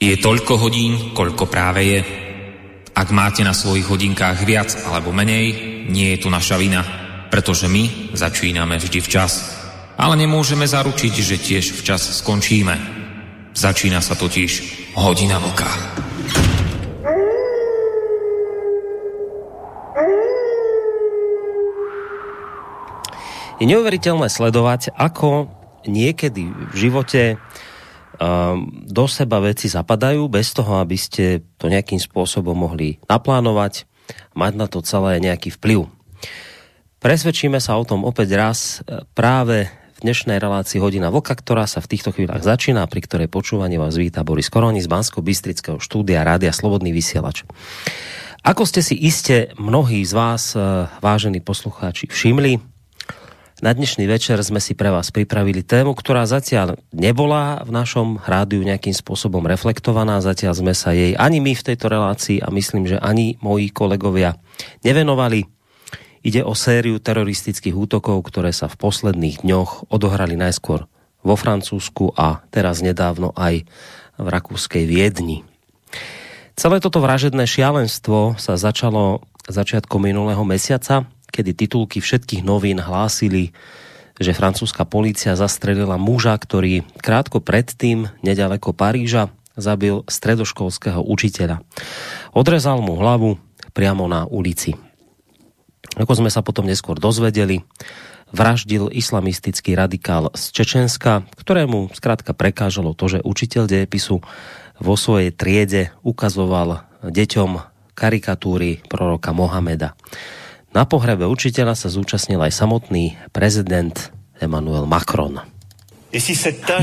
Je toľko hodín, koľko práve je. Ak máte na svojich hodinkách viac alebo menej, nie je to naša vina, pretože my začíname vždy včas. Ale nemôžeme zaručiť, že tiež včas skončíme. Začína sa totiž hodina vlka. Je neuveriteľné sledovať, ako niekedy v živote do seba veci zapadajú bez toho, aby ste to nejakým spôsobom mohli naplánovať, mať na to celé nejaký vplyv. Presvedčíme sa o tom opäť raz práve v dnešnej relácii Hodina vlka, ktorá sa v týchto chvíľach začína, pri ktorej počúvanie vás víta Boris Koroni z Banskobystrického štúdia Rádia Slobodný vysielač. Ako ste si iste mnohí z vás, vážení poslucháči, všimli, na dnešný večer sme si pre vás pripravili tému, ktorá zatiaľ nebola v našom rádiu nejakým spôsobom reflektovaná. Zatiaľ sme sa jej ani my v tejto relácii a myslím, že ani moji kolegovia nevenovali. Ide o sériu teroristických útokov, ktoré sa v posledných dňoch odohrali najskôr vo Francúzsku a teraz nedávno aj v rakúskej Viedni. Celé toto vražedné šialenstvo sa začalo začiatkom minulého mesiaca, kedy titulky všetkých novín hlásili, že francúzska polícia zastrelila muža, ktorý krátko predtým, neďaleko Paríža, zabil stredoškolského učiteľa. Odrezal mu hlavu priamo na ulici. Ako sme sa potom neskôr dozvedeli, vraždil islamistický radikál z Čečenska, ktorému skrátka prekážalo to, že učiteľ dejepisu vo svojej triede ukazoval deťom karikatúry proroka Mohameda. Na pohrebe učiteľa sa zúčastnil aj samotný prezident Emmanuel Macron.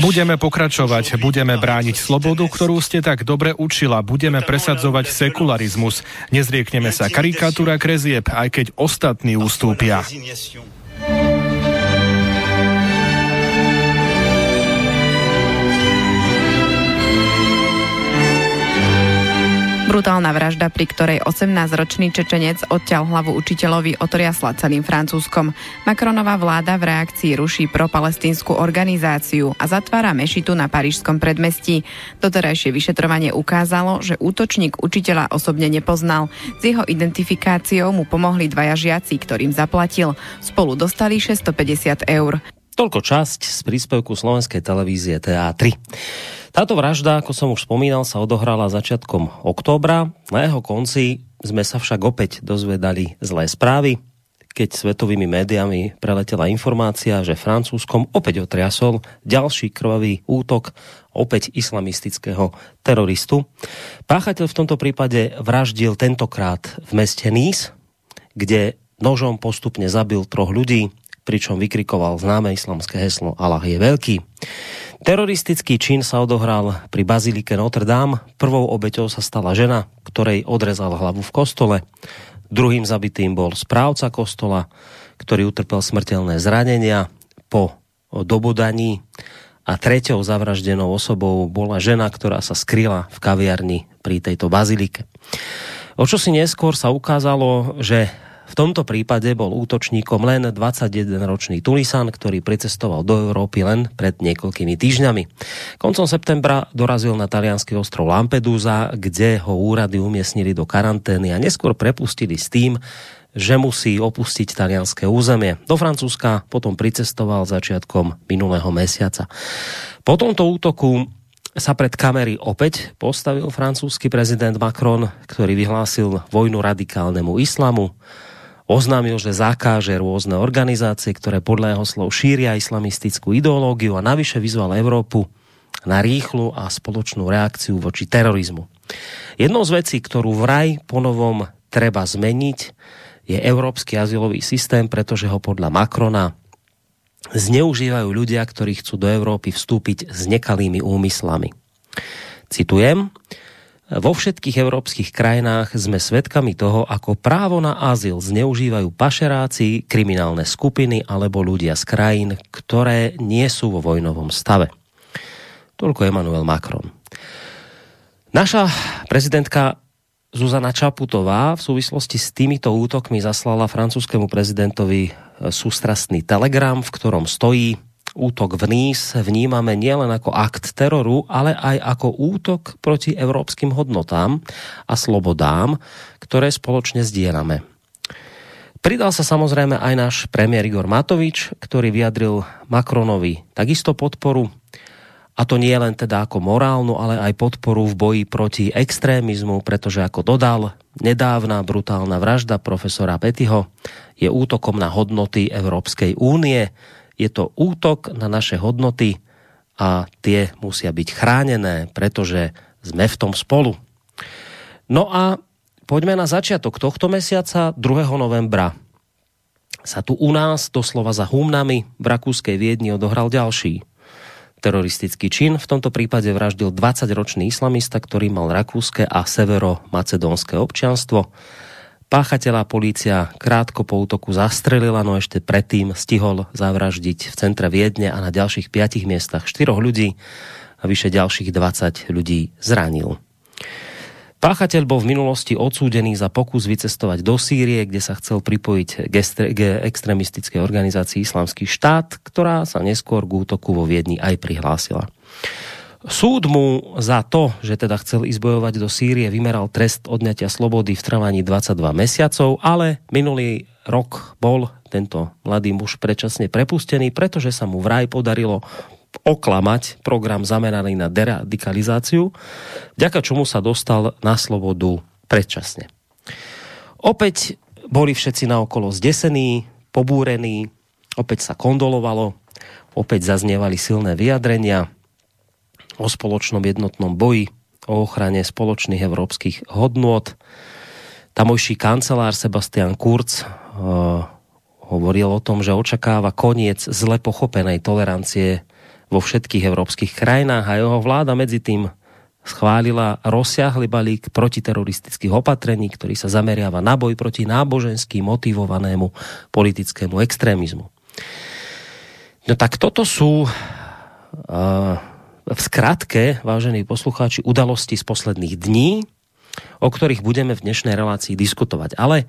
Budeme pokračovať, budeme brániť slobodu, ktorú ste tak dobre učila, budeme presadzovať sekularizmus. Nezriekneme sa karikatúra krezieb, aj keď ostatní ustúpia. Brutálna vražda, pri ktorej 18-ročný Čečenec odťal hlavu učiteľovi, otriasla celým Francúzskom. Macronová vláda v reakcii ruší propalestínsku organizáciu a zatvára mešitu na parížskom predmestí. Doterajšie vyšetrovanie ukázalo, že útočník učiteľa osobne nepoznal. S jeho identifikáciou mu pomohli dvaja žiaci, ktorým zaplatil. Spolu dostali 650 eur. Toľko časť z príspevku slovenskej televízie TA3. Táto vražda, ako som už spomínal, sa odohrala začiatkom októbra. Na jeho konci sme sa však opäť dozvedali zlé správy, keď svetovými médiami preletela informácia, že Francúzskom opäť otriasol ďalší krvavý útok opäť islamistického teroristu. Páchateľ v tomto prípade vraždil tentokrát v meste Nice, kde nožom postupne zabil troch ľudí, pričom vykrikoval známe islamské heslo Allah je veľký. Teroristický čin sa odohral pri bazilike Notre Dame. Prvou obeťou sa stala žena, ktorej odrezal hlavu v kostole. Druhým zabitým bol správca kostola, ktorý utrpel smrteľné zranenia po dobodaní. A treťou zavraždenou osobou bola žena, ktorá sa skryla v kaviarni pri tejto bazilike. O čosi neskôr sa ukázalo, že v tomto prípade bol útočníkom len 21-ročný Tunisan, ktorý pricestoval do Európy len pred niekoľkými týždňami. Koncom septembra dorazil na taliansky ostrov Lampedusa, kde ho úrady umiestnili do karantény a neskôr prepustili s tým, že musí opustiť talianske územie. Do Francúzska potom pricestoval začiatkom minulého mesiaca. Po tomto útoku sa pred kamery opäť postavil francúzsky prezident Macron, ktorý vyhlásil vojnu radikálnemu islamu. Oznámil, že zakáže rôzne organizácie, ktoré podľa jeho slov šíria islamistickú ideológiu a navyše vyzval Európu na rýchlu a spoločnú reakciu voči terorizmu. Jednou z vecí, ktorú vraj ponovom treba zmeniť, je európsky azylový systém, pretože ho podľa Macrona zneužívajú ľudia, ktorí chcú do Európy vstúpiť s nekalými úmyslami. Citujem: vo všetkých európskych krajinách sme svedkami toho, ako právo na azyl zneužívajú pašeráci, kriminálne skupiny alebo ľudia z krajín, ktoré nie sú vo vojnovom stave. Toľko Emmanuel Macron. Naša prezidentka Zuzana Čaputová v súvislosti s týmito útokmi zaslala francúzskému prezidentovi sústrastný telegram, v ktorom stojí: útok v Nice vnímame nielen ako akt teroru, ale aj ako útok proti európskym hodnotám a slobodám, ktoré spoločne zdieľame. Pridal sa samozrejme aj náš premiér Igor Matovič, ktorý vyjadril Macronovi takisto podporu, a to nie len teda ako morálnu, ale aj podporu v boji proti extrémizmu, pretože ako dodal, nedávna brutálna vražda profesora Pettyho je útokom na hodnoty Európskej únie. Je to útok na naše hodnoty a tie musia byť chránené, pretože sme v tom spolu. No a poďme na začiatok tohto mesiaca, 2. novembra. Sa tu u nás, doslova za humnami, v rakúskej Viedni odohral ďalší teroristický čin. V tomto prípade vraždil 20-ročný islamista, ktorý mal rakúske a severo-macedónske občianstvo. Páchateľa polícia krátko po útoku zastrelila, no ešte predtým stihol zavraždiť v centre Viedne a na ďalších 5 miestach 4 ľudí a vyše ďalších 20 ľudí zranil. Páchateľ bol v minulosti odsúdený za pokus vycestovať do Sýrie, kde sa chcel pripojiť k extrémistickej organizácii Islamský štát, ktorá sa neskôr k útoku vo Viedni aj prihlásila. Súd mu za to, že teda chcel ísť bojovať do Sýrie, vymeral trest odňatia slobody v trvaní 22 mesiacov, ale minulý rok bol tento mladý muž predčasne prepustený, pretože sa mu vraj podarilo oklamať program zameraný na deradikalizáciu, vďaka čomu sa dostal na slobodu predčasne. Opäť boli všetci naokolo zdesení, pobúrení, opäť sa kondolovalo, opäť zaznievali silné vyjadrenia o spoločnom jednotnom boji, o ochrane spoločných európskych hodnôt. Tamojší kancelár Sebastian Kurz hovoril o tom, že očakáva koniec zle pochopenej tolerancie vo všetkých európskych krajinách a jeho vláda medzi tým schválila rozsiahly balík protiteroristických opatrení, ktorý sa zameriava na boj proti nábožensky motivovanému politickému extrémizmu. No tak toto sú v skratke, vážení poslucháči, udalosti z posledných dní, o ktorých budeme v dnešnej relácii diskutovať. Ale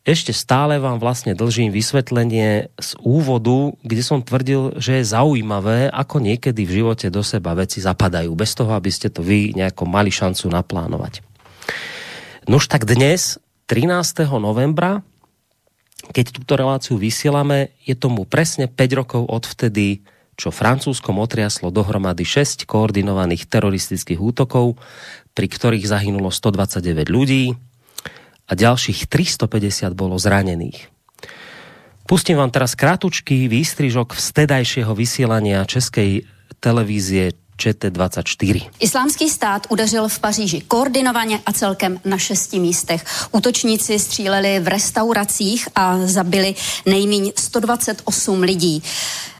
ešte stále vám vlastne dlžím vysvetlenie z úvodu, kde som tvrdil, že je zaujímavé, ako niekedy v živote do seba veci zapadajú, bez toho, aby ste to vy nejako mali šancu naplánovať. Nož tak dnes, 13. novembra, keď túto reláciu vysielame, je tomu presne 5 rokov od vtedy, čo Francúzskom otriaslo dohromady 6 koordinovaných teroristických útokov, pri ktorých zahynulo 129 ľudí a ďalších 350 bolo zranených. Pustím vám teraz krátučký výstrižok z vtedajšieho vysielania českej televízie ČT24. Islámský stát udeřil v Paříži koordinovaně a celkem na 6 místech. Útočníci stříleli v restauracích a zabili nejméně 128 lidí.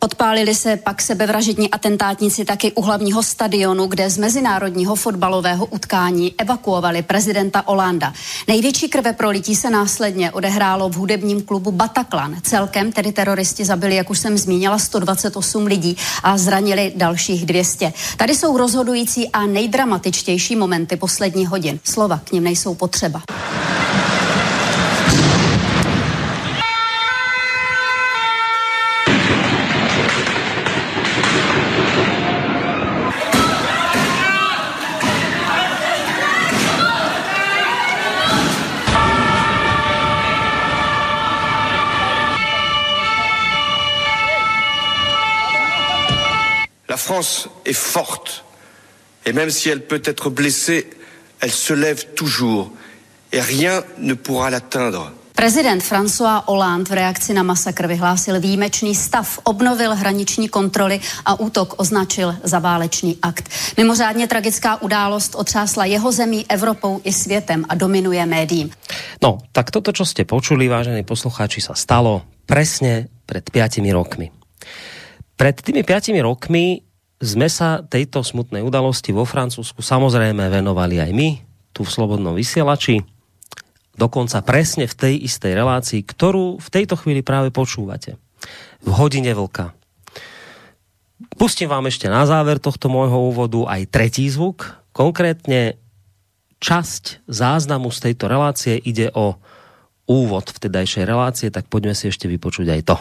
Podpálili se pak sebevražední atentátníci taky u hlavního stadionu, kde z mezinárodního fotbalového utkání evakuovali prezidenta Holanda. Největší krveprolití se následně odehrálo v hudebním klubu Bataclan. Celkem tedy teroristi zabili, jak už jsem zmínila, 128 lidí a zranili dalších 200. Tady jsou rozhodující a nejdramatičtější momenty posledních hodin. Slova k nim nejsou potřeba. La France est forte, et même si elle peut être blessée, elle se lève toujours, et rien ne pourra l'atteindre. Prezident François Hollande v reakci na masakr vyhlásil výjimečný stav, obnovil hraniční kontroly a útok označil za válečný akt. Mimořádně tragická událost otřásla jeho zemí, Evropou i světem a dominuje médiím. No, tak toto, čo ste počuli, vážení poslucháči, sa stalo presne pred 5 rokmi. Pred tými 5 rokmi sme sa tejto smutnej udalosti vo Francúzsku samozrejme venovali aj my, tu v Slobodnom vysielači, dokonca presne v tej istej relácii, ktorú v tejto chvíli práve počúvate. V hodine vlka. Pustím vám ešte na záver tohto môjho úvodu aj tretí zvuk, konkrétne časť záznamu z tejto relácie ide o úvod vtedajšej relácie, tak poďme si ešte vypočuť aj to.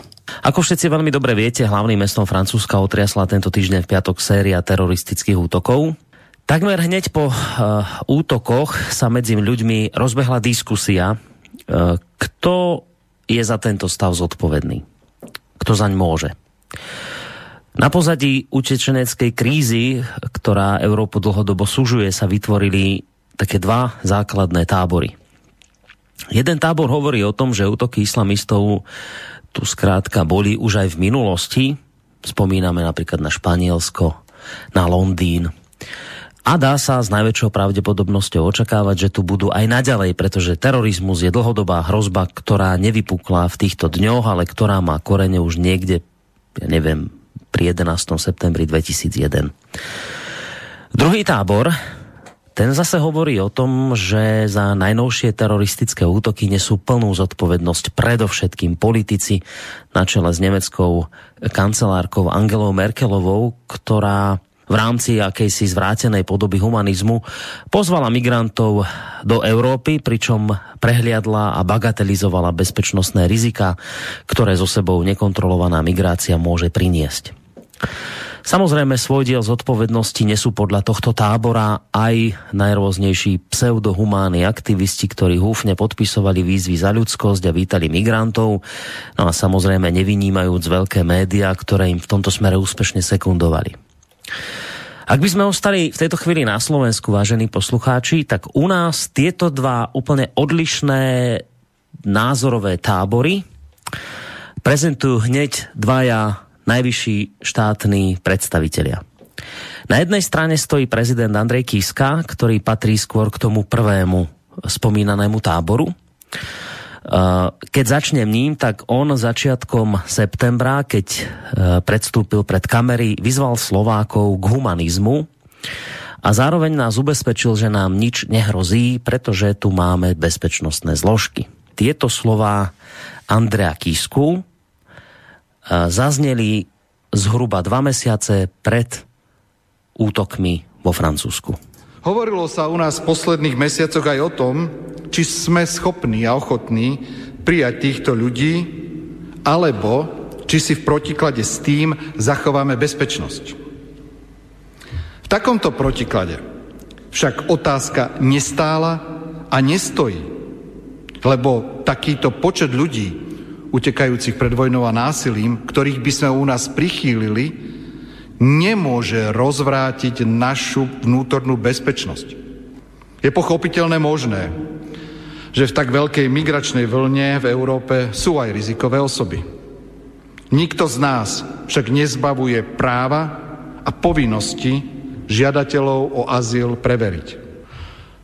Ako všetci veľmi dobre viete, hlavným mestom Francúzska otriasla tento týždeň v piatok séria teroristických útokov. Takmer hneď po útokoch sa medzi ľuďmi rozbehla diskusia, kto je za tento stav zodpovedný, kto zaň môže. Na pozadí utečeneckej krízy, ktorá Európu dlhodobo sužuje, sa vytvorili také dva základné tábory. Jeden tábor hovorí o tom, že útoky islamistov tu skrátka boli už aj v minulosti. Spomíname napríklad na Španielsko, na Londýn. A dá sa s najväčšou pravdepodobnosťou očakávať, že tu budú aj naďalej, pretože terorizmus je dlhodobá hrozba, ktorá nevypukla v týchto dňoch, ale ktorá má korene už niekde, ja neviem, pri 11. septembri 2001. Druhý tábor, ten zase hovorí o tom, že za najnovšie teroristické útoky nesú plnú zodpovednosť predovšetkým politici na čele s nemeckou kancelárkou Angelou Merkelovou, ktorá v rámci akejsi zvrátenej podoby humanizmu pozvala migrantov do Európy, pričom prehliadla a bagatelizovala bezpečnostné rizika, ktoré so sebou nekontrolovaná migrácia môže priniesť. Samozrejme, svoj diel zodpovednosti nesú podľa tohto tábora aj najrôznejší pseudohumáni aktivisti, ktorí húfne podpisovali výzvy za ľudskosť a vítali migrantov, no a samozrejme nevynímajúc veľké médiá, ktoré im v tomto smere úspešne sekundovali. Ak by sme ostali v tejto chvíli na Slovensku, vážení poslucháči, tak u nás tieto dva úplne odlišné názorové tábory prezentujú hneď dvaja najvyšší štátni predstavitelia. Na jednej strane stojí prezident Andrej Kiska, ktorý patrí skôr k tomu prvému spomínanému táboru. Keď začnem ním, tak on začiatkom septembra, keď predstúpil pred kamery, vyzval Slovákov k humanizmu a zároveň nás ubezpečil, že nám nič nehrozí, pretože tu máme bezpečnostné zložky. Tieto slová Andreja Kisku zazneli zhruba 2 mesiace pred útokmi vo Francúzsku. Hovorilo sa u nás v posledných mesiacoch aj o tom, či sme schopní a ochotní prijať týchto ľudí, alebo či si v protiklade s tým zachováme bezpečnosť. V takomto protiklade však otázka nestála a nestojí, lebo takýto počet ľudí, utekajúcich pred vojnou a násilím, ktorých by sme u nás prichýlili, nemôže rozvrátiť našu vnútornú bezpečnosť. Je pochopiteľne možné, že v tak veľkej migračnej vlne v Európe sú aj rizikové osoby. Nikto z nás však nezbavuje práva a povinnosti žiadateľov o azyl preveriť.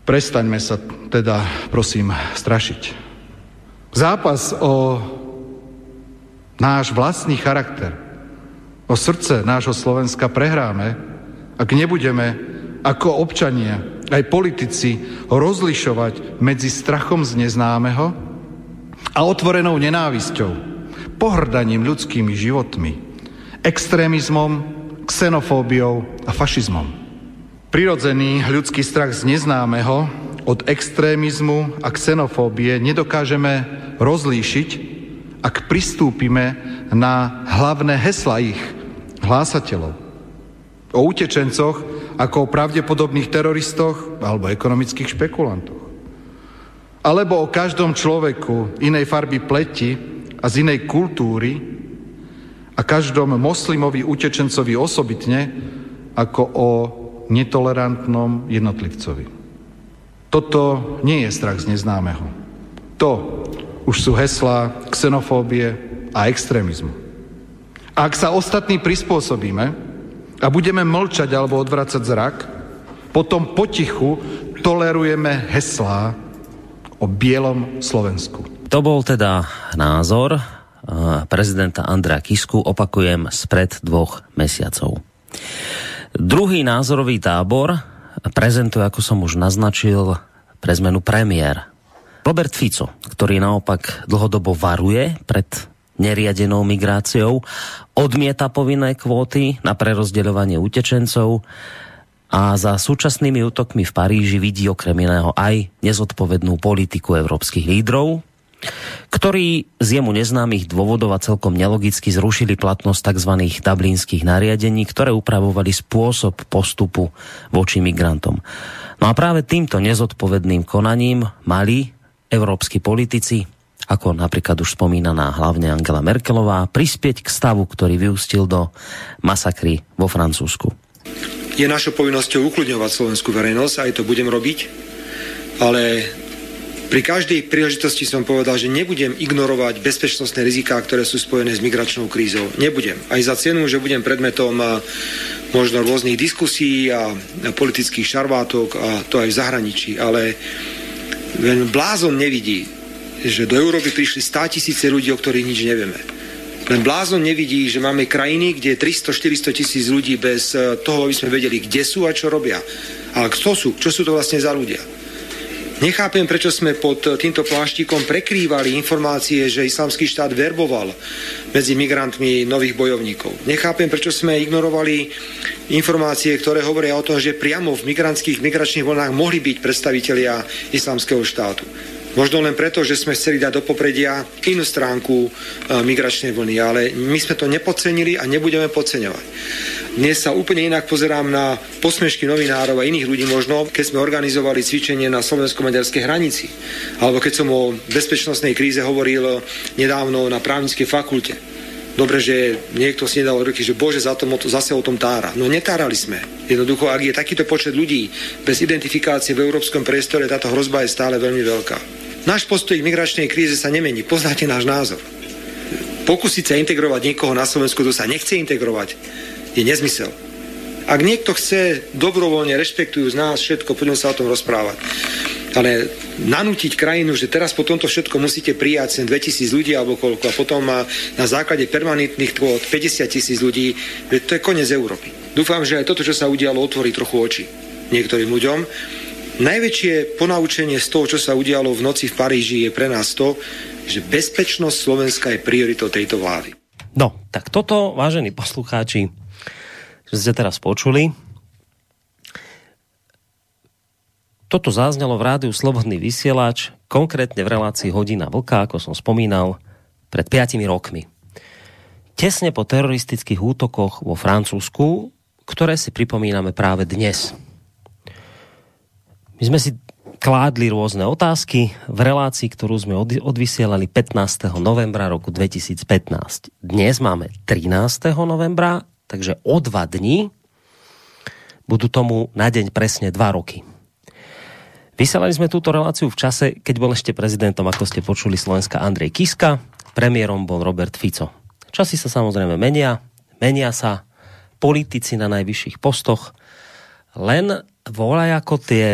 Prestaňme sa teda, prosím, strašiť. Zápas o náš vlastný charakter, o srdce nášho Slovenska prehráme, ak nebudeme ako občania, aj politici rozlišovať medzi strachom z neznámeho a otvorenou nenávisťou, pohrdaním ľudskými životmi, extrémizmom, xenofóbiou a fašizmom. Prirodzený ľudský strach z neznámeho od extrémizmu a xenofóbie nedokážeme rozlíšiť, ak pristúpime na hlavné heslá ich hlásateľov. O utečencoch ako o pravdepodobných teroristoch alebo ekonomických špekulantoch. Alebo o každom človeku inej farby pleti a z inej kultúry a každom moslimovi utečencovi osobitne ako o netolerantnom jednotlivcovi. Toto nie je strach z neznámeho. To už sú heslá xenofóbie a extrémizmu. A ak sa ostatní prispôsobíme a budeme mlčať alebo odvracať zrak, potom potichu tolerujeme heslá o bielom Slovensku. To bol teda názor prezidenta Andreja Kisku, opakujem, spred 2 mesiacov. Druhý názorový tábor prezentuje, ako som už naznačil, pre zmenu premiér Robert Fico, ktorý naopak dlhodobo varuje pred neriadenou migráciou, odmieta povinné kvóty na prerozdeľovanie utečencov a za súčasnými útokmi v Paríži vidí okrem iného aj nezodpovednú politiku európskych lídrov, ktorí z jemu neznámych dôvodov a celkom nelogicky zrušili platnosť tzv. Dublinských nariadení, ktoré upravovali spôsob postupu voči migrantom. No a práve týmto nezodpovedným konaním mali európski politici, ako napríklad už spomínaná hlavne Angela Merkelová, prispieť k stavu, ktorý vyústil do masakry vo Francúzsku. Je našou povinnosťou ukľudňovať slovenskú verejnosť, aj to budem robiť, ale pri každej príležitosti som povedal, že nebudem ignorovať bezpečnostné riziká, ktoré sú spojené s migračnou krízou. Nebudem. Aj za cenu, že budem predmetom možno rôznych diskusí a politických šarvátok, a to aj v zahraničí. Ale blázon nevidí, že do Európy prišli 100 000 ľudí, o ktorých nič nevieme. Len blázon nevidí, že máme krajiny, kde je 300-400 000 ľudí bez toho, aby sme vedeli, kde sú a čo robia. A kto sú? Čo sú to vlastne za ľudia? Nechápem, prečo sme pod týmto pláštíkom prekrývali informácie, že Islamský štát verboval medzi migrantmi nových bojovníkov. Nechápem, prečo sme ignorovali informácie, ktoré hovoria o tom, že priamo v migračných vlnách mohli byť predstavitelia Islamského štátu. Možno len preto, že sme chceli dať do popredia inú stránku migračnej vlny, ale my sme to nepodcenili a nebudeme podceňovať. Dnes sa úplne inak pozerám na posmešky novinárov a iných ľudí možno, keď sme organizovali cvičenie na slovensko-maďarskej hranici, alebo keď som o bezpečnostnej kríze hovoril nedávno na právnickej fakulte. Dobre, že niekto si nedal ruky, že bože, zase o tom tára. No netárali sme. Jednoducho, ak je takýto počet ľudí bez identifikácie v európskom priestore, táto hrozba je stále veľmi veľká. Náš postoj k migračnej kríze sa nemení. Poznáte náš názor. Pokúsiť sa integrovať niekoho na Slovensku, kto sa nechce integrovať, je nezmysel. Ak niekto chce, dobrovoľne rešpektujú z nás všetko, poďme sa o tom rozprávať. Ale nanútiť krajinu, že teraz po tomto všetko musíte prijať sem 2000 ľudí alebo koľko a potom na základe permanentných kvót 50 000 ľudí, to je koniec Európy. Dúfam, že aj toto, čo sa udialo, otvorí trochu oči niektorým ľuďom. Najväčšie ponaučenie z toho, čo sa udialo v noci v Paríži, je pre nás to, že bezpečnosť Slovenska je prioritou tejto vlády. No, tak toto, vážení poslucháči, čo ste teraz počuli, toto zaznelo v rádiu Slobodný vysielač, konkrétne v relácii Hodina vlka, ako som spomínal, pred 5 rokmi. Tesne po teroristických útokoch vo Francúzsku, ktoré si pripomíname práve dnes. My sme si kládli rôzne otázky v relácii, ktorú sme odvysielali 15. novembra roku 2015. Dnes máme 13. novembra, takže o 2 dní budú tomu na deň presne 2 roky. Vysielali sme túto reláciu v čase, keď bol ešte prezidentom, ako ste počuli, Slovenska Andrej Kiska, premiérom bol Robert Fico. Časy sa samozrejme menia sa politici na najvyšších postoch, len voľajako tie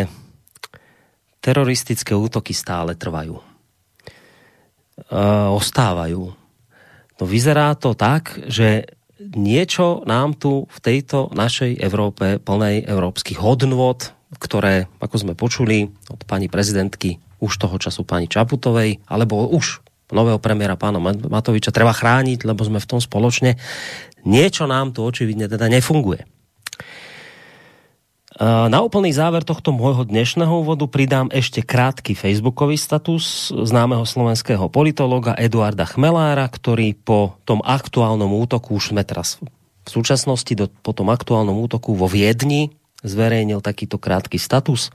teroristické útoky stále trvajú. Ostávajú. No vyzerá to tak, že niečo nám tu v tejto našej Európe, plnej európskych hodnôt, ktoré, ako sme počuli od pani prezidentky, už toho času pani Čaputovej, alebo už nového premiéra pána Matoviča, treba chrániť, lebo sme v tom spoločne. Niečo nám tu očividne teda nefunguje. Na úplný záver tohto môjho dnešného úvodu pridám ešte krátky facebookový status známeho slovenského politológa Eduarda Chmelára, ktorý po tom aktuálnom útoku, už sme teraz v súčasnosti, po tom aktuálnom útoku vo Viedni zverejnil takýto krátky status.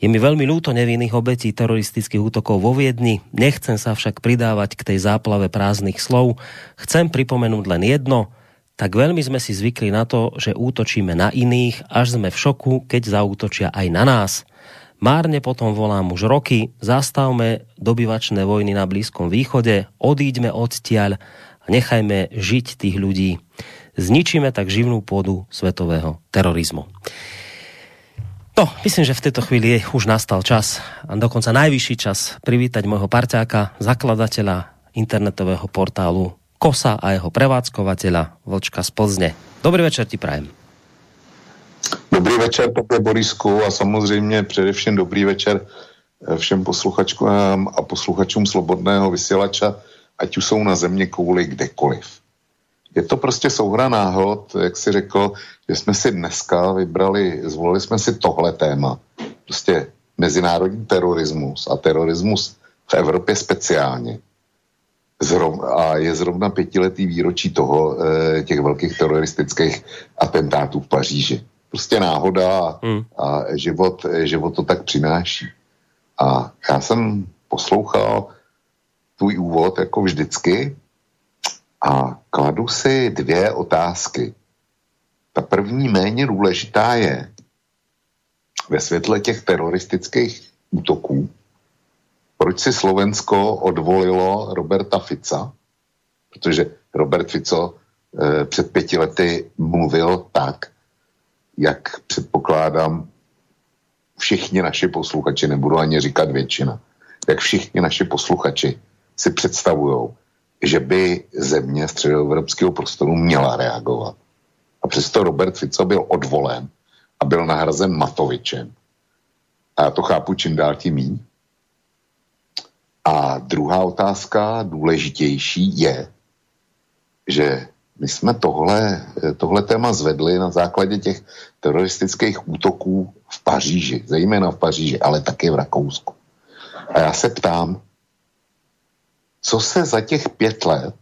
Je mi veľmi ľúto nevinných obetí teroristických útokov vo Viedni, nechcem sa však pridávať k tej záplave prázdnych slov, chcem pripomenúť len jedno. Tak veľmi sme si zvykli na to, že útočíme na iných, až sme v šoku, keď zaútočia aj na nás. Márne potom volám už roky, zastavme dobyvačné vojny na Blízkom východe, odíďme odtiaľ a nechajme žiť tých ľudí. Zničíme tak živnú pôdu svetového terorizmu. No, myslím, že v tejto chvíli už nastal čas, a dokonca najvyšší čas, privítať môjho parťáka, zakladateľa internetového portálu Kosa a jeho prevádzkovateľa Vlčka z Plzne. Dobrý večer ti prajem. Dobrý večer, Pepe, Borisku, a samozřejmě především dobrý večer všem posluchačkám a posluchačům Slobodného vysielača, ať už jsou na země kouli kdekoliv. Je to prostě souhra náhod, jak si řekl, že jsme si dneska zvolili jsme si tohle téma. Prostě mezinárodní terorismus a terorismus v Evropě speciálně. A je zrovna 5letý výročí toho, těch velkých teroristických atentátů v Paříži. Prostě náhoda a život to tak přináší. A já jsem poslouchal tvůj úvod jako vždycky a kladu si dvě otázky. Ta první méně důležitá je ve světle těch teroristických útoků, proč si Slovensko odvolilo Roberta Fica, protože Robert Fico před 5 lety mluvil tak, jak předpokládám všichni naši posluchači, nebudu ani říkat většina, jak všichni naši posluchači si představujou, že by země středoevropského prostoru měla reagovat. A přesto Robert Fico byl odvolen a byl nahrazen Matovičem. A já to chápu čím dál tím míň. A druhá otázka, důležitější, je, že my jsme tohle téma zvedli na základě těch teroristických útoků v Paříži, zejména v Paříži, ale také v Rakousku. A já se ptám, co se za těch 5 let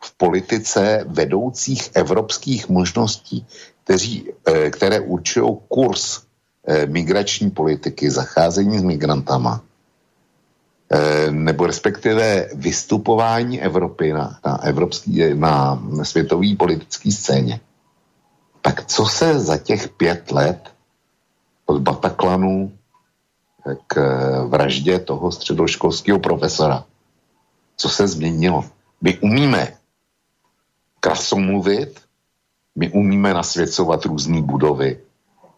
v politice vedoucích evropských možností, které určují kurz migrační politiky, zacházení s migrantama, nebo respektive vystupování Evropy na světové politické scéně. Tak co se za těch 5 let od Bataklanu k vraždě toho středoškolského profesora, co se změnilo? My umíme krasomluvit, my umíme nasvěcovat různé budovy,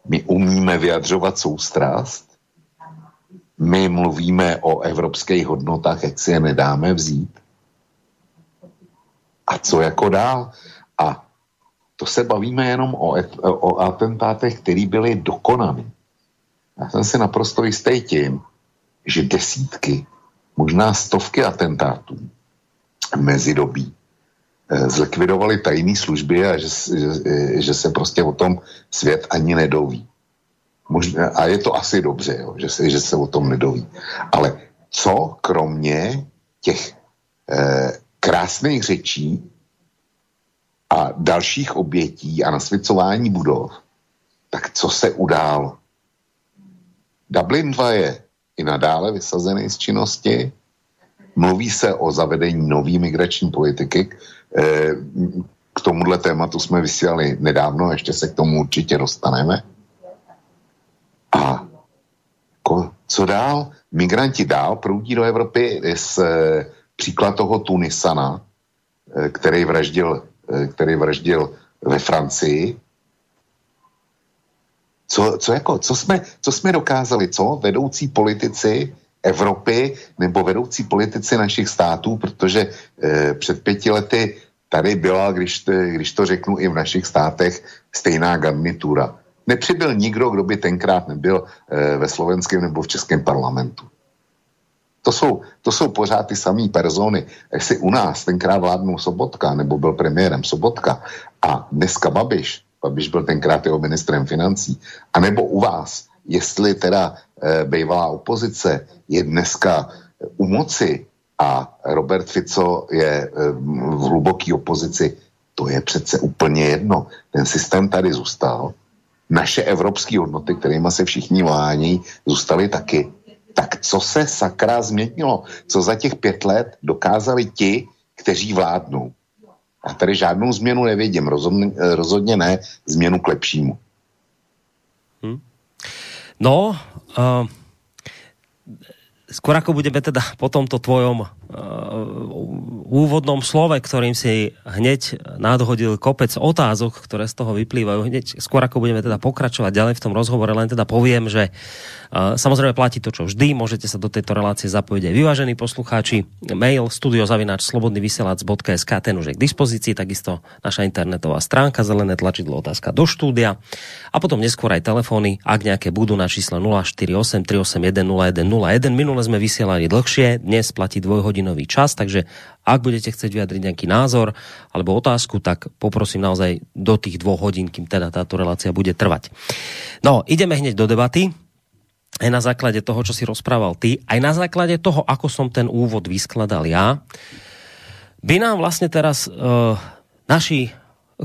my umíme vyjadřovat soustrast, my mluvíme o evropských hodnotách, jak si je nedáme vzít. A co jako dál? A to se bavíme jenom o atentátech, který byly dokonaný. Já jsem si naprosto jistý tím, že desítky, možná stovky atentátů mezidobí zlikvidovali tajné služby a že se prostě o tom svět ani nedoví. A je to asi dobře, jo, že se o tom nedoví. Ale co kromě těch krásných řečí a dalších obětí a nasvěcování budov, tak co se událo? Dublin 2 je i nadále vysazený z činnosti. Mluví se o zavedení nový migrační politiky. K tomuhle tématu jsme vysílali nedávno a ještě se k tomu určitě dostaneme. A co dál? Migranti dál proudí do Evropy z příklad toho Tunisana, který vraždil ve Francii. Co jsme dokázali? Co vedoucí politici Evropy nebo vedoucí politici našich států, protože před 5 lety tady byla, když to řeknu, i v našich státech stejná garnitura. Nepřibyl nikdo, kdo by tenkrát nebyl ve slovenském nebo v českém parlamentu. To jsou pořád ty samé persony. Jestli u nás tenkrát vládnul Sobotka, nebo byl premiérem Sobotka a dneska Babiš byl tenkrát jeho ministrem financí, a nebo u vás, jestli teda bývalá opozice je dneska u moci a Robert Fico je v hluboké opozici, to je přece úplně jedno. Ten systém tady zůstal. Naše evropské hodnoty, kterými se všichni vánějí, zůstaly taky. Tak co se sakra změnilo? Co za těch 5 let dokázali ti, kteří vládnou? A tady žádnou změnu nevidím, rozhodně ne změnu k lepšímu. No, skôr ako budeme teda po tomto tvojom úvodnom slove, ktorým si hneď nadhodil kopec otázok, ktoré z toho vyplývajú, hneď skôr ako budeme teda pokračovať ďalej v tom rozhovore, len teda poviem, že samozrejme platí to, čo vždy, môžete sa do tejto relácie zapojiť aj vyvážení poslucháči, mail studio@slobodnyvysielac.sk, ten už je k dispozícii, takisto naša internetová stránka, zelené tlačidlo otázka do štúdia a potom neskôr aj telefóny, ak nejaké budú, na číslo 048 381 0101. Minulé sme vysielali dlhšie, dnes platí 2-hodinový čas, takže ak budete chcieť vyjadriť nejaký názor alebo otázku, tak poprosím naozaj do tých 2 hodín, kým teda táto relácia bude trvať. No, ideme hneď do debaty. aj na základe toho, čo si rozprával ty, aj na základe toho, ako som ten úvod vyskladal ja, by nám vlastne teraz naši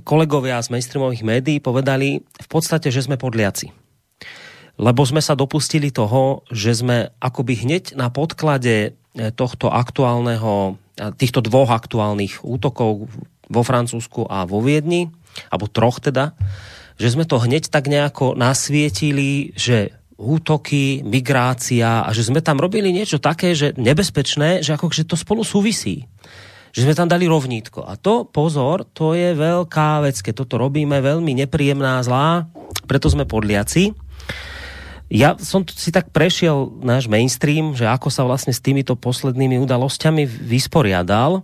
kolegovia z mainstreamových médií povedali v podstate, že sme podliaci. Lebo sme sa dopustili toho, že sme akoby hneď na podklade tohto aktuálneho, týchto dvoch aktuálnych útokov vo Francúzsku a vo Viedni, alebo troch teda, že sme to hneď tak nejako nasvietili, že útoky, migrácia a že sme tam robili niečo také, že nebezpečné, že akože to spolu súvisí. Že sme tam dali rovnítko. A to, pozor, to je veľká vec, keď toto robíme, veľmi nepríjemná, zlá, preto sme podliaci. Ja som si tak prešiel náš mainstream, že ako sa vlastne s týmito poslednými udalosťami vysporiadal.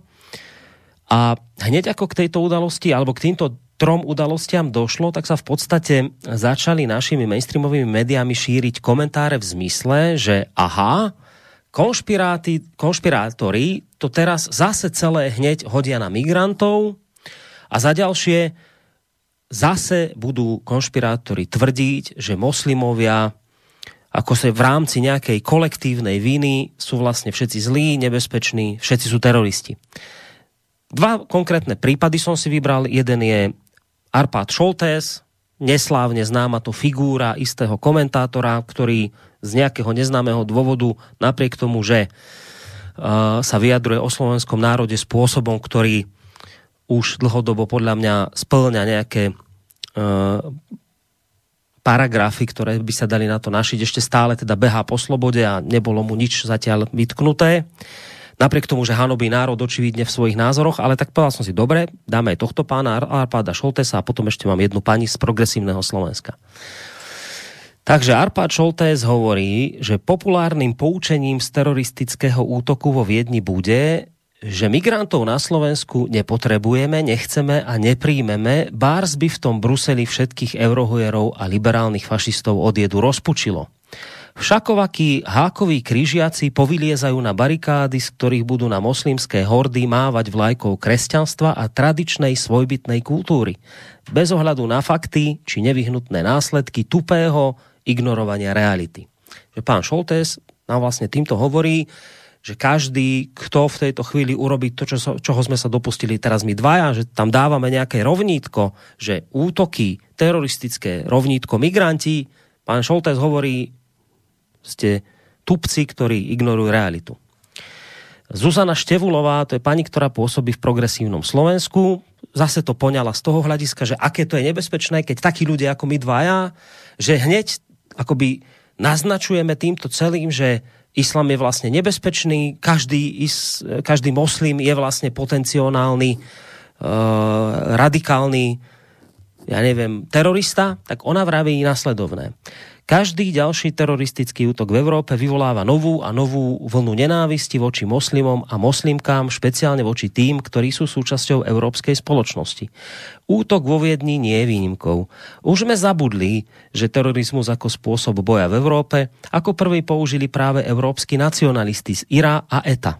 A hneď ako k tejto udalosti, alebo k týmto trom udalostiam došlo, tak sa v podstate začali našimi mainstreamovými médiami šíriť komentáre v zmysle, že aha, konšpirátori to teraz zase celé hneď hodia na migrantov a za ďalšie zase budú konšpirátori tvrdiť, že moslimovia ako sa v rámci nejakej kolektívnej viny sú vlastne všetci zlí, nebezpeční, všetci sú teroristi. Dva konkrétne prípady som si vybral, jeden je Arpád Soltész, neslávne známa to figúra istého komentátora, ktorý z nejakého neznámeho dôvodu, napriek tomu, že sa vyjadruje o slovenskom národe spôsobom, ktorý už dlhodobo podľa mňa spĺňa nejaké paragrafy, ktoré by sa dali na to našiť, ešte stále teda behá po slobode a nebolo mu nič zatiaľ vytknuté. Napriek tomu, že hanobí národ očividne v svojich názoroch, ale tak povedal som si, dobre, dáme aj tohto pána Arpáda Soltésa a potom ešte mám jednu pani z Progresívneho Slovenska. Takže Arpád Soltész hovorí, že populárnym poučením z teroristického útoku vo Viedni bude, že migrantov na Slovensku nepotrebujeme, nechceme a nepríjmeme, bárs by v tom Bruseli všetkých eurohujerov a liberálnych fašistov odjedu rozpučilo. Všakovakí hákoví križiaci povyliezajú na barikády, z ktorých budú na moslimské hordy mávať vlajkou kresťanstva a tradičnej svojbytnej kultúry. Bez ohľadu na fakty či nevyhnutné následky tupého ignorovania reality. Že pán Soltész nám vlastne týmto hovorí, že každý, kto v tejto chvíli urobí to, čoho sme sa dopustili teraz my dvaja, že tam dávame nejaké rovnítko, že útoky, teroristické rovnítko migranti, pán Soltész hovorí, ste tupci, ktorí ignorujú realitu. Zuzana Čaputová, to je pani, ktorá pôsobí v Progresívnom Slovensku, zase to poňala z toho hľadiska, že aké to je nebezpečné, keď takí ľudia ako my dvaja, že hneď akoby naznačujeme týmto celým, že islám je vlastne nebezpečný, každý moslim je vlastne potenciálny, radikálny, ja neviem, terorista, tak ona vraví nasledovné. Každý ďalší teroristický útok v Európe vyvoláva novú a novú vlnu nenávisti voči moslimom a moslimkám, špeciálne voči tým, ktorí sú súčasťou európskej spoločnosti. Útok vo Viedni nie je výnimkou. Už sme zabudli, že terorizmus ako spôsob boja v Európe ako prvý použili práve európski nacionalisti z IRA a ETA.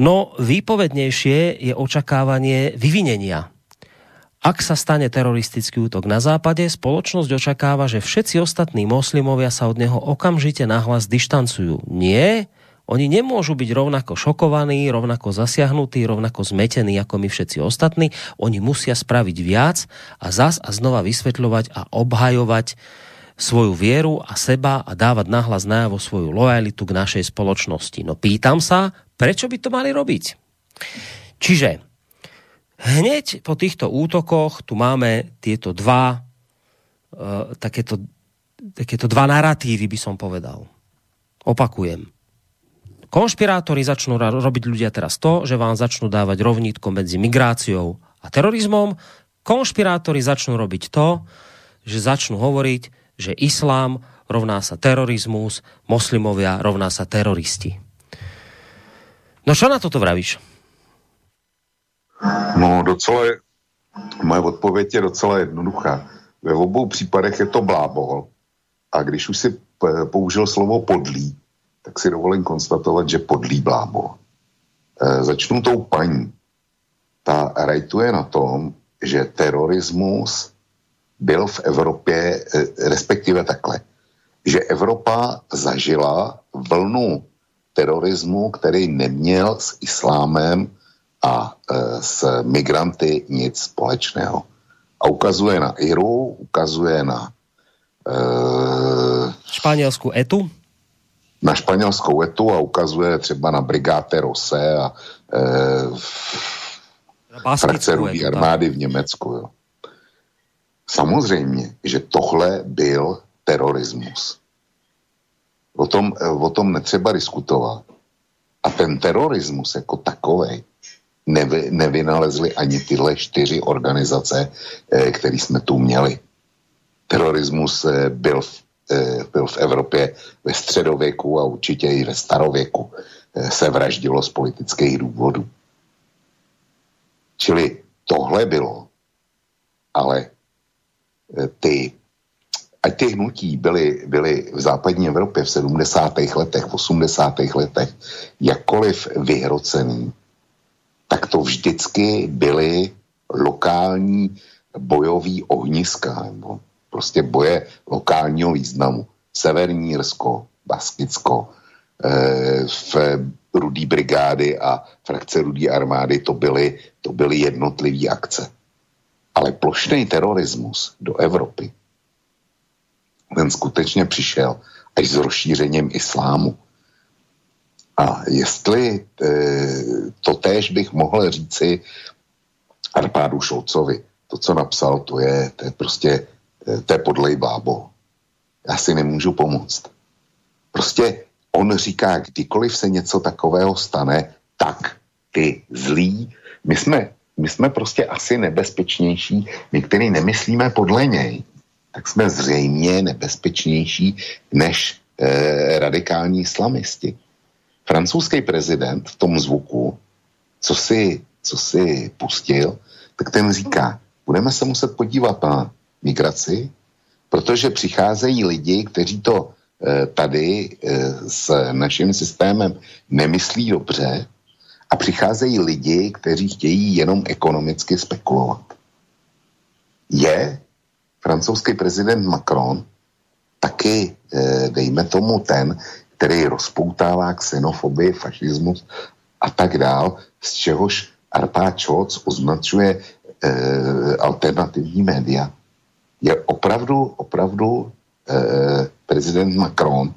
No výpovednejšie je očakávanie vyvinenia. Ak sa stane teroristický útok na západe, spoločnosť očakáva, že všetci ostatní moslimovia sa od neho okamžite nahlas dištancujú. Nie, oni nemôžu byť rovnako šokovaní, rovnako zasiahnutí, rovnako zmetení ako my všetci ostatní. Oni musia spraviť viac a zas a znova vysvetľovať a obhajovať svoju vieru a seba a dávať nahlas najavo svoju lojalitu k našej spoločnosti. No pýtam sa, prečo by to mali robiť? Čiže hneď po týchto útokoch tu máme tieto dva takéto dva naratívy, by som povedal. Opakujem. Konšpirátori začnú robiť ľudia teraz to, že vám začnú dávať rovnítko medzi migráciou a terorizmom. Konšpirátori začnú robiť to, že začnú hovoriť, že islám rovná sa terorizmus, moslimovia rovná sa teroristi. No čo na toto vravíš? No, moje odpověď je docela jednoduchá. Ve obou případech je to blábol. A když už si použil slovo podlý, tak si dovolím konstatovat, že podlý blábol. Začnu tou paní. Ta rajtuje na tom, že terorismus byl v Evropě, respektive takhle. že Evropa zažila vlnu terorismu, který neměl s islámem a s migranty nic společného. A ukazuje na Iru, ukazuje na španělskou ETU? Na španělskou ETU a ukazuje třeba na brigáte Rose a frakce Rudé armády v Německu. Jo. Samozřejmě, že tohle byl terorismus. O tom netřeba diskutovat. A ten terorismus jako takovej nevynalezly ani tyhle 4 organizace, které jsme tu měli. Terorismus byl v Evropě ve středověku a určitě i ve starověku. Se vraždilo z politických důvodů. Čili tohle bylo, ale ty hnutí byly v západní Evropě v 70. letech, v 80. letech, jakkoliv vyhrocený, tak to vždycky byly lokální bojový ohniska, nebo prostě boje lokálního významu. Severní Jirsko, Baskicko, v Rudý brigády a frakce Rudé armády, to byly jednotlivé akce. Ale plošný terorismus do Evropy, ten skutečně přišel až s rozšířením islámu. A jestli totéž bych mohl říci Arpádu Šolcovi, to, co napsal, to je prostě, to je podlej bábo. Já si nemůžu pomoct. Prostě on říká, kdykoliv se něco takového stane, tak ty zlí, my jsme prostě asi nebezpečnější, my, který nemyslíme podle něj, tak jsme zřejmě nebezpečnější než radikální islamisti. Francouzský prezident v tom zvuku, co si pustil, tak ten říká, budeme se muset podívat na migraci, protože přicházejí lidi, kteří to tady s naším systémem nemyslí dobře a přicházejí lidi, kteří chtějí jenom ekonomicky spekulovat. Je francouzský prezident Macron taky, dejme tomu, ten, který rozpoutává xenofobii, fašismus a tak dál, z čehož Arpád Soltész označuje alternativní média. Je opravdu prezident Macron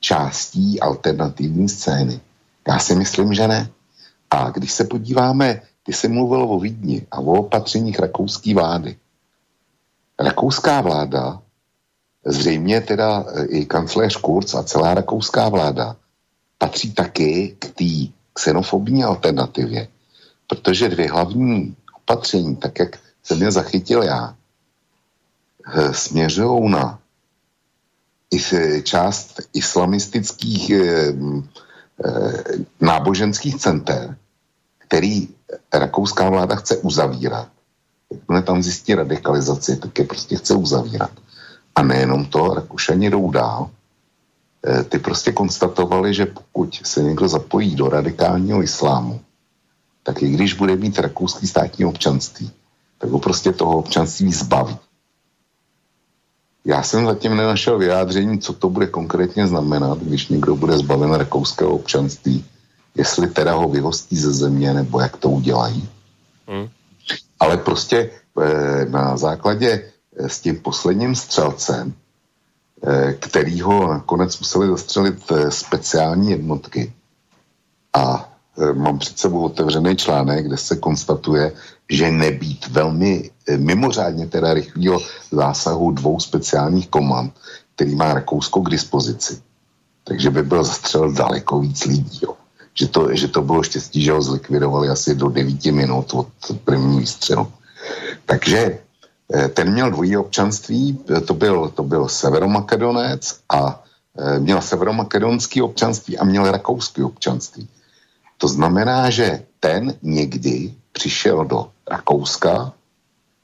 částí alternativní scény? Já si myslím, že ne. A když se podíváme, ty jsi mluvil o Vídni a o opatřeních rakouské vlády. Rakouská vláda, zřejmě teda i kancléř Kurz a celá rakouská vláda, patří taky k té xenofobní alternativě, protože 2 hlavní opatření, tak jak jsem je zachytil já, směřují na část islamistických náboženských center, který rakouská vláda chce uzavírat. Jakmile tam zjistí radikalizaci, tak je prostě chce uzavírat. A nejenom to, Rakušani jdou dál. Ty prostě konstatovali, že pokud se někdo zapojí do radikálního islámu, tak i když bude mít rakouský státní občanství, tak ho prostě toho občanství zbaví. Já jsem zatím nenašel vyjádření, co to bude konkrétně znamenat, když někdo bude zbaven rakouského občanství, jestli teda ho vyhostí ze země, nebo jak to udělají. Ale prostě na základě s tím posledním střelcem, který ho nakonec museli zastřelit speciální jednotky. A mám před sebou otevřený článek, kde se konstatuje, že nebýt velmi mimořádně teda rychlého zásahu 2 speciálních komand, který má Rakousko k dispozici, takže by byl zastřel daleko víc lidí. Jo. Že to bylo štěstí, že ho zlikvidovali asi do 9 minut od první výstřelu. Takže ten měl dvojí občanství, to byl severomakedonec a měl severomakedonský občanství a měl rakouský občanství. To znamená, že ten někdy přišel do Rakouska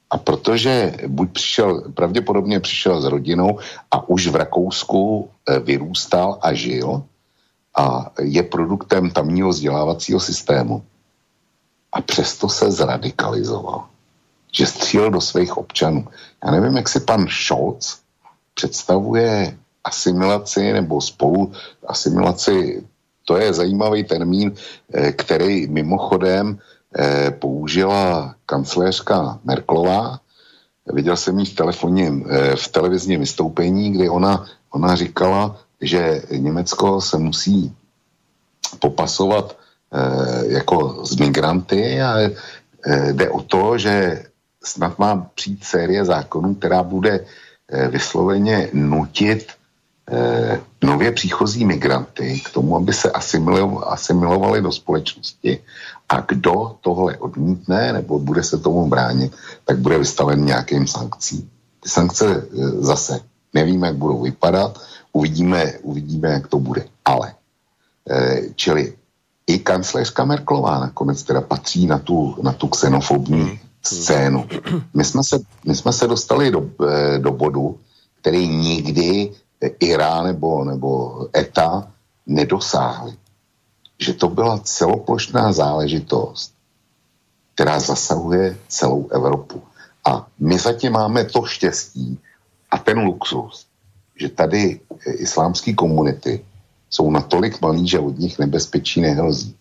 a protože pravděpodobně přišel s rodinou a už v Rakousku vyrůstal a žil a je produktem tamního vzdělávacího systému. A přesto se zradikalizoval, že střílel do svých občanů. Já nevím, jak si pan Scholz představuje asimilaci nebo spolu asimilaci. To je zajímavý termín, který mimochodem použila kancléřka Merkelová. Viděl jsem ji v televizním vystoupení, kdy ona říkala, že Německo se musí popasovat jako s migranty a jde o to, že snad má přijít série zákonů, která bude vysloveně nutit nově příchozí migranty k tomu, aby se asimilovali do společnosti. A kdo tohle odmítne nebo bude se tomu bránit, tak bude vystaven nějakým sankcím. Ty sankce zase nevíme, jak budou vypadat, uvidíme, jak to bude. Ale čili i kancléřka Merkelová nakonec teda patří na tu xenofobní scénu. My jsme se dostali do bodu, který nikdy IRA nebo ETA nedosáhli. Že to byla celoplošná záležitost, která zasahuje celou Evropu. A my zatím máme to štěstí a ten luxus, že tady islámské komunity jsou natolik malí, že od nich nebezpečí nehrozí.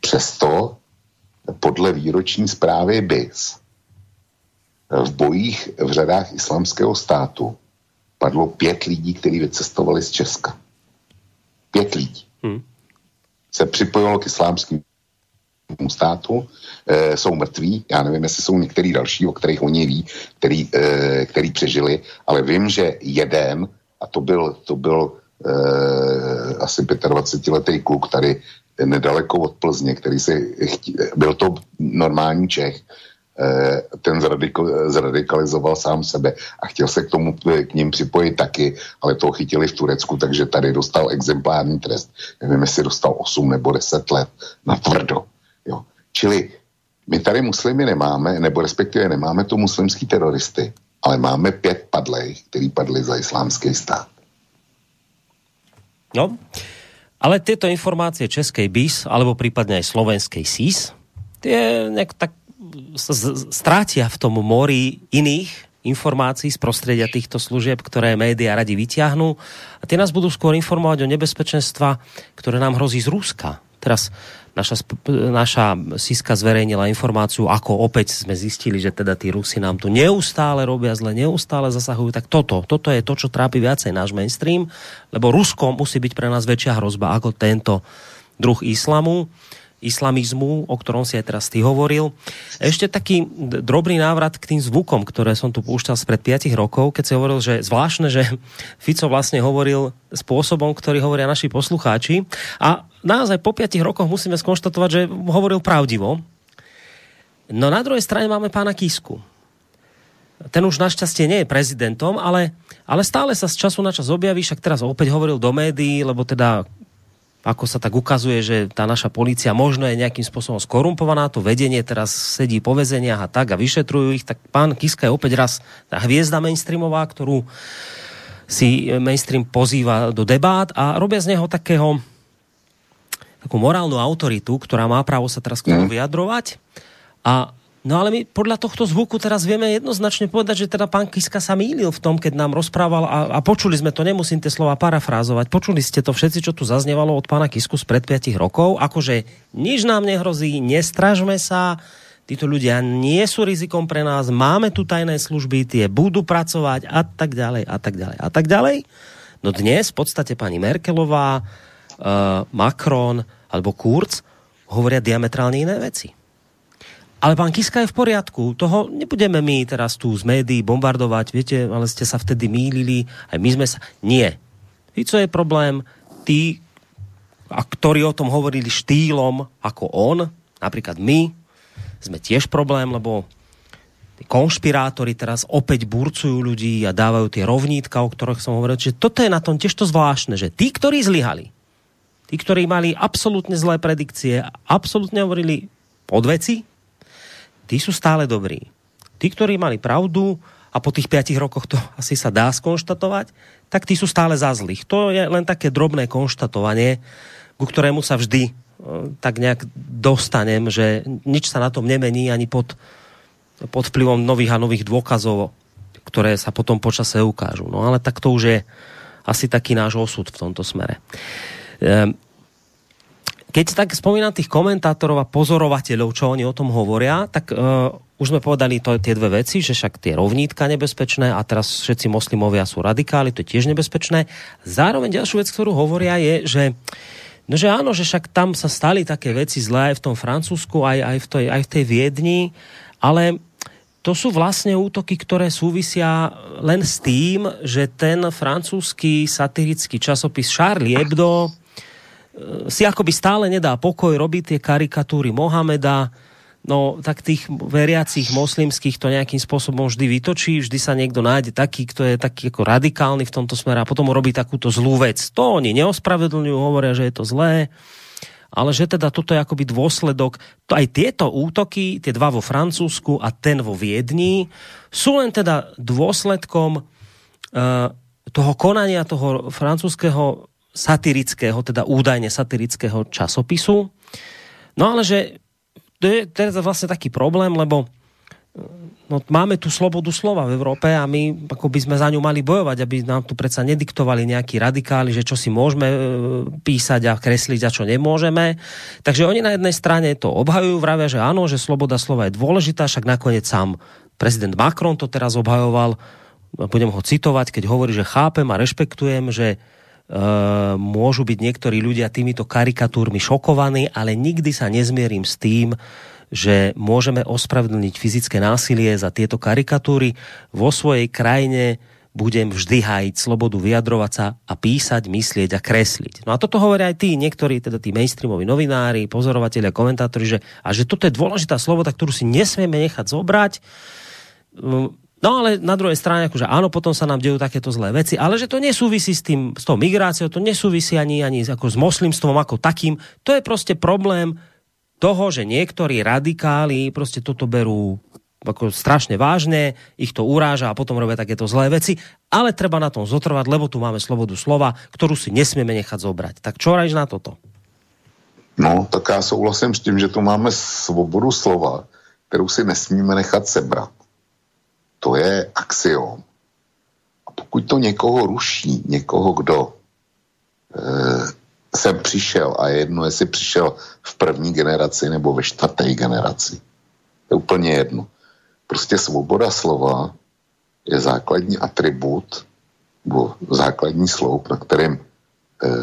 Přesto podle výroční zprávy BIS v bojích v řadách Islámského státu padlo 5 lidí, kteří vycestovali z Česka. 5 lidí. Se připojilo k islámskému státu, jsou mrtví, já nevím, jestli jsou některý další, o kterých oni ví, který přežili, ale vím, že jeden, a to byl asi 25-letý kluk tady nedaleko od Plzně, který byl to normální Čech, ten zradikalizoval sám sebe a chtěl se k ním připojit taky, ale toho chytili v Turecku, takže tady dostal exemplární trest. Nevím, jestli dostal 8 nebo 10 let na tvrdo. Jo. Čili my tady muslimy nemáme, nebo respektive nemáme to muslimský teroristy, ale máme 5 padlých, který padli za Islámský stát. No, ale tieto informácie českej BIS, alebo prípadne aj slovenskej SIS, tie nejak tak strátia v tom mori iných informácií z prostredia týchto služieb, ktoré médiá radi vyťahnú a tie nás budú skôr informovať o nebezpečenstva, ktoré nám hrozí z Ruska. Teraz naša SIS-ka zverejnila informáciu, ako opäť sme zistili, že teda tí Rusi nám tu neustále robia zle, neustále zasahujú, tak toto je to, čo trápi viacej náš mainstream, lebo Rusko musí byť pre nás väčšia hrozba ako tento druh islamizmu, o ktorom si aj teraz ty hovoril. Ešte taký drobný návrat k tým zvukom, ktoré som tu púšťal spred 5 rokov, keď si hovoril, že zvláštne, že Fico vlastne hovoril spôsobom, ktorý hovoria naši poslucháči. A naozaj po 5 rokoch musíme skonštatovať, že hovoril pravdivo. No na druhej strane máme pána Kisku. Ten už našťastie nie je prezidentom, ale stále sa z času na čas objaví, však teraz opäť hovoril do médií, lebo teda ako sa tak ukazuje, že tá naša polícia možno je nejakým spôsobom skorumpovaná, to vedenie teraz sedí po väzeniach a tak a vyšetrujú ich, tak pán Kiska je opäť raz tá hviezda mainstreamová, ktorú si mainstream pozýva do debát a robia z neho takú morálnu autoritu, ktorá má právo sa teraz k tomu vyjadrovať. No ale my podľa tohto zvuku teraz vieme jednoznačne povedať, že teda pán Kiska sa mýlil v tom, keď nám rozprával a počuli sme to, nemusím tie slova parafrázovať, počuli ste to všetci, čo tu zaznievalo od pána Kisku spred 5 rokov, akože nič nám nehrozí, nestražme sa, títo ľudia nie sú rizikom pre nás, máme tu tajné služby, tie budú pracovať a tak ďalej, a tak ďalej, a tak ďalej. No dnes v podstate pani Merkelová, Macron alebo Kurz hovoria diametrálne iné veci. Ale pán Kiska je v poriadku, toho nebudeme my teraz tu z médií bombardovať, viete, ale ste sa vtedy mýlili, aj my sme sa... Nie. Fico je problém, tí, ktorí o tom hovorili štýlom ako on, napríklad my, sme tiež problém, lebo tí konšpirátori teraz opäť burcujú ľudí a dávajú tie rovnítka, o ktorých som hovoril, že toto je na tom tiež to zvláštne, že tí, ktorí zlyhali, tí, ktorí mali absolútne zlé predikcie, absolútne hovorili od veci, tí sú stále dobrí. Tí, ktorí mali pravdu, a po tých 5 rokoch to asi sa dá skonštatovať, tak tí sú stále za zlých. To je len také drobné konštatovanie, ku ktorému sa vždy tak nejak dostanem, že nič sa na tom nemení ani pod vplyvom nových a nových dôkazov, ktoré sa potom počase ukážu. No ale tak to už je asi taký náš osud v tomto smere. Keď tak spomínam tých komentátorov a pozorovateľov, čo oni o tom hovoria, tak už sme povedali tie dve veci, že však tie rovnítka nebezpečné a teraz všetci moslimovia sú radikáli, to je tiež nebezpečné. Zároveň ďalšiu vec, ktorú hovoria, je, že no že áno, že však tam sa stali také veci zlé aj v tom Francúzsku, aj v tej Viedni, ale to sú vlastne útoky, ktoré súvisia len s tým, že ten francúzsky satirický časopis Charlie Hebdo si akoby stále nedá pokoj, robí tie karikatúry Mohameda, no tak tých veriacich moslimských to nejakým spôsobom vždy vytočí, vždy sa niekto nájde taký, kto je taký ako radikálny v tomto smere a potom robí takúto zlú vec. To oni neospravedlňujú, hovoria, že je to zlé, ale že teda toto je akoby dôsledok, to aj tieto útoky, tie dva vo Francúzsku a ten vo Viedni, sú len teda dôsledkom toho konania toho francúzskeho satirického, teda údajne satirického časopisu. No ale že to je teraz vlastne taký problém, lebo no, máme tu slobodu slova v Európe a my ako by sme za ňu mali bojovať, aby nám tu predsa nediktovali nejakí radikáli, že čo si môžeme písať a kresliť a čo nemôžeme. Takže oni na jednej strane to obhajujú, vravia, že áno, že sloboda slova je dôležitá, však nakoniec sám prezident Macron to teraz obhajoval, budem ho citovať, keď hovorí, že chápem a rešpektujem, že môžu byť niektorí ľudia týmito karikatúrmi šokovaní, ale nikdy sa nezmierim s tým, že môžeme ospravedlniť fyzické násilie za tieto karikatúry. Vo svojej krajine budem vždy hájiť slobodu vyjadrovať sa a písať, myslieť a kresliť. No a toto hovoria aj tí niektorí, teda tí mainstreamoví novinári, pozorovatelia, komentátori, že toto je dôležitá sloboda, ktorú si nesmieme nechať zobrať. No ale na druhej strane, akože áno, potom sa nám dejú takéto zlé veci, ale že to nesúvisí s tou migráciou, to nesúvisí ani ako s moslimstvom ako takým. To je proste problém toho, že niektorí radikáli proste toto berú ako strašne vážne, ich to uráža a potom robia takéto zlé veci, ale treba na tom zotrvať, lebo tu máme slobodu slova, ktorú si nesmieme nechať zobrať. Tak čo rajš na toto? No, tak ja souhlasím s tým, že tu máme svobodu slova, ktorú si nesmíme nechať sebrat. To je axiom. A pokud to někoho ruší, někoho, kdo sem přišel, a je jedno, jestli přišel v první generaci nebo ve čtvrté generaci, to je úplně jedno. Prostě svoboda slova je základní atribut nebo základní sloup, na kterém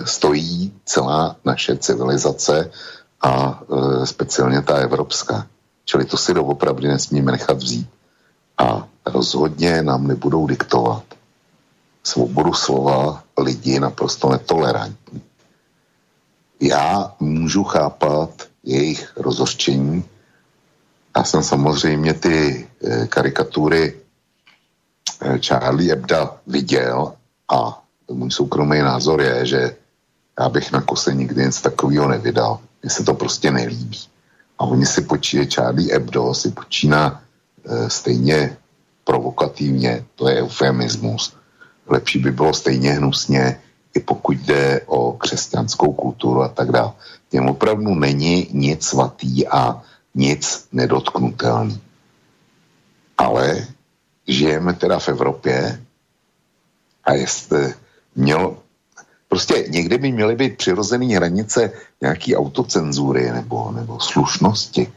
stojí celá naše civilizace a speciálně ta evropská. Čili to si doopravdy nesmíme nechat vzít. A rozhodně nám nebudou diktovat svobodu slova lidi naprosto netolerantní. Já můžu chápat jejich rozhořčení. Já jsem samozřejmě ty karikatury Charlie Hebda viděl a můj soukromý názor je, že já bych na kose nikdy nic takového nevydal. Mně se to prostě nelíbí. A oni si počínají, Charlie Hebdo si počíná stejně provokativně, to je eufemismus. Lepší by bylo stejně hnusně, i pokud jde o křesťanskou kulturu a tak dále. Těm opravdu není nic svatý a nic nedotknutelný. Ale žijeme teda v Evropě a jestli měl... Prostě někdy by měly být přirozený hranice nějaký autocenzury nebo slušnosti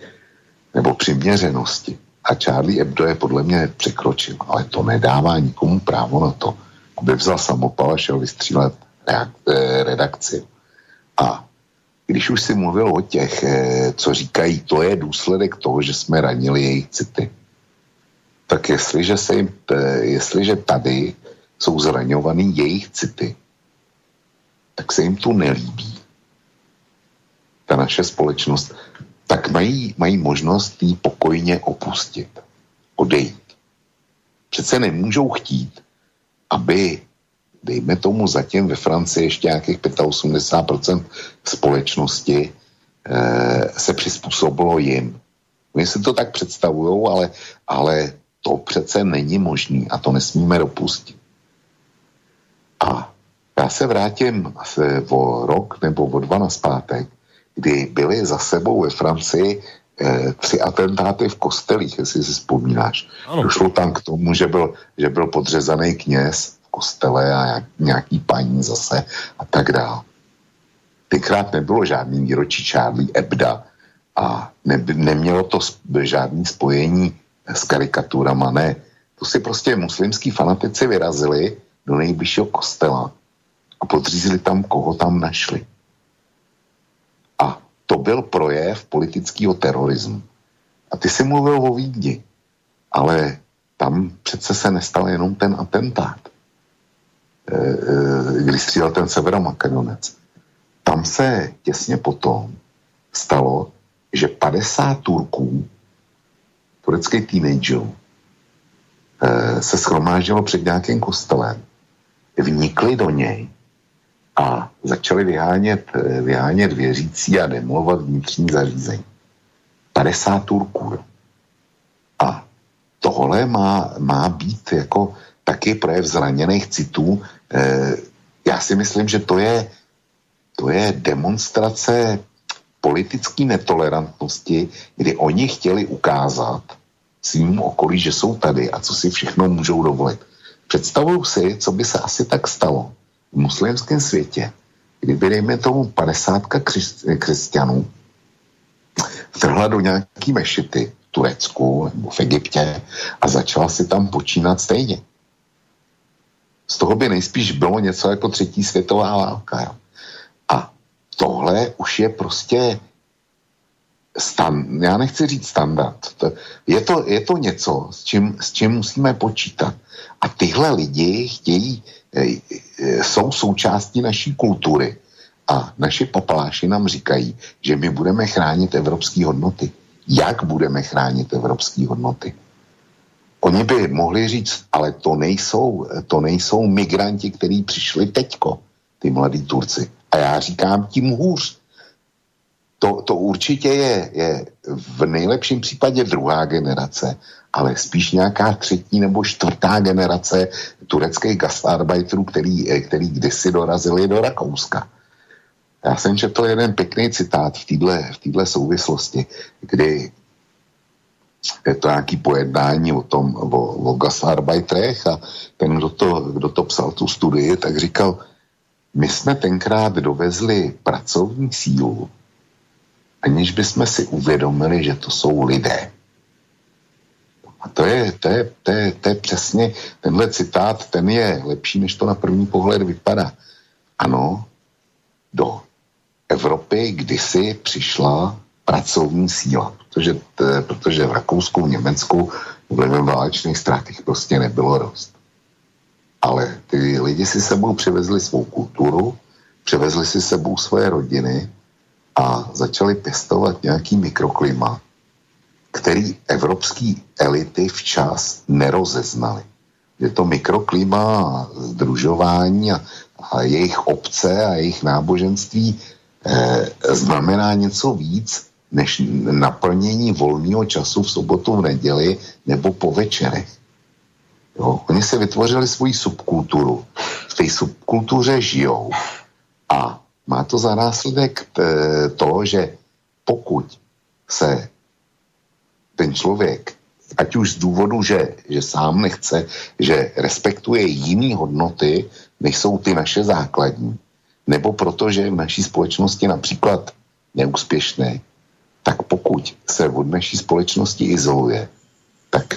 nebo přiměřenosti. A Charlie Hebdo je podle mě překročil, ale to nedává nikomu právo na to, aby vzal samopal a šel vystřílet redakci. A když už si mluvil o těch, co říkají, to je důsledek toho, že jsme ranili jejich city. Tak jestliže tady jsou zraňovaný jejich city, tak se jim tu nelíbí. Ta naše společnost... tak mají možnost ji pokojně opustit, odejít. Přece nemůžou chtít, aby, dejme tomu zatím ve Francii ještě nějakých 85% společnosti se přizpůsobilo jim. Oni si to tak představujou, ale to přece není možné a to nesmíme dopustit. A já se vrátím o rok nebo o dva nazpátek, kdy byly za sebou ve Francii tři atentáty v kostelích, jestli si vzpomínáš. Ano. Došlo tam k tomu, že byl podřezaný kněz v kostele a nějaký paní zase a tak dále. Tenkrát nebylo žádný výročí Charlie Hebda a nemělo to žádný spojení s karikaturama, ne. To si prostě muslimský fanatici vyrazili do nejbližšího kostela a podřízli tam, koho tam našli. A to byl projev politického terorismu. A ty si mluvil o Vídni, ale tam přece se nestal jenom ten atentát, když střílel ten severomakedonec. Tam se těsně potom stalo, že 50 Turků, tureckých teenagerů, se shromáždilo před nějakým kostelem, vnikli do něj a začali vyhánět věřící a demolovat vnitřní zařízení. 50 Turků. A tohle má být jako taky projev zraněných citů. Já si myslím, že to je demonstrace politické netolerantnosti, kdy oni chtěli ukázat svým okolí, že jsou tady a co si všechno můžou dovolit. Představuju si, co by se asi tak stalo v muslimském světě, kdyby, dejme tomu, 50 křesťanů vtrhla do nějaký mešity v Turecku nebo v Egyptě a začala si tam počínat stejně. Z toho by nejspíš bylo něco jako třetí světová válka. Jo. A tohle už je prostě já nechci říct standard. Je to něco, s čím musíme počítat. A tyhle lidi jsou součástí naší kultury. A naši papaláši nám říkají, že my budeme chránit evropské hodnoty. Jak budeme chránit evropské hodnoty? Oni by mohli říct, ale to nejsou migranti, kteří přišli teďko, ty mladí Turci. A já říkám, tím hůř. To určitě je v nejlepším případě druhá generace, ale spíš nějaká třetí nebo čtvrtá generace tureckých gastarbeiterů, který kdysi dorazili do Rakouska. Já jsem četl jeden pěkný citát v této souvislosti, kdy je to nějaký pojednání o gastarbeiterech a ten, kdo to psal tu studii, tak říkal, my jsme tenkrát dovezli pracovní sílu, aniž bychom si uvědomili, že to jsou lidé. A to je přesně, tenhle citát, ten je lepší, než to na první pohled vypadá. Ano, do Evropy kdysi přišla pracovní síla, protože v Rakousku, v Německu vlivem válečných ztrát prostě nebylo dost. Ale ty lidi si sebou přivezli svou kulturu, přivezli si sebou svoje rodiny a začali pěstovat nějaký mikroklima, který evropský elity včas nerozeznaly. Je to mikroklima združování a jejich obce a jejich náboženství znamená něco víc, než naplnění volného času v sobotu, v neděli nebo po večerech. Jo? Oni si vytvořili svoji subkulturu. V té subkultuře žijou a má to za následek to, že pokud se ten člověk, ať už z důvodu, že sám nechce, že respektuje jiné hodnoty, než jsou ty naše základní, nebo protože v naší společnosti například neúspěšné, tak pokud se od naší společnosti izoluje, tak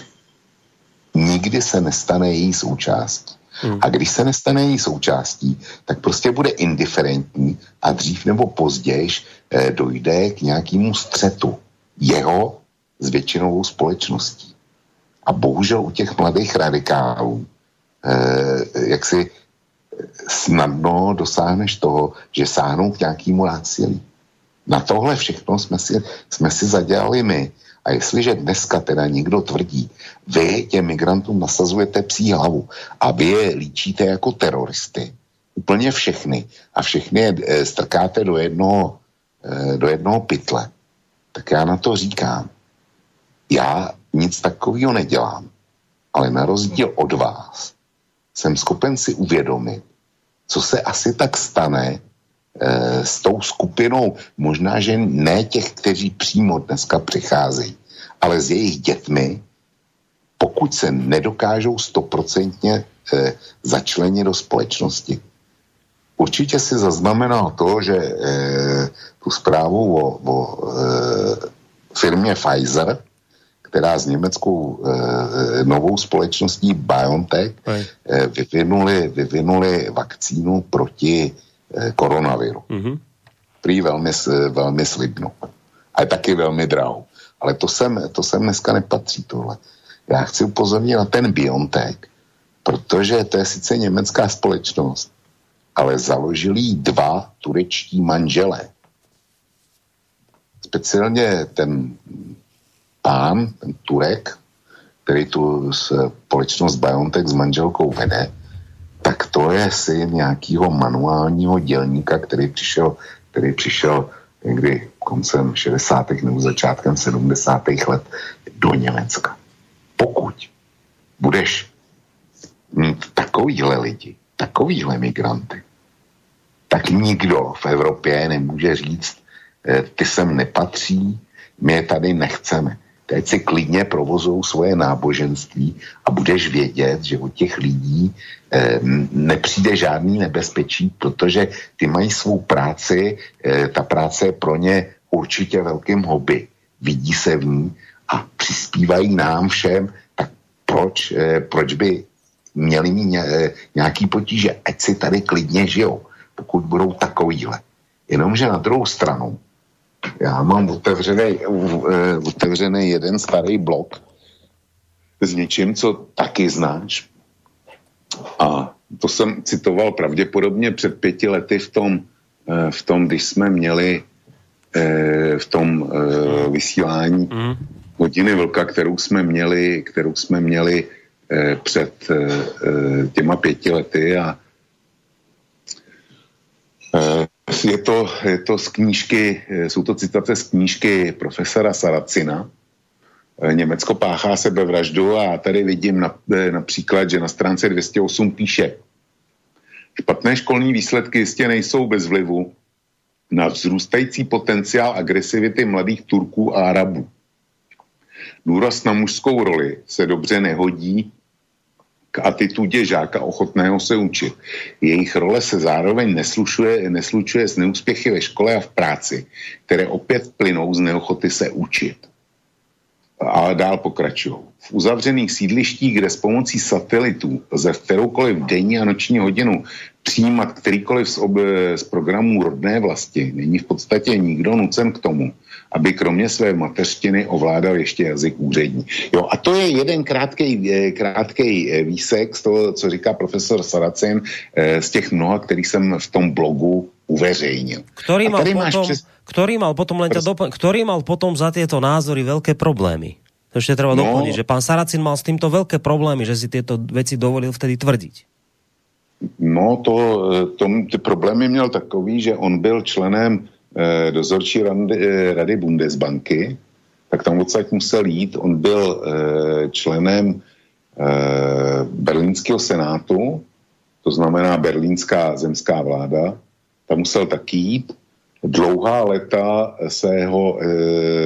nikdy se nestane její součástí. A když se nestane její součástí, tak prostě bude indiferentní a dřív nebo později dojde k nějakému střetu jeho s většinovou společností. A bohužel u těch mladých radikálů jaksi snadno dosáhneš toho, že sáhnou k nějakému násilí. Na tohle všechno jsme si zadělali my. A jestliže dneska teda někdo tvrdí, vy těm migrantům nasazujete psí hlavu a vy je líčíte jako teroristy, úplně všechny, a všechny je strkáte do jednoho pytle, tak já na to říkám, já nic takového nedělám, ale na rozdíl od vás jsem schopen si uvědomit, co se asi tak stane, s tou skupinou, možná, že ne těch, kteří přímo dneska přicházejí, ale s jejich dětmi, pokud se nedokážou 100% začlenit do společnosti. Určitě si zaznamenal to, že tu zprávu o firmě Pfizer, která s německou novou společností BioNTech vyvinuli vakcínu proti koronaviru. Mm-hmm. Prý velmi slibnou. A je taky velmi drahou. Ale to sem dneska nepatří tohle. Já chci upozornit na ten BioNTech, protože to je sice německá společnost, ale založili jí dva turečtí manželé. Speciálně ten pán, ten Turek, který tu společnost BioNTech s manželkou vede, tak to je syn nějakého manuálního dělníka, který přišel někdy koncem 60. nebo začátkem 70. let do Německa. Pokud budeš mít takovýhle lidi, takovýhle migranty, tak nikdo v Evropě nemůže říct, ty sem nepatří, my je tady nechceme. Teď si klidně provozují svoje náboženství a budeš vědět, že od těch lidí nepřijde žádný nebezpečí, protože ty mají svou práci, ta práce je pro ně určitě velkým hobby. Vidí se v ní a přispívají nám všem, tak proč by měli mít nějaký potíže? Ať si tady klidně žijou, pokud budou takovýhle. Jenomže na druhou stranu, já mám otevřený jeden starý blog s něčím, co taky znáš. A to jsem citoval pravděpodobně před 5 lety v tom když jsme měli v tom vysílání hodiny vlka, kterou jsme měli před těma 5 lety a je to z knížky, jsou to citace z knížky profesora Sarrazina. Německo páchá sebevraždu a tady vidím například, že na stránce 208 píše: špatné školní výsledky jistě nejsou bez vlivu na vzrůstající potenciál agresivity mladých Turků a Arabů. Důraz na mužskou roli se dobře nehodí k atitudě žáka ochotného se učit. Jejich role se zároveň neslučuje s neúspěchy ve škole a v práci, které opět plynou z neochoty se učit. A dál pokračují. V uzavřených sídlištích, kde s pomocí satelitů lze v kteroukoliv denní a noční hodinu přijímat kterýkoliv z programů rodné vlasti, není v podstatě nikdo nucen k tomu, aby kromě své mateřštiny ovládal ještě jazyk úřední. Jo, a to je jeden krátkej výsek z toho, co říká profesor Sarrazin, z těch mnoha, který jsem v tom blogu uveřejnil. Ktorý mal potom za tieto názory veľké problémy. To ešte treba doplniť, že pán Sarrazin mal s týmto veľké problémy, že si tieto veci dovolil vtedy tvrdiť. No, ty problémy měl takový, že on byl členem dozorčí rady Bundesbanky, tak tam odsaď musel jít. On byl členem berlínského senátu, to znamená berlínská zemská vláda, tam musel taky jít. Dlouhá leta se ho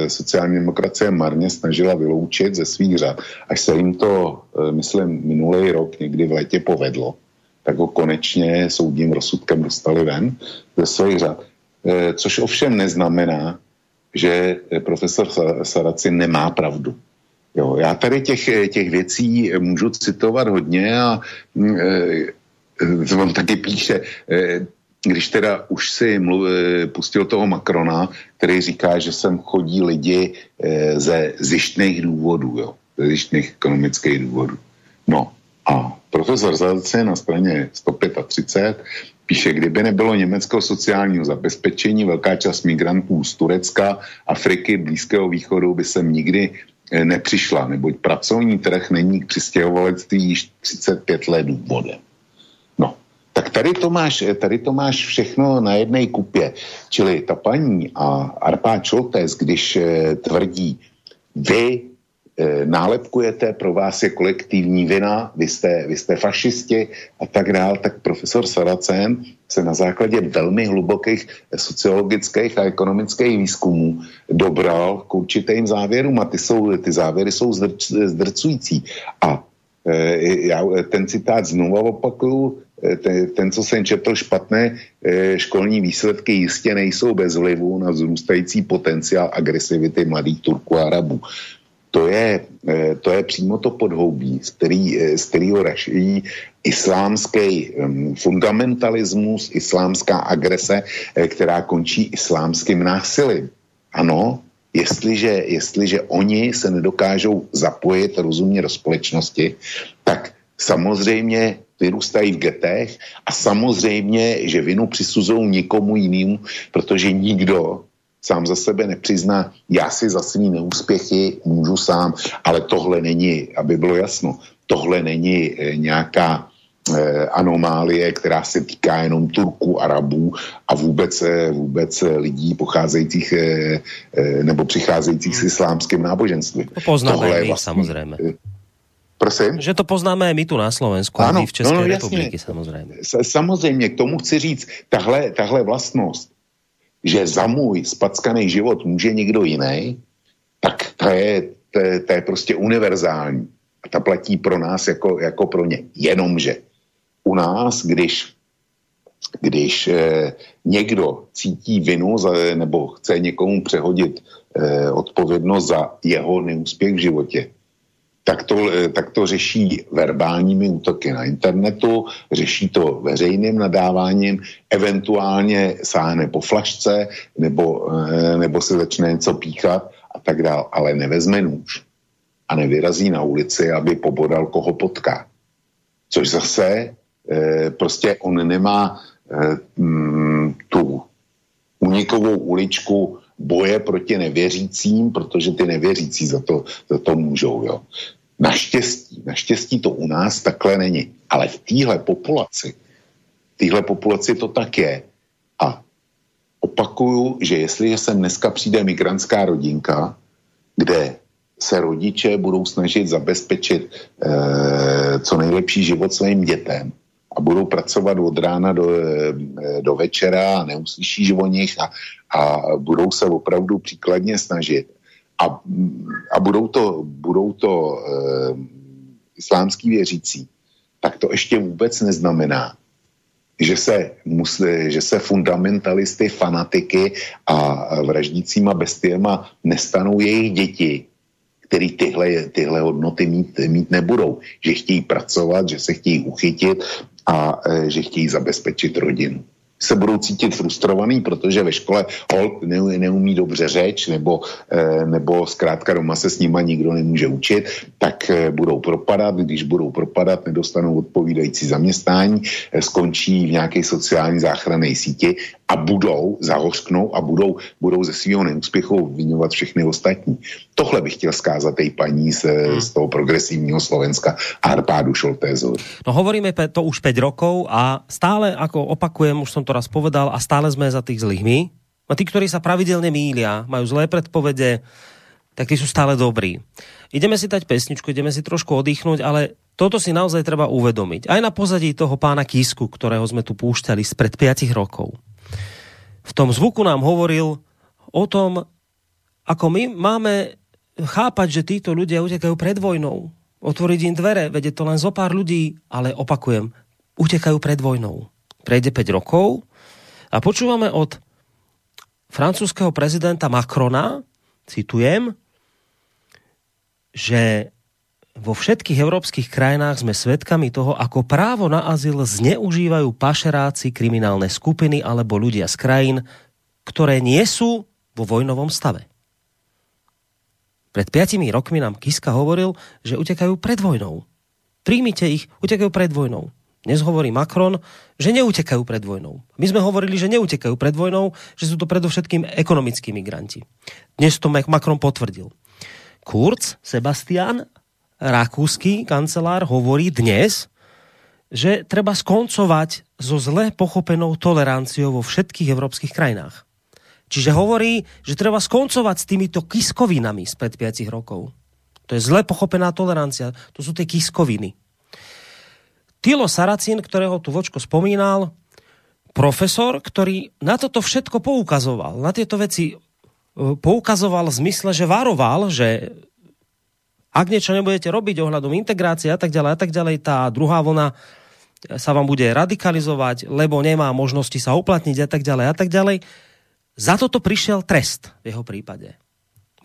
sociální demokracie marně snažila vyloučit ze svých řad. Až se jim to, myslím, minulý rok někdy v létě povedlo, tak ho konečně soudním rozsudkem dostali ven ze svých řad. Což ovšem neznamená, že profesor Sarrazin nemá pravdu. Jo, já tady těch věcí můžu citovat hodně a on taky píše... Když teda už si pustil toho Macrona, který říká, že sem chodí lidi ze zištných důvodů, jo, ze zištných ekonomických důvodů. No a profesor Sarrazin na straně 135 píše, kdyby nebylo německého sociálního zabezpečení, velká část migrantů z Turecka, Afriky, Blízkého východu by sem nikdy nepřišla, neboť pracovní trh není k přistěhovalectví již 35 let důvodem. Tak tady to máš všechno na jednej kupě. Čili ta paní a Arpád Soltész, když tvrdí, vy nálepkujete, pro vás je kolektivní vina, vy jste fašisti a tak dál, tak profesor Sarrazin se na základě velmi hlubokých sociologických a ekonomických výzkumů dobral k určitým závěrům a ty závěry jsou zdrcující. A já ten citát znovu opakuju, ten, co jsem četl, špatné školní výsledky jistě nejsou bez vlivu na vzrůstající potenciál agresivity mladých Turků a Arabů. To je přímo to podhoubí, z kterého raší islámský fundamentalismus, islámská agrese, která končí islámským násilím. Ano, jestliže oni se nedokážou zapojit rozumně do společnosti, tak samozřejmě vyrůstají v getech a samozřejmě, že vinu přisuzují někomu jinému, protože nikdo sám za sebe nepřizná, já si za svý neúspěchy můžu sám, ale tohle není, aby bylo jasno, tohle není nějaká anomálie, která se týká jenom Turků, Arabů a vůbec lidí pocházejících nebo přicházejících s islámským náboženstvím. To poznáme my, samozřejmě. Prosím? Že to poznáme my tu na Slovensku, ano, a my v České republiky, samozřejmě. Samozřejmě, k tomu chci říct, tahle vlastnost, že za můj spackaný život může někdo jiný, tak to je prostě univerzální. A ta platí pro nás jako pro ně. Jenomže u nás, když někdo cítí vinu nebo chce někomu přehodit odpovědnost za jeho neúspěch v životě, tak to řeší verbálními útoky na internetu, řeší to veřejným nadáváním, eventuálně sáhne po flašce nebo se začne něco píchat a tak dál. Ale nevezme nůž a nevyrazí na ulici, aby pobodal, koho potká. Což zase prostě on nemá tu unikovou uličku boje proti nevěřícím, protože ty nevěřící za to můžou. Jo. Naštěstí to u nás takhle není. Ale v téhle populaci to tak je. A opakuju, že jestliže sem dneska přijde migrantská rodinka, kde se rodiče budou snažit zabezpečit co nejlepší život svým dětem, a budou pracovat od rána do večera a neuslyšíš o nich a budou se opravdu příkladně snažit. A budou to islámský věřící. Tak to ještě vůbec neznamená, že se fundamentalisty, fanatiky a vraždícíma bestiema nestanou jejich děti, který tyhle hodnoty mít nebudou. Že chtějí pracovat, že se chtějí uchytit a že chtějí zabezpečit rodinu. Se budou cítit frustrovaný, protože ve škole holt neumí dobře řeč nebo zkrátka doma se s nima nikdo nemůže učit, tak budou propadat, když budou propadat, nedostanou odpovídající zaměstnání, skončí v nějaké sociální záchranné síti a zahořknou a budou ze svého neúspěchu obvinovat všechny ostatní. Tohle bych chtěl skázat tej paní z toho progresívneho Slovenska Arpádu Soltézovi. No hovoríme to už 5 rokov a stále, ako opakujem, už som to raz povedal, a stále sme za tých zlých my. A tí, ktorí sa pravidelne mýlia, majú zlé predpovede, tak tí sú stále dobrí. Ideme si dať pesničku, ideme si trošku oddychnúť, ale toto si naozaj treba uvedomiť. Aj na pozadí toho pána Kisku, ktorého sme tu púšťali spred 5 rokov. V tom zvuku nám hovoril o tom, ako my máme chápať, že títo ľudia utekajú pred vojnou. Otvoriť im dvere, veď je to len zo pár ľudí, ale opakujem, utekajú pred vojnou. Prejde 5 rokov a počúvame od francúzskeho prezidenta Macrona, citujem, že vo všetkých európskych krajinách sme svedkami toho, ako právo na azyl zneužívajú pašeráci, kriminálne skupiny alebo ľudia z krajín, ktoré nie sú vo vojnovom stave. Pred 5 rokmi nám Kiska hovoril, že utekajú pred vojnou. Príjmite ich, utekajú pred vojnou. Dnes hovorí Macron, že neutekajú pred vojnou. My sme hovorili, že neutekajú pred vojnou, že sú to predovšetkým ekonomickí migranti. Dnes to Macron potvrdil. Kurz, Sebastian, rakúsky kancelár, hovorí dnes, že treba skoncovať so zle pochopenou toleranciou vo všetkých európskych krajinách. Čiže hovorí, že treba skoncovať s týmito kiskovinami spred 5 rokov. To je zle pochopená tolerancia. To sú tie kiskoviny. Thilo Sarrazin, ktorého tu Vlčko spomínal, profesor, ktorý na toto všetko poukazoval, na tieto veci poukazoval v zmysle, že varoval, že ak niečo nebudete robiť ohľadom integrácie a tak ďalej, tá druhá vlna sa vám bude radikalizovať, lebo nemá možnosti sa uplatniť a tak ďalej. Za toto prišiel trest v jeho prípade.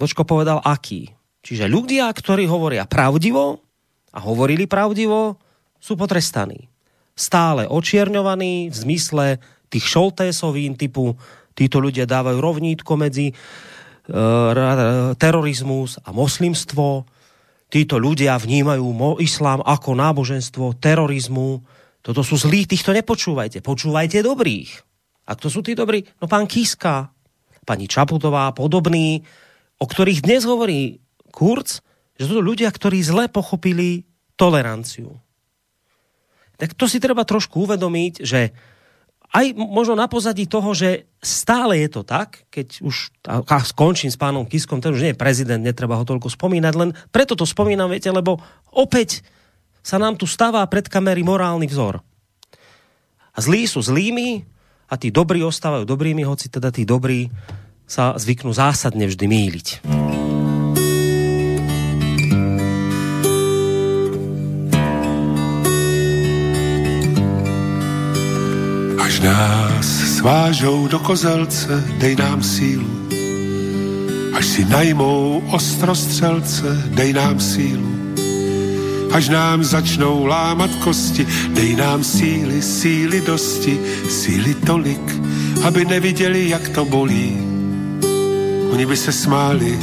Vlčko povedal, aký. Čiže ľudia, ktorí hovoria pravdivo a hovorili pravdivo, sú potrestaní. Stále očierňovaní v zmysle tých Soltészovým typu títo ľudia dávajú rovnítko medzi terorizmus a moslimstvo. Títo ľudia vnímajú islám ako náboženstvo terorizmu. Toto sú zlí, týchto nepočúvajte. Počúvajte dobrých. A kto sú tí dobrí? No pán Kiska, pani Čaputová, podobní, o ktorých dnes hovorí Kurz, že sú to ľudia, ktorí zle pochopili toleranciu. Tak to si treba trošku uvedomiť, že aj možno na pozadí toho, že stále je to tak, keď už skončím s pánom Kiskom, ten už nie je prezident, netreba ho toľko spomínať, len preto to spomínam, viete, lebo opäť sa nám tu stavá pred kamery morálny vzor. A zlí sú zlými, a tí dobrí ostávajú dobrými, hoci teda tí dobrí sa zvyknú zásadne vždy mýliť. Až nás svážou do kozelce, dej nám sílu. Až si najmou ostrostřelce, dej nám sílu. Až nám začnou lámat kosti, dej nám síly, síly dosti, síly tolik, aby neviděli, jak to bolí. Oni by se smáli,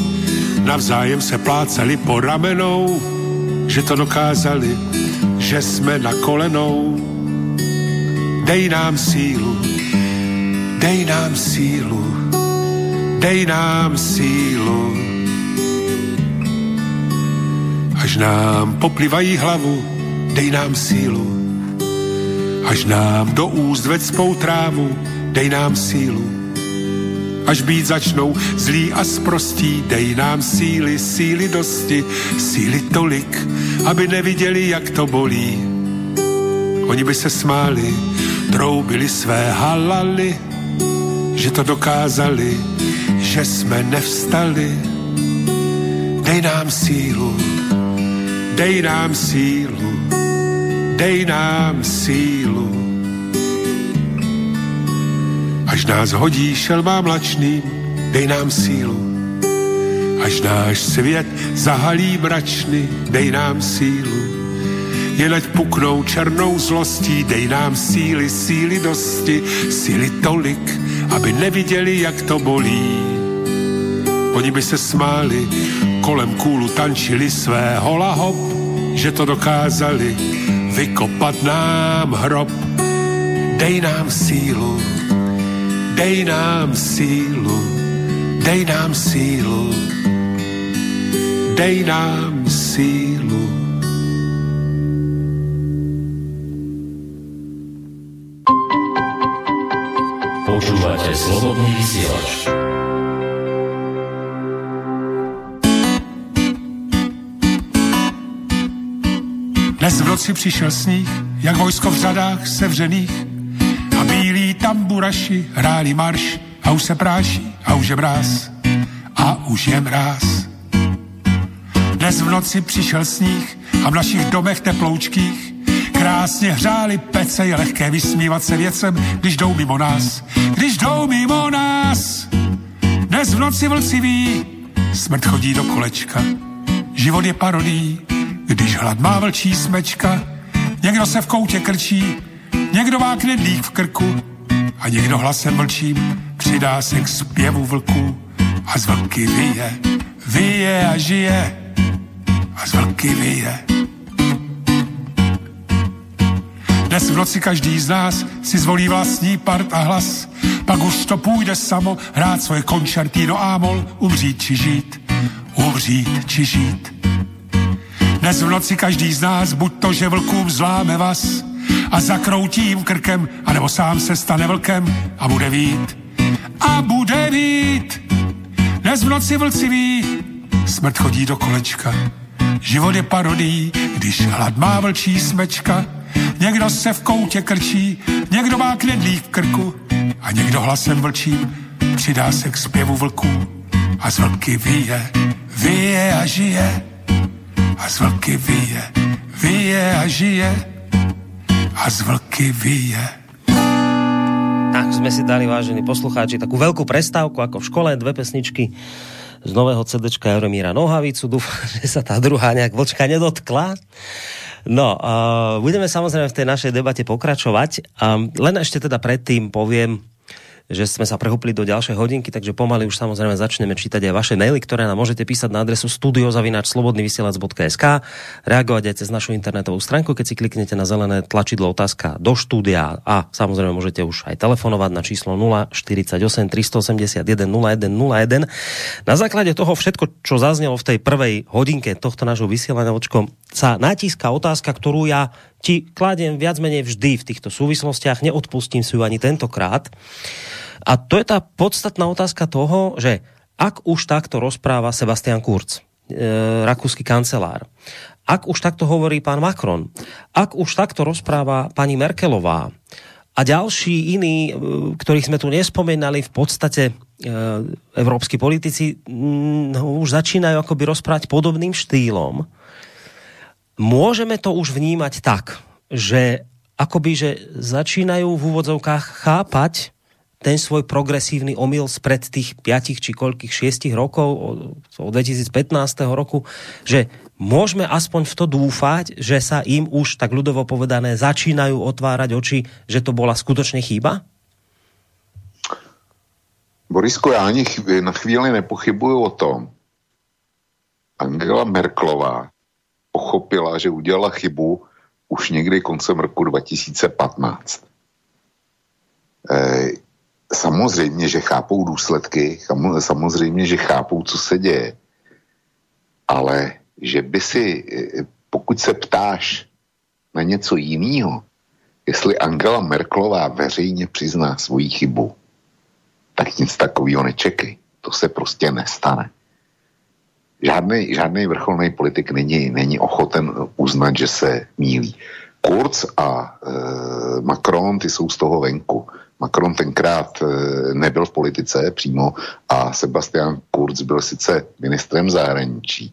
navzájem se plácali po ramenou, že to dokázali, že jsme na kolenou. Dej nám sílu, dej nám sílu, dej nám sílu. Až nám poplivají hlavu, dej nám sílu. Až nám do úst vecpou trávu, dej nám sílu. Až být začnou zlí a sprostí, dej nám síly, síly dosti, síly tolik, aby neviděli, jak to bolí. Oni by se smáli, troubili své halaly, že to dokázali, že jsme nevstali. Dej nám sílu, dej nám sílu, dej nám sílu. Až nás hodí šelma mlačným, dej nám sílu. Až náš svět zahalí mračny, dej nám sílu. Jenať puknou černou zlostí, dej nám síly, síly dosti, síly tolik, aby neviděli, jak to bolí. Oni by se smáli, kolem kůlu tančili své hola hop, že to dokázali vykopat nám hrob. Dej nám sílu, dej nám sílu, dej nám sílu, dej nám sílu. Počúvate Slobodný vysielač. Dnes v noci přišel sníh, jak vojsko v řadách sevřených, a bílí tamburaši hráli marš, a už se práší, a už je mráz, a už je mráz. Dnes v noci přišel sníh a v našich domech teploučkých krásně hřáli pece, je lehké vysmívat se věcem, když jdou mimo nás, když jdou mimo nás. Dnes v noci vlci ví, smrt chodí do kolečka, život je parodí. Když hlad má vlčí smečka, někdo se v koutě krčí, někdo vákne dlík v krku a někdo hlasem vlčím přidá se k zpěvu vlků a z vlky vyje, vyje a žije a z vlky vyje. Dnes v noci každý z nás si zvolí vlastní part a hlas, pak už to půjde samo hrát svoje koncertino amol, umřít či žít, umřít či žít. Dnes v noci každý z nás, buď to, že vlkům zláme vaz a zakroutí jim krkem, anebo sám se stane vlkem a bude vít. A bude vít! Dnes v noci vlci ví, smrt chodí do kolečka, Život je parodií, když hlad má vlčí smečka. Někdo se v koutě krčí, někdo má knedlík v krku a někdo hlasem vlčím přidá se k zpěvu vlků. A z vlky vyje a žije. A z vlky vyje a žije. A z vlky vyje. Tak sme si dali, vážení poslucháči, takú veľkú prestávku ako v škole, dve pesničky z nového CDčka Jaromíra Nohavicu. Dúfam, že sa tá druhá nejak Vlčka nedotkla. No, budeme samozrejme v tej našej debate pokračovať. Len ešte teda predtým poviem, že sme sa prehúpli do ďalšej hodinky, takže pomaly už samozrejme začneme čítať aj vaše maily, ktoré nám môžete písať na adresu studio@slobodnyvysielac.sk, reagovať aj cez našu internetovú stránku, keď si kliknete na zelené tlačidlo otázka do štúdia, a samozrejme môžete už aj telefonovať na číslo 048 381 0101. Na základe toho všetko, čo zaznelo v tej prvej hodinke tohto nášho vysielania, Vlčko, sa natíska otázka, ktorú ja ti kladiem viac menej vždy v týchto súvislostiach, neodpustím si ju ani tentokrát. A to je tá podstatná otázka toho, že ak už takto rozpráva Sebastian Kurz, rakúsky kancelár, ak už takto hovorí pán Macron, ak už takto rozpráva pani Merkelová a ďalší iní, ktorých sme tu nespomínali, v podstate európski politici už začínajú akoby rozprávať podobným štýlom, môžeme to už vnímať tak, že akoby že začínajú v úvodzovkách chápať ten svoj progresívny omyl spred tých 5 či koľkých 6 rokov, od 2015. roku, že môžeme aspoň v to dúfať, že sa im už, tak ľudovo povedané, začínajú otvárať oči, že to bola skutočne chyba? Borisko, já ani na chvíli nepochybuju o tom. Angela Merkelová pochopila, že udělala chybu už někdy koncem roku 2015. Samozřejmě, že chápou důsledky, samozřejmě, že chápou, co se děje, ale že by si, pokud se ptáš na něco jiného, jestli Angela Merkelová veřejně přizná svoji chybu, tak nic takového nečekej. To se prostě nestane. Žádný vrcholný politik není ochoten uznat, že se mýlí. Kurz a Macron, ty jsou z toho venku. Macron tenkrát nebyl v politice přímo a Sebastian Kurz byl sice ministrem zahraničí,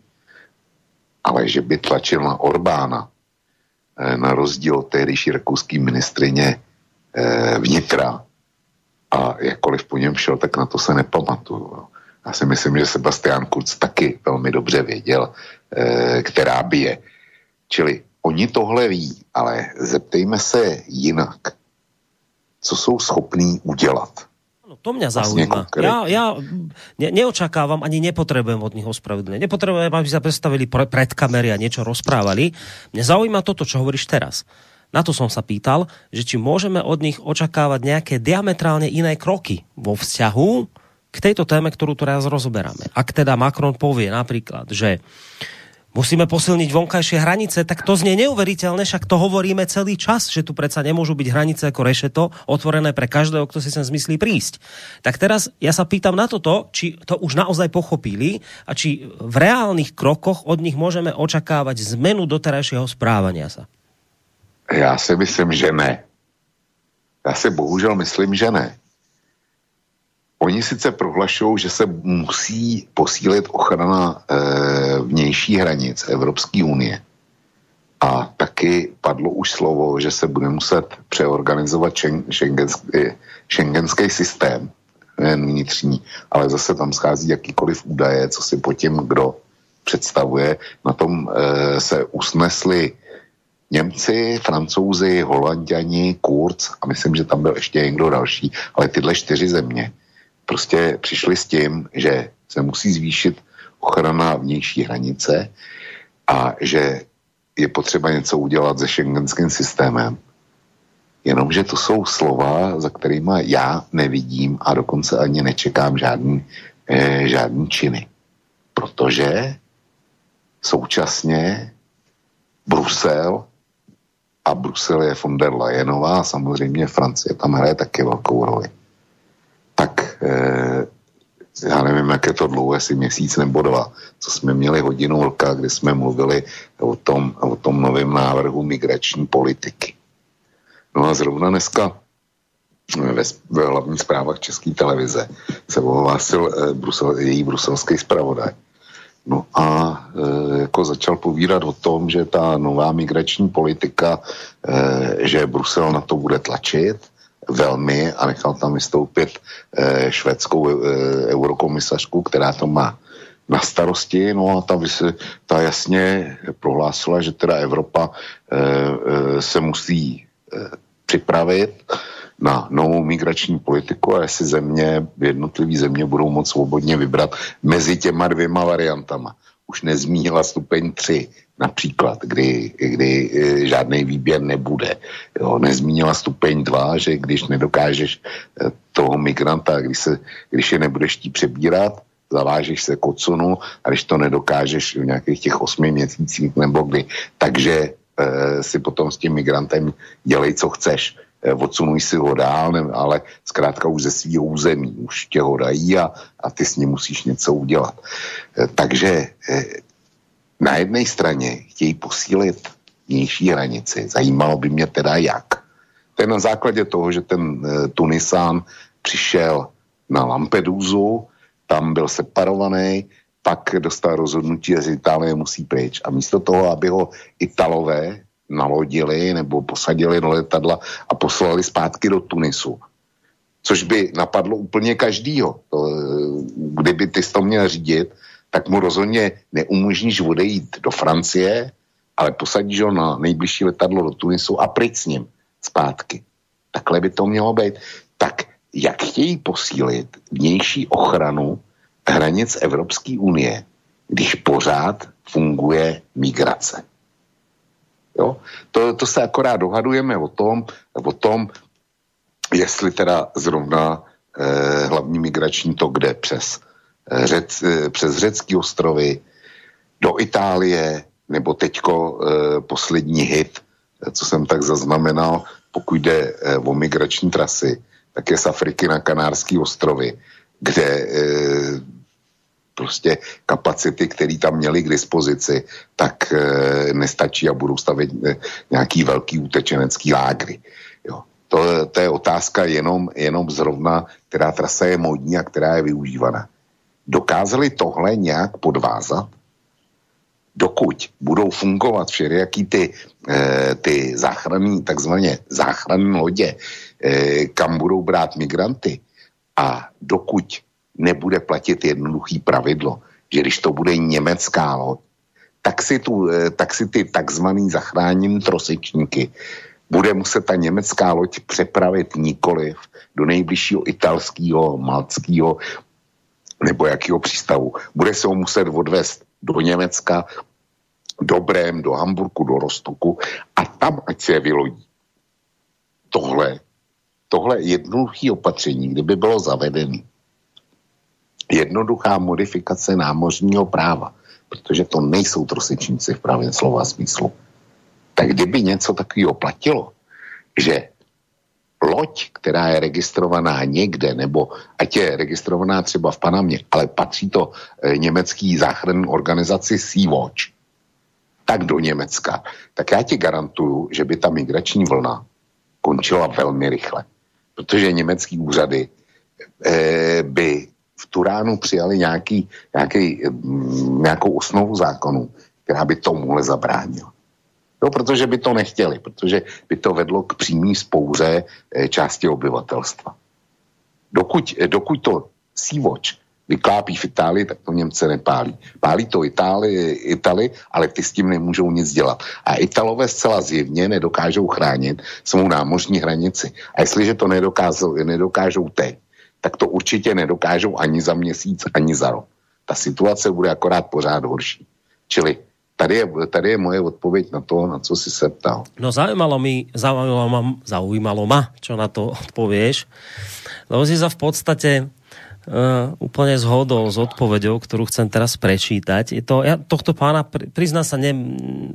ale že by tlačil na Orbána, na rozdíl od tehdejší rakouský ministrině vnitra, a jakkoliv po něm šel, tak na to se nepamatuju. Já si myslím, že Sebastian Kurz taky velmi dobře věděl, která by je. Čili oni tohle ví, ale zeptejme se jinak. Co jsou schopní udělat? No, to mě zaujíma. Já neočakávám, ani nepotřebujem od nich ospravedlnenie. Nepotřebujem, aby sa predstavili pred kamery a niečo rozprávali. Mňa zaujíma toto, čo hovoríš teraz. Na to som sa pýtal, že či môžeme od nich očakávať nejaké diametrálne iné kroky vo vzťahu k tejto téme, ktorú teraz rozoberáme. Ak teda Macron povie napríklad, že musíme posilniť vonkajšie hranice, tak to znie neuveriteľne, však to hovoríme celý čas, že tu predsa nemôžu byť hranice ako rešeto, otvorené pre každého, kto si sem zmyslí prísť. Tak teraz ja sa pýtam na toto, či to už naozaj pochopili a či v reálnych krokoch od nich môžeme očakávať zmenu doterajšieho správania sa. Ja si myslím, že ne. Ja si bohužel myslím, že ne. Oni sice prohlašují, že se musí posílit ochrana vnější hranic Evropské unie. A taky padlo už slovo, že se bude muset přeorganizovat šengenský systém, nejen vnitřní, ale zase tam schází jakýkoliv údaje, co si po tím, kdo představuje. Na tom se usnesli Němci, Francouzi, Holanďani, Kurz a myslím, že tam byl ještě někdo další, ale tyhle 4 země prostě přišli s tím, že se musí zvýšit ochrana vnější hranice a že je potřeba něco udělat se šengenským systémem. Jenomže to jsou slova, za kterýma já nevidím a dokonce ani nečekám žádný činy. Protože současně Brusel je von der Leyenová a samozřejmě Francie tam hraje také velkou roli. Tak já nevím, jak je to dlouhé, asi měsíc nebo dva, co jsme měli hodinu vlka, kdy jsme mluvili o tom novém návrhu migrační politiky. No a zrovna dneska ve hlavních zprávách České televize se ohlásil její bruselský zpravodaj. No a jako začal povídat o tom, že ta nová migrační politika, že Brusel na to bude tlačit velmi, a nechal tam vystoupit švédskou eurokomisařku, která to má na starosti, no a ta jasně prohlásila, že teda Evropa se musí připravit na novou migrační politiku a jestli jednotlivý země budou moc svobodně vybrat mezi těma dvěma variantama. Už nezmínila stupeň 3 například, kdy žádný výběr nebude. Jo, nezmínila stupeň 2, že když nedokážeš toho migranta, když je nebudeš tí přebírat, zavážeš se k odsunu a když to nedokážeš v nějakých těch 8 měsících nebo kdy, takže si potom s tím migrantem dělej, co chceš. Odsunuj si ho dál, ale zkrátka už ze svýho území, už tě ho dají a ty s ním musíš něco udělat. Takže na jedné straně chtějí posílit vnější hranici, zajímalo by mě teda jak. To je na základě toho, že ten Tunisán přišel na Lampedusu, tam byl separovaný, pak dostal rozhodnutí, že Itálie musí pryč a místo toho, aby ho Italové nalodili nebo posadili do letadla a poslali zpátky do Tunisu. Což by napadlo úplně každýho. Kdyby ty to měl řídit, tak mu rozhodně neumožníš odejít do Francie, ale posadíš ho na nejbližší letadlo do Tunisu a pryč s ním zpátky. Takhle by to mělo být. Tak jak chtějí posílit vnější ochranu hranic Evropské unie, když pořád funguje migrace? Jo? To se akorát dohadujeme o tom, jestli teda zrovna hlavní migrační tok jde přes řecké ostrovy do Itálie, nebo teďko poslední hit, co jsem tak zaznamenal, pokud jde o migrační trasy, tak je z Afriky na Kanárské ostrovy, kde prostě kapacity, které tam měli k dispozici, tak nestačí a budou stavět nějaký velký utečenecký lágry. Jo. To je otázka jenom zrovna, která trasa je modní a která je využívaná. Dokázali tohle nějak podvázat? Dokud budou fungovat všelijaký ty záchranné, takzvané záchranné lodě, kam budou brát migranty a dokud nebude platit jednoduchý pravidlo, že když to bude německá loď, tak si ty takzvaný zachráněný trosečníky bude muset ta německá loď přepravit nikoliv do nejbližšího italského, maltského nebo jakého přístavu. Bude se ho muset odvést do Německa, do Brém, do Hamburku, do Rostoku a tam ať se je vylodí. Tohle jednoduché opatření, kdyby bylo zavedené, jednoduchá modifikace námořního práva, protože to nejsou trosečníci v pravém slova smyslu. Tak kdyby něco takového platilo, že loď, která je registrovaná někde, nebo ať je registrovaná třeba v Panamě, ale patří to německý záchranné organizaci Sea-Watch, tak do Německa, tak já ti garantuju, že by ta migrační vlna končila velmi rychle. Protože německý úřady by v Turánu přijali nějakou osnovu zákonu, která by tomuhle zabránila. No, protože by to nechtěli, protože by to vedlo k přímý spouře části obyvatelstva. Dokud to Sea-Watch vyklápí v Itálii, tak to Němce nepálí. Pálí to Itálii, ale ty s tím nemůžou nic dělat. A Italové zcela zjevně nedokážou chránit svou námořní hranici. A jestliže to nedokážou teď, tak to určitě nedokážou ani za měsíc, ani za rok. Ta situace bude akorát pořád horší. Čili tady je moje odpověď na to, na co si se ptal. No zaujímalo ma, čo na to odpovieš. Lebo si sa v podstate úplne zhodol s odpoveďou, ktorú chcem teraz prečítať. Ja tohto pána, priznám sa,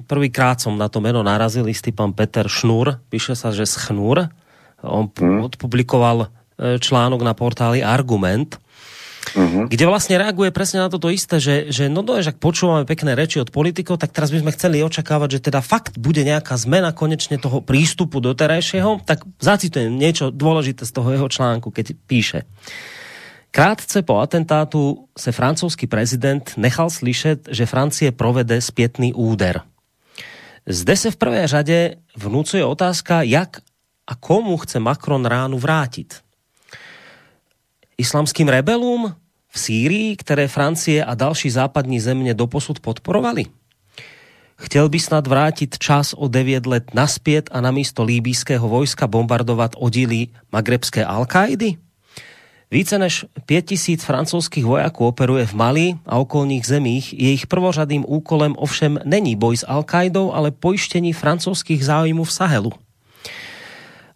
prvýkrát som na to meno narazil, istý pán Peter Šnur, píše sa, že Schnur. On odpublikoval článok na portáli Argument kde vlastne reaguje presne na toto isté, že no doje, ak počúvame pekné reči od politikov, tak teraz by sme chceli očakávať, že teda fakt bude nejaká zmena konečne toho prístupu doterajšieho, tak zacitujem niečo dôležité z toho jeho článku, keď píše: Krátce po atentátu se francúzsky prezident nechal slyšet, že Francie provede zpětný úder. Zde se v prvé řadě vnucuje otázka, jak a komu chce Macron ránu vrátit. Islamským rebelům v Sýrii, které Francie a další západní země doposud podporovali? Chtěl by snad vrátit čas o 9 let naspět a namísto líbyjského vojska bombardovat oddíly magrebské Al-Kaidy? Více než 5000 francouzských vojaků operuje v Mali a okolních zemích. Jejich prvořadým úkolem ovšem není boj s Al-Kaidou, ale pojištění francouzských zájmů v Sahelu.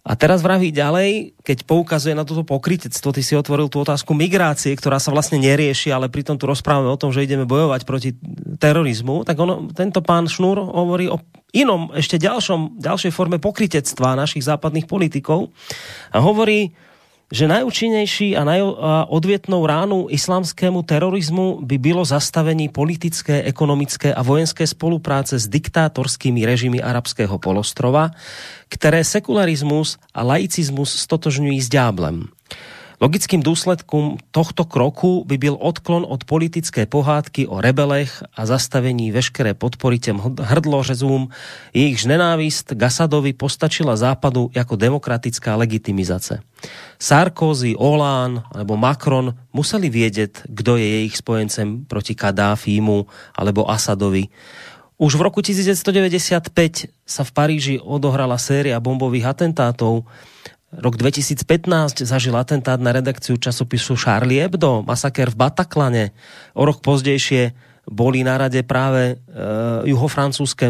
A teraz vraví ďalej, keď poukazuje na toto pokrytectvo, ty si otvoril tú otázku migrácie, ktorá sa vlastne nerieši, ale pritom tu rozprávame o tom, že ideme bojovať proti terorizmu, tak tento pán Šnur hovorí o inom, ešte ďalšej forme pokrytectva našich západných politikov a hovorí, že najúčinnejší a odvetnou ránu islamskému terorizmu by bylo zastavení politické, ekonomické a vojenské spolupráce s diktátorskými režimy arabského polostrova, ktoré sekularizmus a laicizmus stotožňují s ďáblem. Logickým dôsledkom tohto kroku by byl odklon od politické pohádky o rebelech a zastavení veškeré podpory těm hrdlořezům, jejichž nenávist k Asadovi postačila Západu jako demokratická legitimizace. Sarkozy, Hollande alebo Macron museli vědět, kdo je jejich spojencem proti Kadáfimu alebo Asadovi. Už v roku 1995 sa v Paríži odohrala séria bombových atentátov. Rok 2015 zažil atentát na redakciu časopisu Charlie Hebdo, masaker v Bataklane. O rok pozdejšie bolo na rade práve juhofrancúzske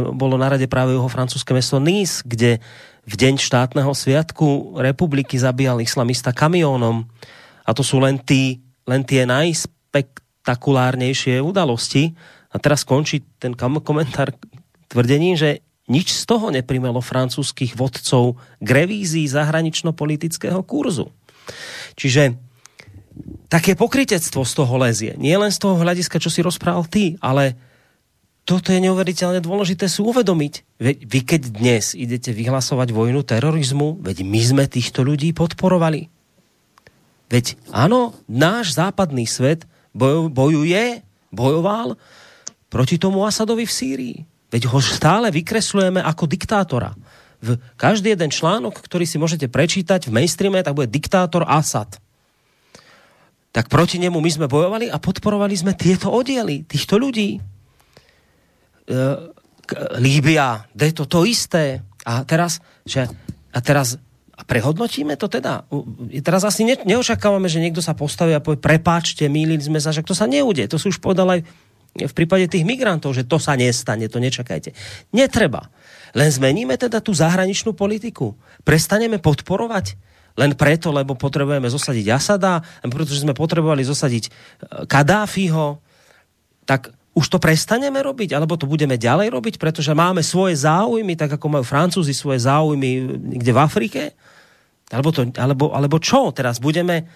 mesto Nice, kde v deň štátneho sviatku republiky zabíjal islamista kamiónom. A to sú len tie najspektakulárnejšie udalosti. A teraz končí ten komentár tvrdením, že nič z toho neprimelo francúzskych vodcov k revízii zahranično-politického kurzu. Čiže také pokrytectvo z toho lezie. Nie len z toho hľadiska, čo si rozprával ty, ale toto je neuveriteľne dôležité si uvedomiť. Vy keď dnes idete vyhlasovať vojnu terorizmu, veď my sme týchto ľudí podporovali. Veď áno, náš západný svet bojoval proti tomu Asadovi v Sýrii. Veď ho stále vykreslujeme ako diktátora. Každý jeden článok, ktorý si môžete prečítať v mainstreame, tak bude diktátor Asad. Tak proti nemu my sme bojovali a podporovali sme tieto oddiely, týchto ľudí. Líbia, je to isté. A prehodnotíme to teda. Teraz asi neočakávame, že niekto sa postaví a povie, prepáčte, mýlili sme sa, že to sa neudeje. To si už povedal aj v prípade tých migrantov, že to sa nestane, to nečakajte. Netreba. Len zmeníme teda tú zahraničnú politiku. Prestaneme podporovať len preto, lebo potrebujeme zosadiť Asada, pretože sme potrebovali zosadiť Kadáfiho, tak už to prestaneme robiť, alebo to budeme ďalej robiť, pretože máme svoje záujmy, tak ako majú Francúzi svoje záujmy niekde v Afrike, alebo čo? Teraz ideme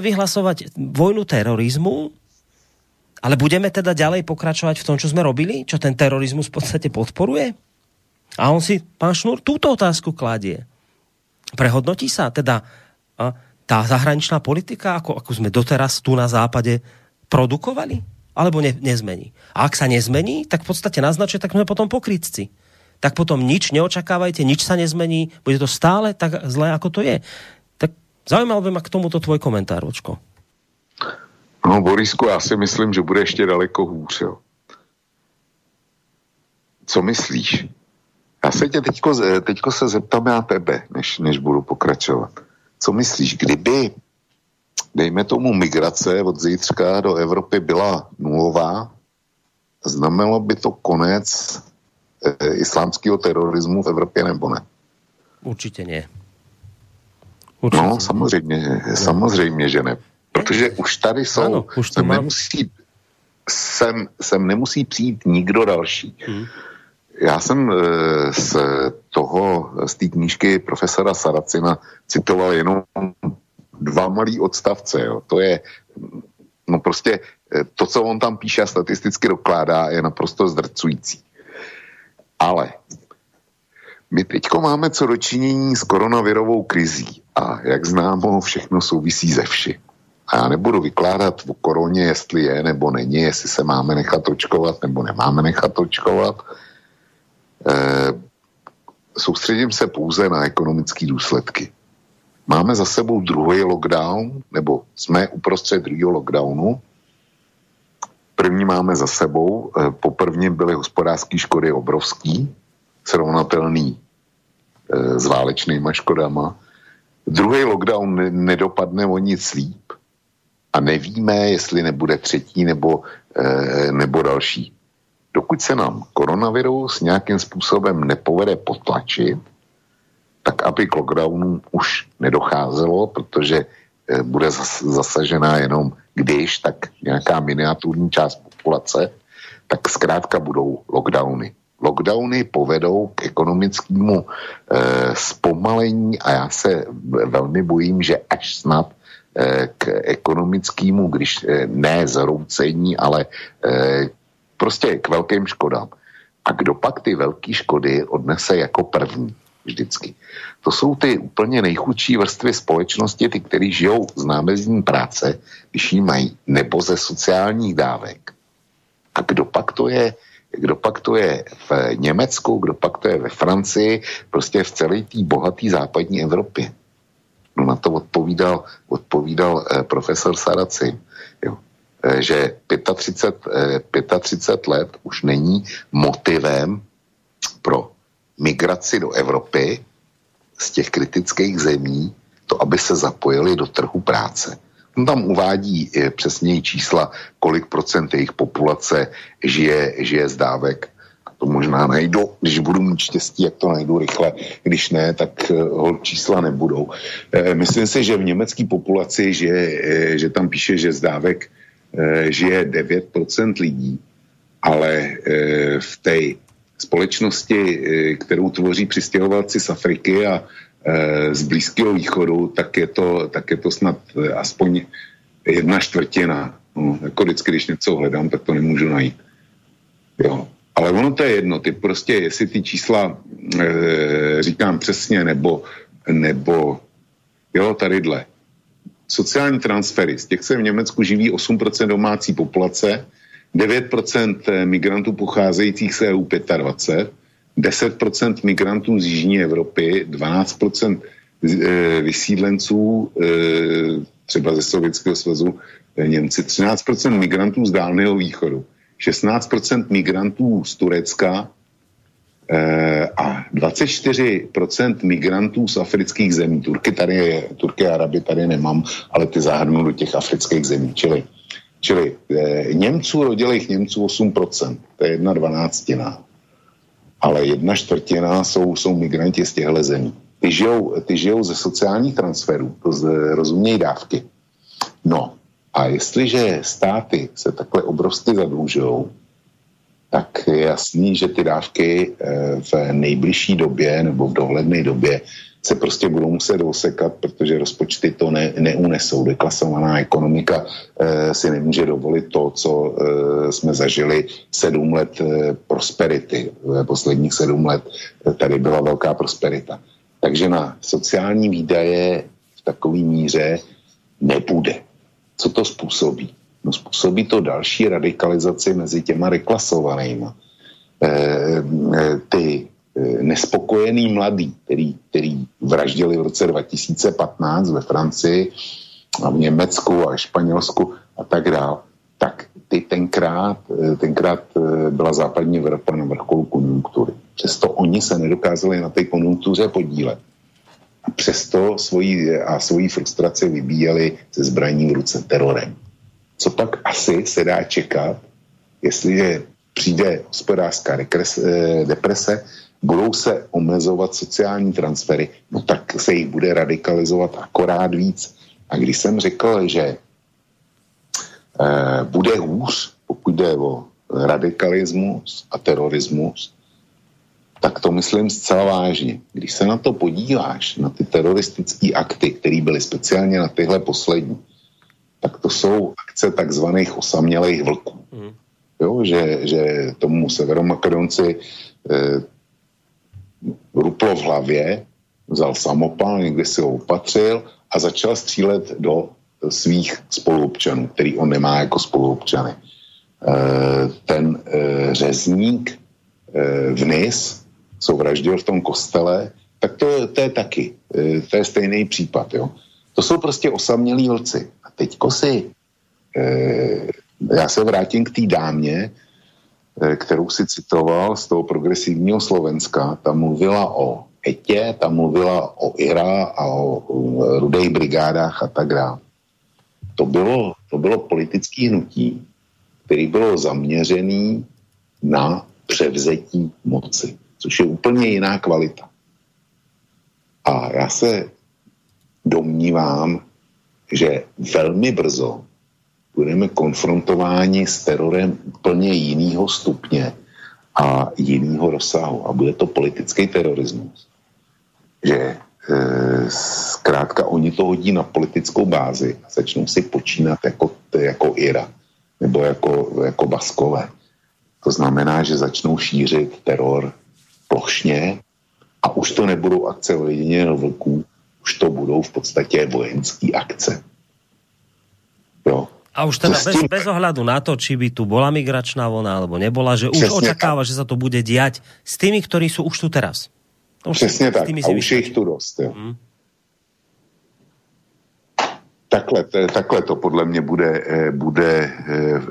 vyhlasovať vojnu terorizmu, ale budeme teda ďalej pokračovať v tom, čo sme robili? Čo ten terorizmus v podstate podporuje? A on si, pán Šnur, túto otázku kladie. Prehodnotí sa teda tá zahraničná politika, ako sme doteraz tu na západe produkovali? Alebo nezmení? A ak sa nezmení, tak v podstate naznačuje, tak sme potom pokrytci. Tak potom nič neočakávajte, nič sa nezmení, bude to stále tak zlé, ako to je. Tak zaujímal by ma k tomuto tvoj komentár, Vlčko. No, Borisku, já si myslím, že bude ještě daleko hůř, jo. Co myslíš? Já se tě teďko se zeptám já tebe, než budu pokračovat. Co myslíš, kdyby, dejme tomu, migrace od zítřka do Evropy byla nulová, znamenalo by to konec islámského terorismu v Evropě, nebo ne? Určitě ne. No, samozřejmě, že ne. Protože už tady jsou, ano, už sem nemusí přijít nikdo další. Já jsem z té knížky profesora Sarrazina citoval jenom dva malý odstavce. Jo. To je No prostě to, co on tam píše a statisticky dokládá, je naprosto zdrcující. Ale my teďko máme co dočinění s koronavirovou krizí a jak známo, všechno souvisí ze vši. A já nebudu vykládat o koroně, jestli je nebo není, jestli se máme nechat očkovat nebo nemáme nechat očkovat. Soustředím se pouze na ekonomické důsledky. Máme za sebou druhý lockdown, nebo jsme uprostřed druhého lockdownu. První máme za sebou, po prvním byly hospodářské škody obrovský, srovnatelný s válečnýma škodama. Druhý lockdown nedopadne o nic líp a nevíme, jestli nebude třetí nebo další. Dokud se nám koronavirus nějakým způsobem nepovede potlačit, tak aby k lockdownu už nedocházelo, protože bude zasažená jenom když, tak nějaká miniaturní část populace, tak zkrátka budou lockdowny. Lockdowny povedou k ekonomickému zpomalení a já se velmi bojím, že až snad k ekonomickému, když ne zhroucení, ale prostě k velkým škodám. A kdo pak ty velké škody odnese jako první? Vždycky. To jsou ty úplně nejchudší vrstvy společnosti, ty, kteří žijou z námezní práce, když ji mají, nebo ze sociálních dávek. A kdo pak to je v Německu, kdo pak to je ve Francii, prostě v celé té bohaté západní Evropě. No na to odpovídal profesor Sarrazin, že 35 let už není motivem pro migraci do Evropy z těch kritických zemí, to, aby se zapojili do trhu práce. On tam uvádí přesněji čísla, kolik procent jejich populace žije z dávek. A to možná najdu, když budu mít štěstí, jak to najdu rychle. Když ne, tak čísla nebudou. Myslím si, že v německé populaci, že tam píše, že z dávek žije 9% lidí, ale v té společnosti, kterou tvoří přistěhovalci z Afriky a z Blízkého východu, tak je to snad aspoň 1/4. No, jako vždycky, když něco hledám, tak to nemůžu najít. Jo. Ale ono to je jedno. Ty prostě, jestli ty čísla říkám přesně, nebo jo, tadyhle. Sociální transfery. Z těch se v Německu živí 8% domácí populace, 9% migrantů pocházejících z EU 25, 10% migrantů z Jižní Evropy, 12% vysídlenců třeba ze Sovětského svazu Němci, 13% migrantů z Dálného východu, 16% migrantů z Turecka a 24% migrantů z afrických zemí. Turky a Araby tady nemám, ale ty zahrnu do těch afrických zemí, čili Němců, rodilých Němců 8%, to je 1/12. Ale 1/4 jsou migranti z těchto zemí. Ty žijou ze sociálních transferů, to rozumějí dávky. No a jestliže státy se takhle obrovsky zadlužují, tak je jasný, že ty dávky v nejbližší době nebo v dohledné době se prostě budou muset osekat, protože rozpočty to neunesou. Deklasovaná ekonomika si nemůže dovolit to, co jsme zažili 7 let prosperity. Posledních 7 let tady byla velká prosperita. Takže na sociální výdaje v takové míře nebude. Co to způsobí? No způsobí to další radikalizaci mezi těma deklasovanýma. Ty nespokojený mladý, který vraždili v roce 2015 ve Francii a v Německu a Španělsku a tak dál, tak ty tenkrát byla západní Evropa na vrcholu konjunktury. Přesto oni se nedokázali na té konjunktuře podílet. A přesto svoji frustraci vybíjeli se zbraní v ruce terorem. Co pak asi se dá čekat, jestliže přijde hospodářská deprese, budou se omezovat sociální transfery, no tak se jich bude radikalizovat akorát víc. A když jsem řekl, že bude hůř, pokud jde o radikalismus a terorismus, tak to myslím zcela vážně. Když se na to podíváš, na ty teroristické akty, které byly speciálně na tyhle poslední, tak to jsou akce akce takzvaných osamělých vlků. Jo, že tomu severomakedonci ruplo v hlavě, vzal samopal, někdy si ho opatřil a začal střílet do svých spoluobčanů, který on nemá jako spoluobčany. Ten řezník v Nice, co vraždil v tom kostele, tak to je taky, to je stejný případ. Jo. To jsou prostě osamělí vlci. A teďko si, já se vrátím k té dámě, kterou si citoval z toho progresivního Slovenska, tam mluvila o ETě, tam mluvila o IRA a o rudých brigádách a tak dále. To bylo politické hnutí, který bylo zaměřený na převzetí moci, což je úplně jiná kvalita. A já se domnívám, že velmi brzo budeme konfrontováni s terorem úplně jiného stupně a jiného rozsahu. A bude to politický terorismus. Že zkrátka oni to hodí na politickou bázi a začnou si počínat jako IRA nebo jako Baskové. To znamená, že začnou šířit teror plošně a už to nebudou akce ojedinělých vlků, už to budou v podstatě vojenský akce. Jo. A už teda bez ohľadu na to, či by tu bola migračná vlna, alebo nebola, že už Přesně očakáva, tak. Že sa to bude diať s tými, ktorí sú už tu teraz. Už Přesně tak. A už je ich tu dosť. Jo. Takhle to podle mě bude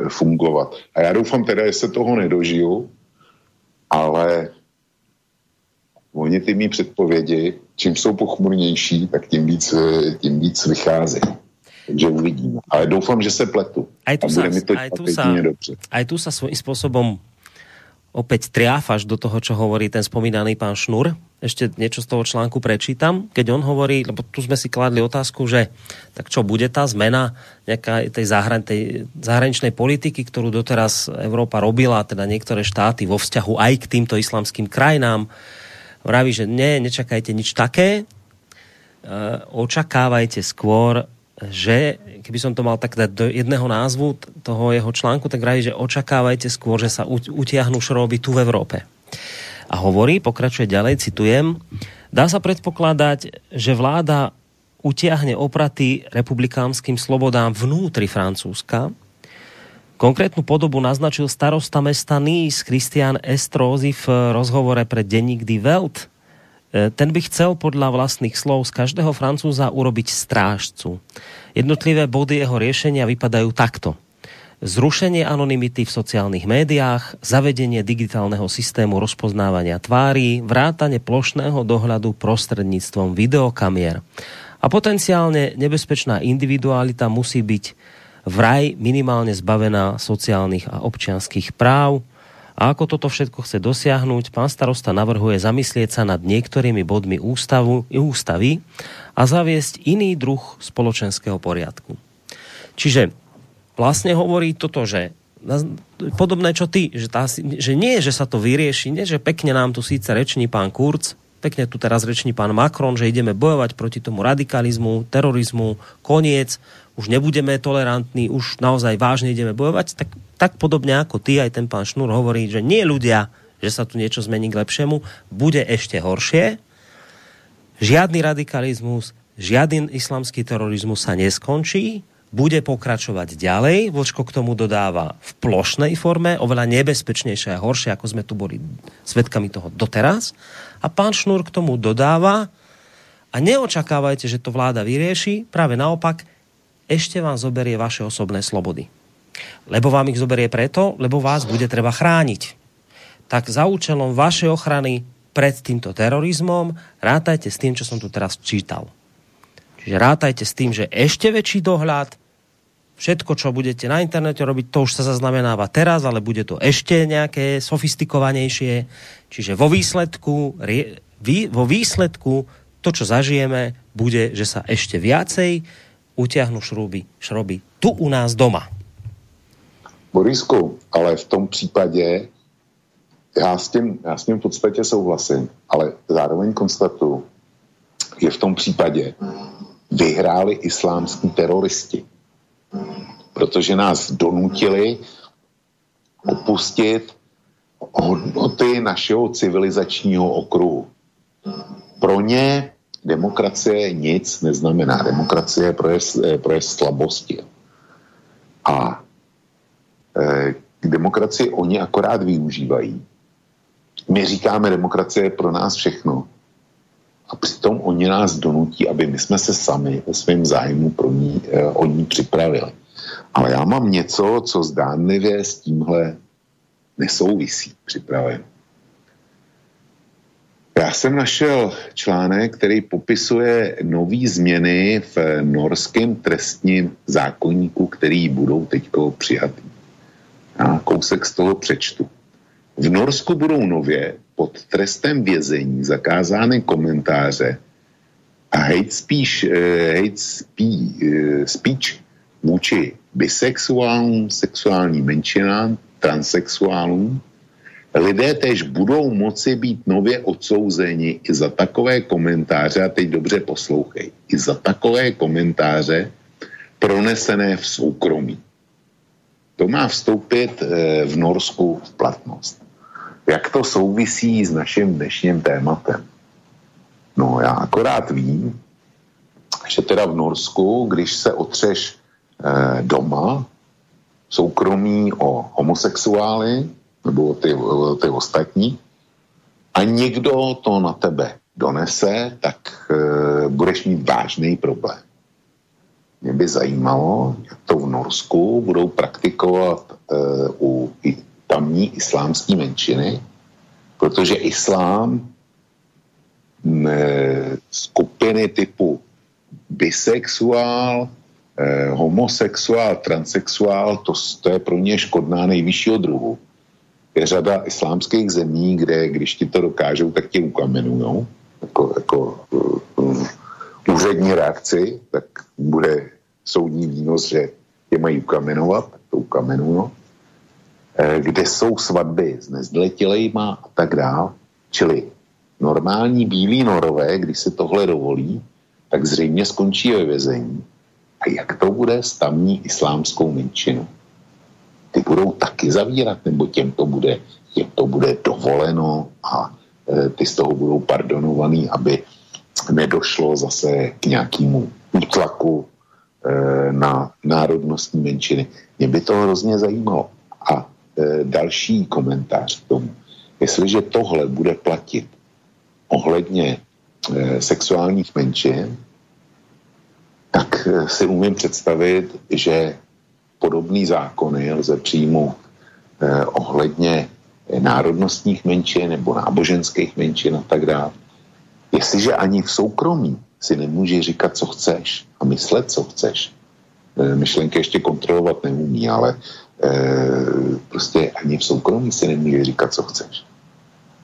fungovat. A já doufám teda, že se toho nedožiju, ale oni ty mý předpovědi, čím jsou pochmurnější, tak tím víc vychází. Takže uvidíme. Ale doufám, že se pletu. Aj tu sa svojím spôsobom opäť triáfaš do toho, čo hovorí ten spomínaný pán Šnur. Ešte niečo z toho článku prečítam, keď on hovorí, lebo tu sme si kladli otázku, že tak čo bude tá zmena nejaká tej zahraničnej politiky, ktorú doteraz Európa robila, teda niektoré štáty vo vzťahu aj k týmto islamským krajinám. Vraví, že nečakajte nič také, očakávajte skôr, že keby som to mal tak dať do jedného názvu toho jeho článku, tak vraví, že očakávajte skôr, že sa utiahnu šroby tu v Európe. A hovorí, pokračuje ďalej, citujem, dá sa predpokladať, že vláda utiahne opraty republikánskym slobodám vnútri Francúzska. Konkrétnu podobu naznačil starosta mesta Nice Christian Estrosi v rozhovore pre denník Die Welt. Ten by chcel podľa vlastných slov z každého Francúza urobiť strážcu. Jednotlivé body jeho riešenia vypadajú takto. Zrušenie anonymity v sociálnych médiách, zavedenie digitálneho systému rozpoznávania tvári, vrátanie plošného dohľadu prostredníctvom videokamier. A potenciálne nebezpečná individualita musí byť vraj minimálne zbavená sociálnych a občianskych práv. A ako toto všetko chce dosiahnuť, pán starosta navrhuje zamyslieť sa nad niektorými bodmi ústavy a zaviesť iný druh spoločenského poriadku. Čiže vlastne hovorí toto, že podobné čo ty, že nie, že sa to vyrieši, nie, že pekne nám tu síce reční pán Kurz, pekne tu teraz reční pán Macron, že ideme bojovať proti tomu radikalizmu, terorizmu, koniec, už nebudeme tolerantní, už naozaj vážne ideme bojovať, tak podobne ako ty, aj ten pán Šnur hovorí, že nie ľudia, že sa tu niečo zmení k lepšiemu, bude ešte horšie. Žiadny radikalizmus, žiadny islamský terorizmus sa neskončí, bude pokračovať ďalej. Vlčko k tomu dodáva v plošnej forme, oveľa nebezpečnejšia a horšia, ako sme tu boli svedkami toho doteraz. A pán Šnur k tomu dodáva a neočakávajte, že to vláda vyrieši, práve naopak, ešte vám zoberie vaše osobné slobody. Lebo vám ich zoberie preto, lebo vás bude treba chrániť. Tak za účelom vašej ochrany pred týmto terorizmom rátajte s tým, čo som tu teraz čítal. Čiže rátajte s tým, že ešte väčší dohľad, všetko, čo budete na internete robiť, to už sa zaznamenáva teraz, ale bude to ešte nejaké sofistikovanejšie. Čiže vo výsledku to, čo zažijeme, bude, že sa ešte viacej utiahnu šroby tu u nás doma. Borisku, ale v tom případě já s tím v podstatě souhlasím, ale zároveň konstatuju, že v tom případě vyhráli islámský teroristi. protože nás donutili opustit hodnoty našeho civilizačního okruhu. Pro ně demokracie nic neznamená. Demokracie je projev slabosti. A demokracii oni akorát využívají. My říkáme, demokracie je pro nás všechno. A přitom oni nás donutí, aby my jsme se sami ve svém zájmu o ní připravili. Ale já mám něco, co zdánlivě s tímhle nesouvisí připraveno. Já jsem našel článek, který popisuje nový změny v norském trestním zákoníku, který budou teďko přijatý. A kousek z toho přečtu. V Norsku budou nově pod trestem vězení zakázány komentáře a hate speech vůči bisexuálům, sexuálním menšinám, transsexuálům. Lidé též budou moci být nově odsouzeni i za takové komentáře, a teď dobře poslouchej, i za takové komentáře pronesené v soukromí. To má vstoupit v Norsku v platnost. Jak to souvisí s naším dnešním tématem? No já akorát vím, že teda v Norsku, když se otřeš doma soukromí o homosexuály nebo o ty ostatní a někdo to na tebe donese, tak budeš mít vážný problém. Mě by zajímalo, jak to v Norsku budou praktikovat u tamní islámské menšiny, protože islám skupiny typu bisexuál, homosexuál, transsexuál, to je pro ně škodná nejvyššího druhu. Je řada islámských zemí, kde když ti to dokážou, tak tě ukamenujou, jako úřední reakci, tak bude soudní výnos, že tě mají ukamenovat, tak to ukamenují, kde jsou svatby s nezletilejma a tak dál. Čili normální bílí Norové, když se tohle dovolí, tak zřejmě skončí ve vězení. A jak to bude s tamní islámskou menšinou? Ty budou taky zavírat, nebo těm to bude dovoleno a ty z toho budou pardonovaný, aby nedošlo zase k nějakému útlaku na národnostní menšiny. Mě by to hrozně zajímalo. A další komentář k tomu. Jestliže tohle bude platit ohledně sexuálních menšin, tak si umím představit, že podobný zákony lze přijmout ohledně národnostních menšin nebo náboženských menšin a tak dále. Jestliže ani v soukromí si nemůže říkat, co chceš a myslet, co chceš. Myšlenky ještě kontrolovat neumí, ale prostě ani v soukromí si nemůže říkat, co chceš.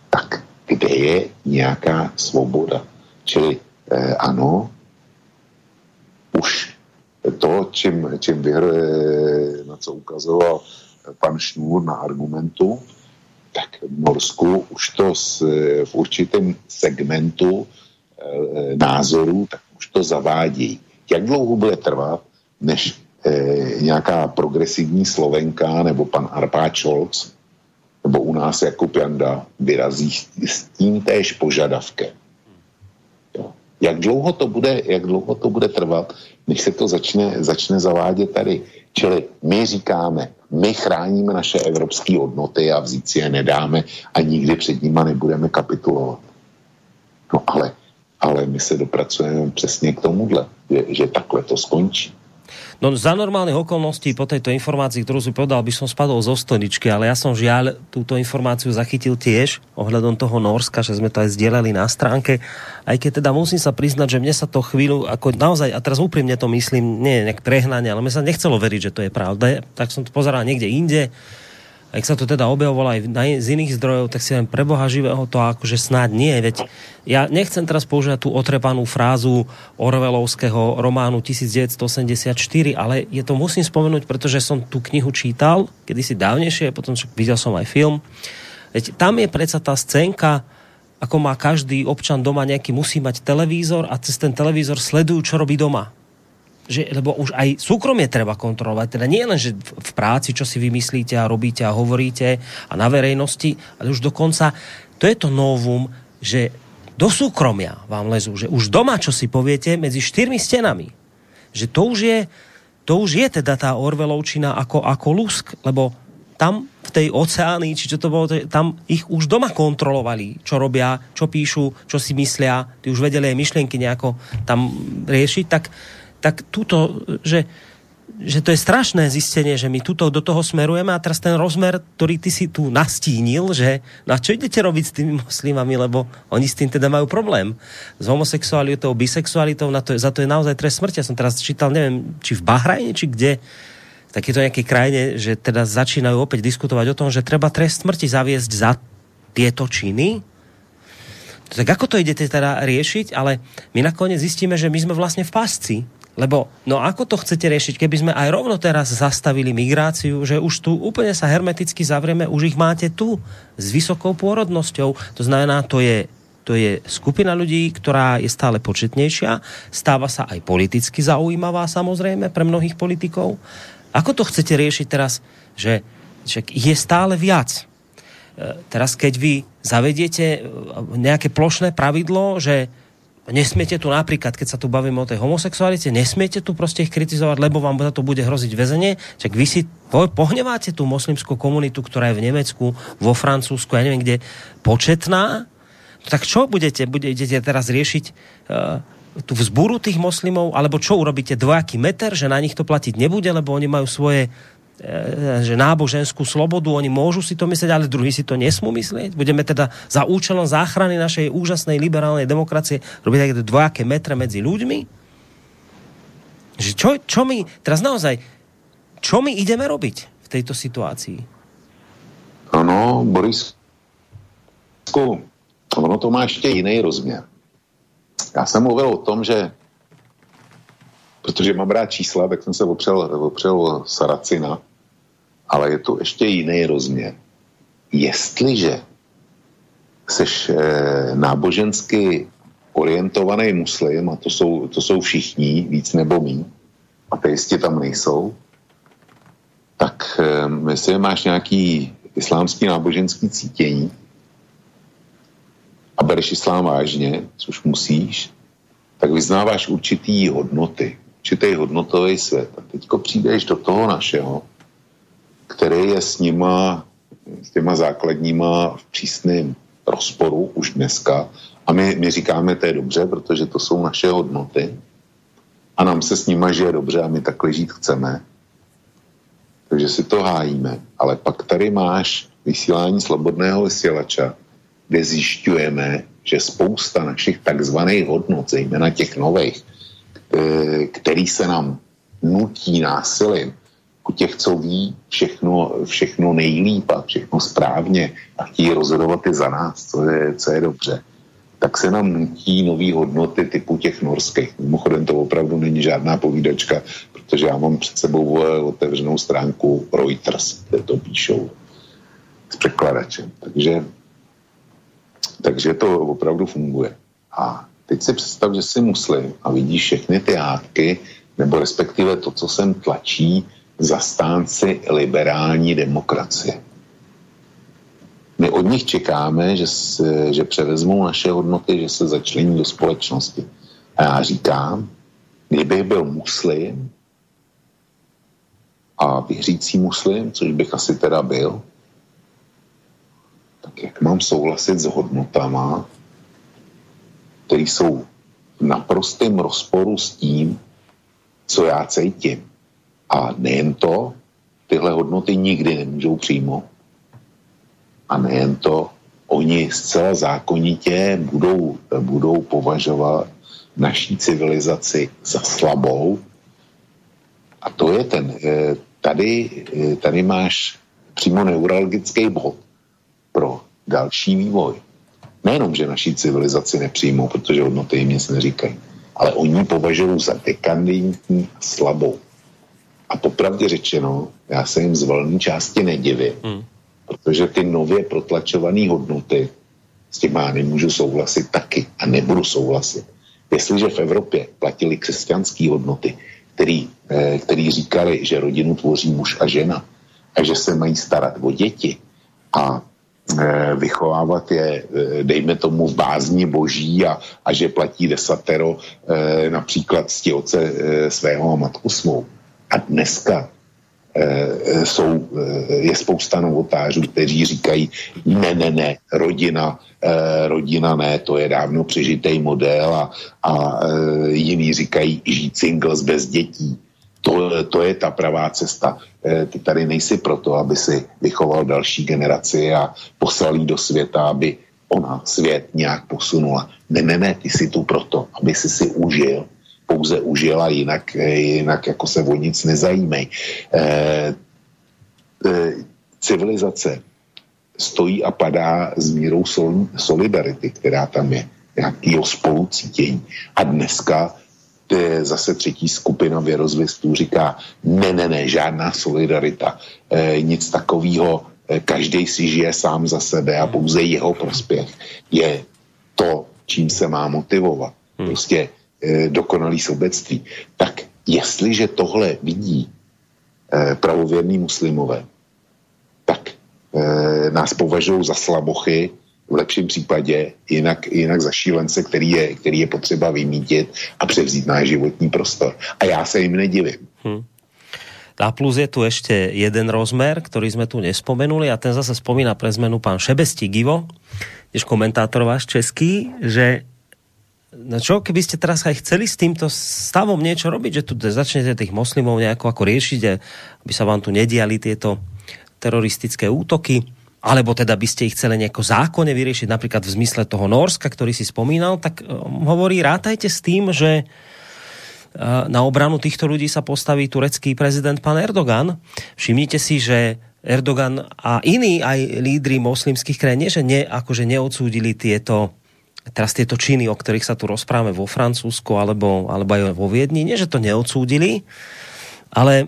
Tak kde je nějaká svoboda? Čili ano, už to, čím na co ukazoval pan Šnur na argumentu, tak v Norsku už to v určitém segmentu názorů, tak už to zavádí. Jak dlouho bude trvat, než nějaká progresivní Slovenka nebo pan Arpád Soltész nebo u nás Jakub Janda vyrazí s tím též požadavkem. Jo. Jak dlouho to bude trvat, než se to začne zavádět tady. Čili my říkáme, my chráníme naše evropské hodnoty a vzít si je nedáme a nikdy před nima nebudeme kapitulovat. No ale my se dopracujeme přesně k tomuhle, že takhle to skončí. No za normálnych okolností po tejto informácii, ktorú si povedal, by som spadol zo stoličky, ale ja som žiaľ túto informáciu zachytil tiež ohľadom toho Norska, že sme to aj zdieľali na stránke, aj keď teda musím sa priznať, že mne sa to chvíľu, ako naozaj, a teraz úprimne to myslím, nie nejak prehnanie, ale mne sa nechcelo veriť, že to je pravda, tak som to pozeral niekde inde, ak sa to teda objavovalo aj z iných zdrojov, tak si len pre Boha živého to akože snáď nie. Veď ja nechcem teraz používať tú otrepanú frázu orwellovského románu 1984, ale je to musím spomenúť, pretože som tú knihu čítal kedysi dávnejšie, potom videl som aj film. Veď tam je predsa tá scénka, ako má každý občan doma nejaký, musí mať televízor a cez ten televízor sledujú, čo robí doma. lebo už aj súkromie treba kontrolovať. Teda nie len, že v práci, čo si vymyslíte a robíte a hovoríte a na verejnosti, ale už dokonca, to je to novum, že do súkromia vám lezú, že už doma, čo si poviete, medzi štyrmi stenami. Že to už je teda tá Orwellovčina ako lusk, lebo tam v tej oceánii, či čo to bolo, tam ich už doma kontrolovali, čo robia, čo píšu, čo si myslia, tí už vedeli aj myšlienky nejako tam riešiť, tak túto, že to je strašné zistenie, že my tuto do toho smerujeme a teraz ten rozmer, ktorý ty si tu nastínil, že na čo idete robiť s tými moslimami, lebo oni s tým teda majú problém. S homosexualitou, bisexualitou, za to je naozaj trest smrti. Ja som teraz čítal, neviem, či v Bahrajne, či kde, v takéto nejakej krajine, že teda začínajú opäť diskutovať o tom, že treba trest smrti zaviesť za tieto činy. Tak ako to idete teda riešiť? Ale my nakoniec zistíme, že my sme vlastne v pásci. Lebo, no ako to chcete riešiť, keby sme aj rovno teraz zastavili migráciu, že už tu úplne sa hermeticky zavrieme, už ich máte tu s vysokou pôrodnosťou. To znamená, to je skupina ľudí, ktorá je stále početnejšia, stáva sa aj politicky zaujímavá samozrejme pre mnohých politikov. Ako to chcete riešiť teraz, že je stále viac? Teraz, keď vy zavediete nejaké plošné pravidlo, že nesmiete tu napríklad, keď sa tu bavíme o tej homosexualite, nesmiete tu proste ich kritizovať, lebo vám za to bude hroziť väzenie. Čak vy si pohneváte tú moslimskú komunitu, ktorá je v Nemecku, vo Francúzsku, ja neviem kde, početná. No tak čo budete? Budete teraz riešiť tú vzbúru tých moslimov? Alebo čo urobíte? Dvojaký meter, že na nich to platiť nebude, lebo oni majú svoje že náboženskú slobodu, oni môžu si to myslieť, ale druhí si to nesmú myslieť. Budeme teda za účelom záchrany našej úžasnej liberálnej demokracie robiť také dvojaké metre medzi ľuďmi? Že čo my, teraz naozaj, čo my ideme robiť v tejto situácii? Ano, Borisku, ono to má ještě jiný rozměr. Já jsem mluvil o tom, že protože mám rád čísla, tak jsem se opřel Sarrazina, ale je tu ještě jiný rozměr. Jestliže seš nábožensky orientovaný muslim, a to jsou všichni, víc nebo míň, a ateisti tam nejsou, tak jestli máš nějaký islámský náboženský cítění a bereš islám vážně, což musíš, tak vyznáváš určitý hodnoty, určitý hodnotový svět. A teďko přijdeš do toho našeho, který je s těma základníma v přísném rozporu už dneska. A my říkáme, to je dobře, protože to jsou naše hodnoty. A nám se s nima žije dobře a my takhle žít chceme. Takže si to hájíme. Ale pak tady máš vysílání slobodného vysílača, kde zjišťujeme, že spousta našich takzvaných hodnot, zejména těch nových, který se nám nutí násilím, ku těch, co ví všechno nejlíp a všechno správně a chtějí rozhodovat i za nás, co je dobře, tak se nám nutí nový hodnoty typu těch norských. Mimochodem to opravdu není žádná povídačka, protože já mám před sebou otevřenou stránku Reuters, kde to píšou s překladačem. Takže to opravdu funguje. A teď si představ, že jsi muslim a vidíš všechny ty hádky, nebo respektive to, co sem tlačí zastánci liberální demokracie. My od nich čekáme, že převezmou naše hodnoty, že se začlení do společnosti. A já říkám, kdybych byl muslim a věřící muslim, což bych asi teda byl, tak jak mám souhlasit s hodnotama, které jsou v naprostém rozporu s tím, co já cítím. A nejen to, tyhle hodnoty nikdy nemůžou přijmout. A nejen to, oni zcela zákonitě budou považovat naší civilizaci za slabou. A to je ten, tady máš přímo neuralgický bod pro další vývoj. Nejenom, že naší civilizaci nepřijmou, protože hodnoty jim nic neříkají, ale oni považují za dekadentní a slabou. A popravdě řečeno, já se jim z velmi části nedivím, protože ty nově protlačované hodnoty s těma já nemůžu souhlasit taky a nebudu souhlasit. Jestliže v Evropě platili křesťanské hodnoty, který říkali, že rodinu tvoří muž a žena a že se mají starat o děti a vychovávat je, dejme tomu, v bázni boží a že platí desatero například z těhoce svého a matku svou. A dneska je spousta novotářů, kteří říkají ne, rodina ne, to je dávno přežitej model a jiní říkají žít singles bez dětí. To je ta pravá cesta. Ty tady nejsi proto, aby si vychoval další generaci a poslal jí do světa, aby ona svět nějak posunula. Ne, ty jsi tu proto, aby si užil. Pouze užila, jinak jako se o nic nezajímej. Civilizace stojí a padá s mírou solidarity, která tam je, nějakého spolucítění. A dneska zase třetí skupina věrozvěstů říká, ne, žádná solidarita, nic takového, každej si žije sám za sebe a pouze jeho prospěch je to, čím se má motivovat. Prostě dokonalý sobectví. Tak jestliže tohle vidí pravověrní muslimové, tak nás považují za slabochy, v lepším případě, jinak za šílence, který je potřeba vymítit a převzít náš životní prostor. A já se jim nedivím. A plus je tu ešte jeden rozmer, ktorý sme tu nespomenuli a ten zase spomína pre zmenu pán Šebesti Givo, tiež komentátor váš český, že no čo, keby ste teraz aj chceli s týmto stavom niečo robiť, že tu začnete tých moslimov nejako ako riešiť, aby sa vám tu nediali tieto teroristické útoky, alebo teda by ste ich chceli nejako zákonne vyriešiť, napríklad v zmysle toho Nórska, ktorý si spomínal, tak hovorí, rátajte s tým, že na obranu týchto ľudí sa postaví turecký prezident pán Erdogan. Všimnite si, že Erdogan a iní aj lídri moslimských krajín, že akože neodsúdili teraz tieto činy, o ktorých sa tu rozprávame vo Francúzsku alebo aj vo Viedni, nie že to neodsúdili, ale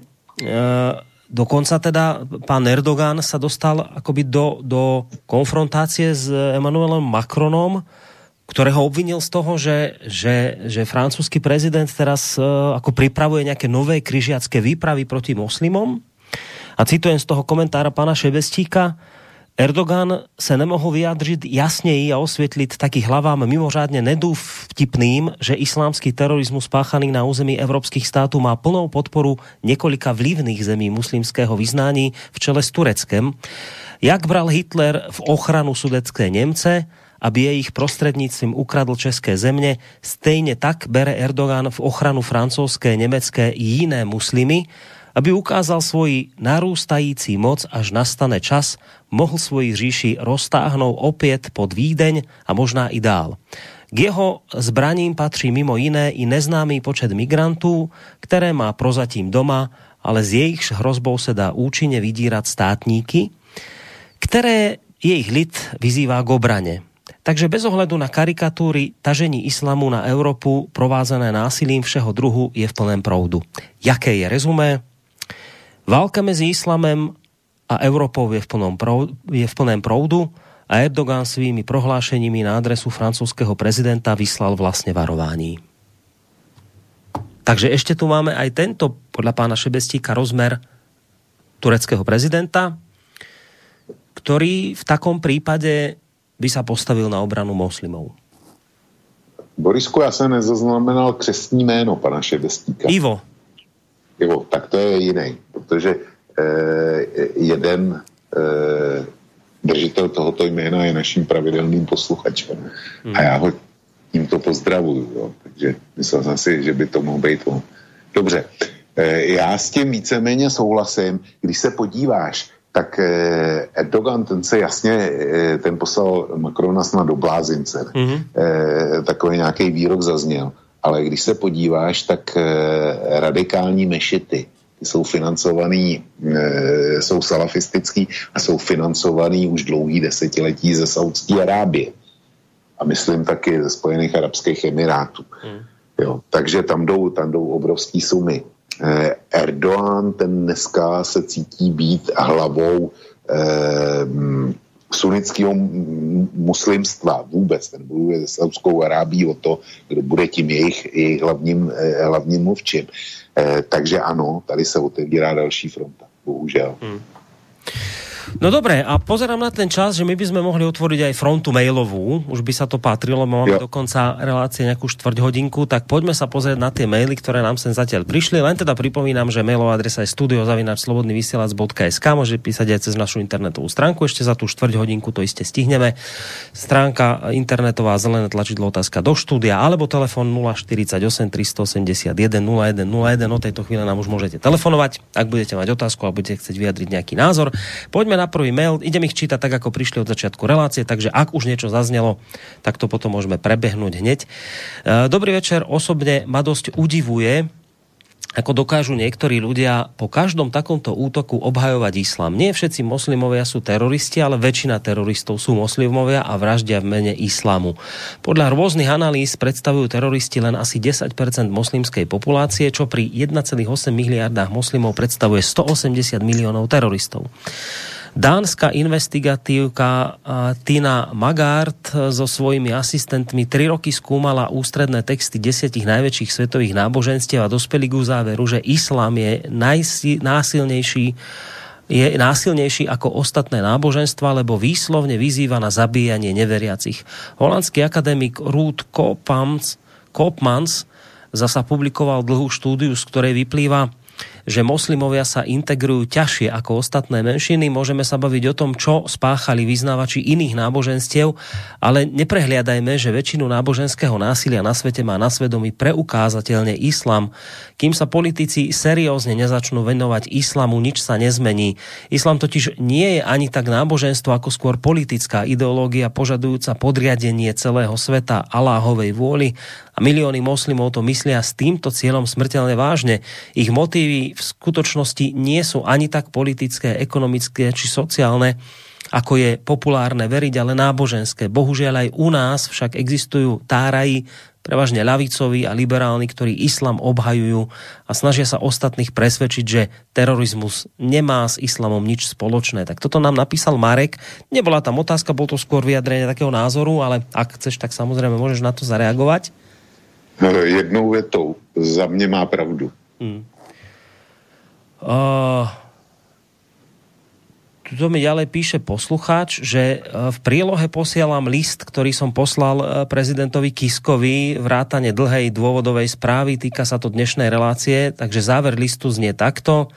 dokonca teda pán Erdogan sa dostal akoby do konfrontácie s Emmanuelom Macronom, ktorého obvinil z toho, že francúzsky prezident teraz ako pripravuje nejaké nové križiacké výpravy proti moslimom. A citujem z toho komentára pána Šebestíka, Erdogan se nemohl vyjádřit jasněji a osvětlit taky hlavám mimořádně nedůvtipným, že islámský terorismus páchaný na území evropských států má plnou podporu několika vlivných zemí muslimského vyznání v čele s Tureckem. Jak bral Hitler v ochranu sudetské Němce, aby jejich prostřednictvím ukradl české země, stejně tak bere Erdogan v ochranu francouzské, německé i jiné muslimy, aby ukázal svoji narůstající moc, až nastane čas, mohl svoji říši roztáhnout opět pod Vídeň a možná i dál. K jeho zbraním patří mimo jiné i neznámý počet migrantů, které má prozatím doma, ale z jejichž hrozbou se dá účinně vydírat státníky, které jejich lid vyzývá k obraně. Takže bez ohledu na karikatúry, tažení islamu na Európu provázané násilím všeho druhu je v plném proudu. Jaké je rezumé? Válka mezi islamem a Európou je v plném proudu a Erdogan svými prohlášenými na adresu francúzskeho prezidenta vyslal vlastne varování. Takže ešte tu máme aj tento, podľa pána Šebestíka, rozmer tureckého prezidenta, ktorý v takom prípade by sa postavil na obranu moslimov. Borisku, ja sa nezaznamenal křestní jméno pana Šebestíka. Ivo, tak to je jiný, protože jeden držitel tohoto jména je naším pravidelným posluchačem. A já ho tímto pozdravuju. Jo. Takže myslel jsem si, že by to mohl být on. Dobře, já s tím víceméně souhlasím. Když se podíváš, tak Erdogan, ten se jasně, ten poslal Macrona snad do blázince. Takový nějaký výrok zazněl. Ale když se podíváš, tak radikální mešity jsou financovaný, jsou salafistický a jsou financovaný už dlouhý desetiletí ze Saúdské Arábie. A myslím taky ze Spojených arabských emirátů. Jo, takže tam jdou obrovský sumy. Erdogan ten dneska se cítí být hlavou sunnického muslimstva vůbec. Ten bojuje se Saudskou Arábií o to, kdo bude tím jejich hlavním mluvčím. Takže ano, tady se otevírá další fronta, bohužel. No dobre, a pozerám na ten čas, že my by sme mohli otvoriť aj frontu mailovú, už by sa to patrilo, máme dokonca relácie nejakú štvrťhodinku, tak poďme sa pozrieť na tie maily, ktoré nám sem zatiaľ prišli, len teda pripomínam, že mailová adresa je studio@slobodnyvysielac.sk, môže písať aj cez našu internetovú stránku, ešte za tú štvrťhodinku to iste stihneme, stránka internetová, zelené tlačidlo, otázka do štúdia, alebo telefón 048 381 0101, o tejto chvíle nám už môžete telefonovať, ak budete mať otázku alebo budete chcieť vyjadriť nejaký názor. Poďme na prvý mail, idem ich čítať tak, ako prišli od začiatku relácie, takže ak už niečo zaznelo, tak to potom môžeme prebehnúť hneď. Dobrý večer, osobne ma dosť udivuje, ako dokážu niektorí ľudia po každom takomto útoku obhajovať islám. Nie všetci moslimovia sú teroristi, ale väčšina teroristov sú moslimovia a vraždia v mene islámu. Podľa rôznych analýz predstavujú teroristi len asi 10% moslimskej populácie, čo pri 1,8 miliardách moslimov predstavuje 180 miliónov teroristov. Dánska investigatívka Tina Magart so svojimi asistentmi 3 roky skúmala ústredné texty 10 najväčších svetových náboženstiev a dospeli k záveru, že islám je násilnejší ako ostatné náboženstva, lebo výslovne vyzýva na zabíjanie neveriacich. Holandský akademik Ruud Koopmans zasa publikoval dlhú štúdiu, z ktorej vyplýva, že moslimovia sa integrujú ťažšie ako ostatné menšiny. Môžeme sa baviť o tom, čo spáchali vyznávači iných náboženstiev, ale neprehliadajme, že väčšinu náboženského násilia na svete má na svedomí preukázateľne islám. Kým sa politici seriózne nezačnú venovať islamu, nič sa nezmení. Islám totiž nie je ani tak náboženstvo, ako skôr politická ideológia požadujúca podriadenie celého sveta Aláhovej vôli. A milióny moslimov to myslia s týmto cieľom smrteľne vážne. Ich motívy v skutočnosti nie sú ani tak politické, ekonomické či sociálne, ako je populárne veriť, ale náboženské. Bohužiaľ aj u nás však existujú táraji, prevažne ľavicoví a liberálni, ktorí islám obhajujú a snažia sa ostatných presvedčiť, že terorizmus nemá s islamom nič spoločné. Tak toto nám napísal Marek. Nebola tam otázka, bol to skôr vyjadrenie takého názoru, ale ak chceš, tak samozrejme môžeš na to zareagovať. Jednou větou. Za mě má pravdu. Tuto mi ďalej píše poslucháč, že v prílohe posielam list, ktorý som poslal prezidentovi Kiskovi, vrátane dlhej dôvodovej správy, týka sa to dnešnej relácie, takže záver listu znie takto.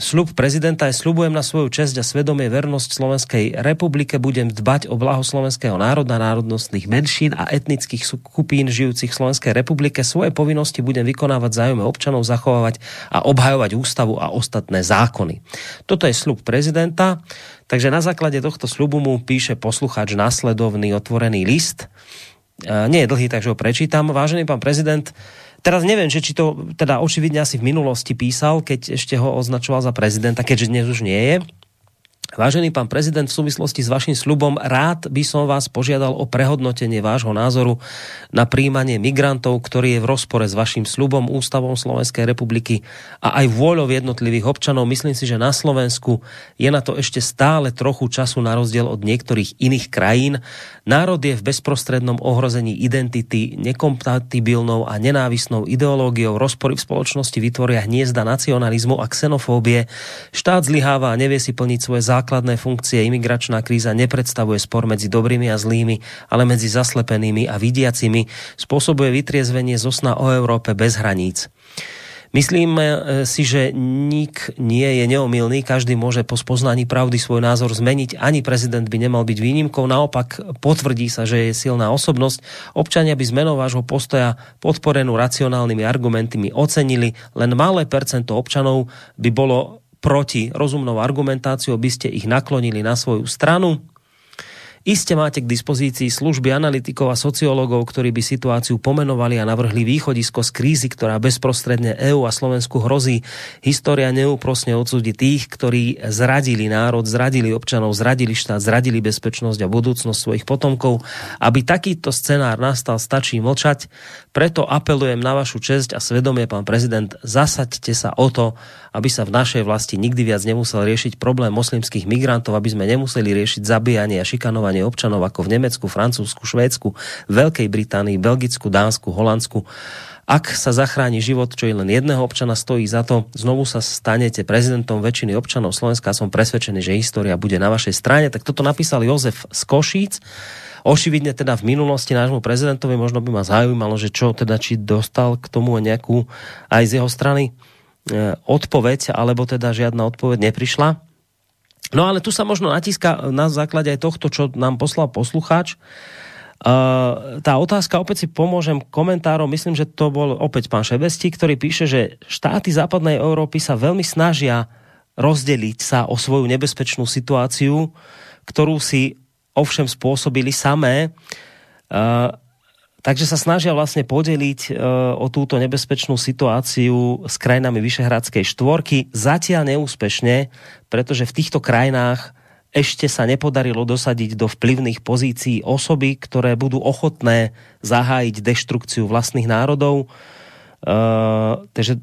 Sľub prezidenta je: sľubujem na svoju česť a svedomie vernosť Slovenskej republike, budem dbať o blaho slovenského národa, národnostných menšín a etnických skupín žijúcich v Slovenskej republike. Svoje povinnosti budem vykonávať v záujme občanov, zachovávať a obhajovať ústavu a ostatné zákony. Toto je sľub prezidenta, takže na základe tohto sľubu mu píše poslucháč nasledovný otvorený list. Nie je dlhý, takže ho prečítam. Vážený pán prezident, teraz neviem, že či to teda očividne asi v minulosti písal, keď ešte ho označoval za prezidenta, keďže dnes už nie je. Vážený pán prezident, v súvislosti s vašim sľubom rád by som vás požiadal o prehodnotenie vášho názoru na prijímanie migrantov, ktorý je v rozpore s vašim sľubom, ústavom Slovenskej republiky a aj vôľou jednotlivých občanov. Myslím si, že na Slovensku je na to ešte stále trochu času na rozdiel od niektorých iných krajín. Národ je v bezprostrednom ohrození identity nekompatibilnou a nenávisnou ideológiou. Rozpory v spoločnosti vytvoria hniezda nacionalizmu a xenofóbie. Štát zlyháva a nevie si plniť svoje základné funkcie. Imigračná kríza nepredstavuje spor medzi dobrými a zlými, ale medzi zaslepenými a vidiacimi. Spôsobuje vytriezvenie zo sna o Európe bez hraníc. Myslím si, že nik nie je neomylný, každý môže po spoznaní pravdy svoj názor zmeniť, ani prezident by nemal byť výnimkou, naopak potvrdí sa, že je silná osobnosť. Občania by zmenou vášho postoja podporenú racionálnymi argumentmi ocenili, len malé percento občanov by bolo proti. Rozumnou argumentáciou by ste ich naklonili na svoju stranu. Iste máte k dispozícii služby analytikov a sociológov, ktorí by situáciu pomenovali a navrhli východisko z krízy, ktorá bezprostredne EÚ a Slovensku hrozí. História neúprosne odsúdi tých, ktorí zradili národ, zradili občanov, zradili štát, zradili bezpečnosť a budúcnosť svojich potomkov. Aby takýto scenár nastal, stačí mlčať. Preto apelujem na vašu česť a svedomie, pán prezident, zasaďte sa o to, aby sa v našej vlasti nikdy viac nemusel riešiť problém moslimských migrantov, aby sme nemuseli riešiť zabíjanie a šikanovanie občanov ako v Nemecku, Francúzsku, Švédsku, Veľkej Británii, Belgicku, Dánsku, Holandsku. Ak sa zachráni život, čo je len jedného občana, stojí za to. Znovu sa stanete prezidentom väčšiny občanov Slovenska. Som presvedčený, že história bude na vašej strane. Tak toto napísal Jozef z Košíc. Očividne teda v minulosti nášmu prezidentovi, možno by ma zaujímalo, že čo teda, či dostal k tomu nejakú aj z jeho strany odpoveď, alebo teda žiadna odpoveď neprišla. No ale tu sa možno natíska na základe aj tohto, čo nám poslal poslucháč. Tá otázka, opäť si pomôžem komentárom, myslím, že to bol opäť pán Šebesti, ktorý píše, že štáty západnej Európy sa veľmi snažia rozdeliť sa o svoju nebezpečnú situáciu, ktorú si ovšem spôsobili samé, takže sa snažia vlastne podeliť o túto nebezpečnú situáciu s krajinami Vyšehradskej štvorky, zatiaľ neúspešne, pretože v týchto krajinách ešte sa nepodarilo dosadiť do vplyvných pozícií osoby, ktoré budú ochotné zahájiť deštrukciu vlastných národov. Takže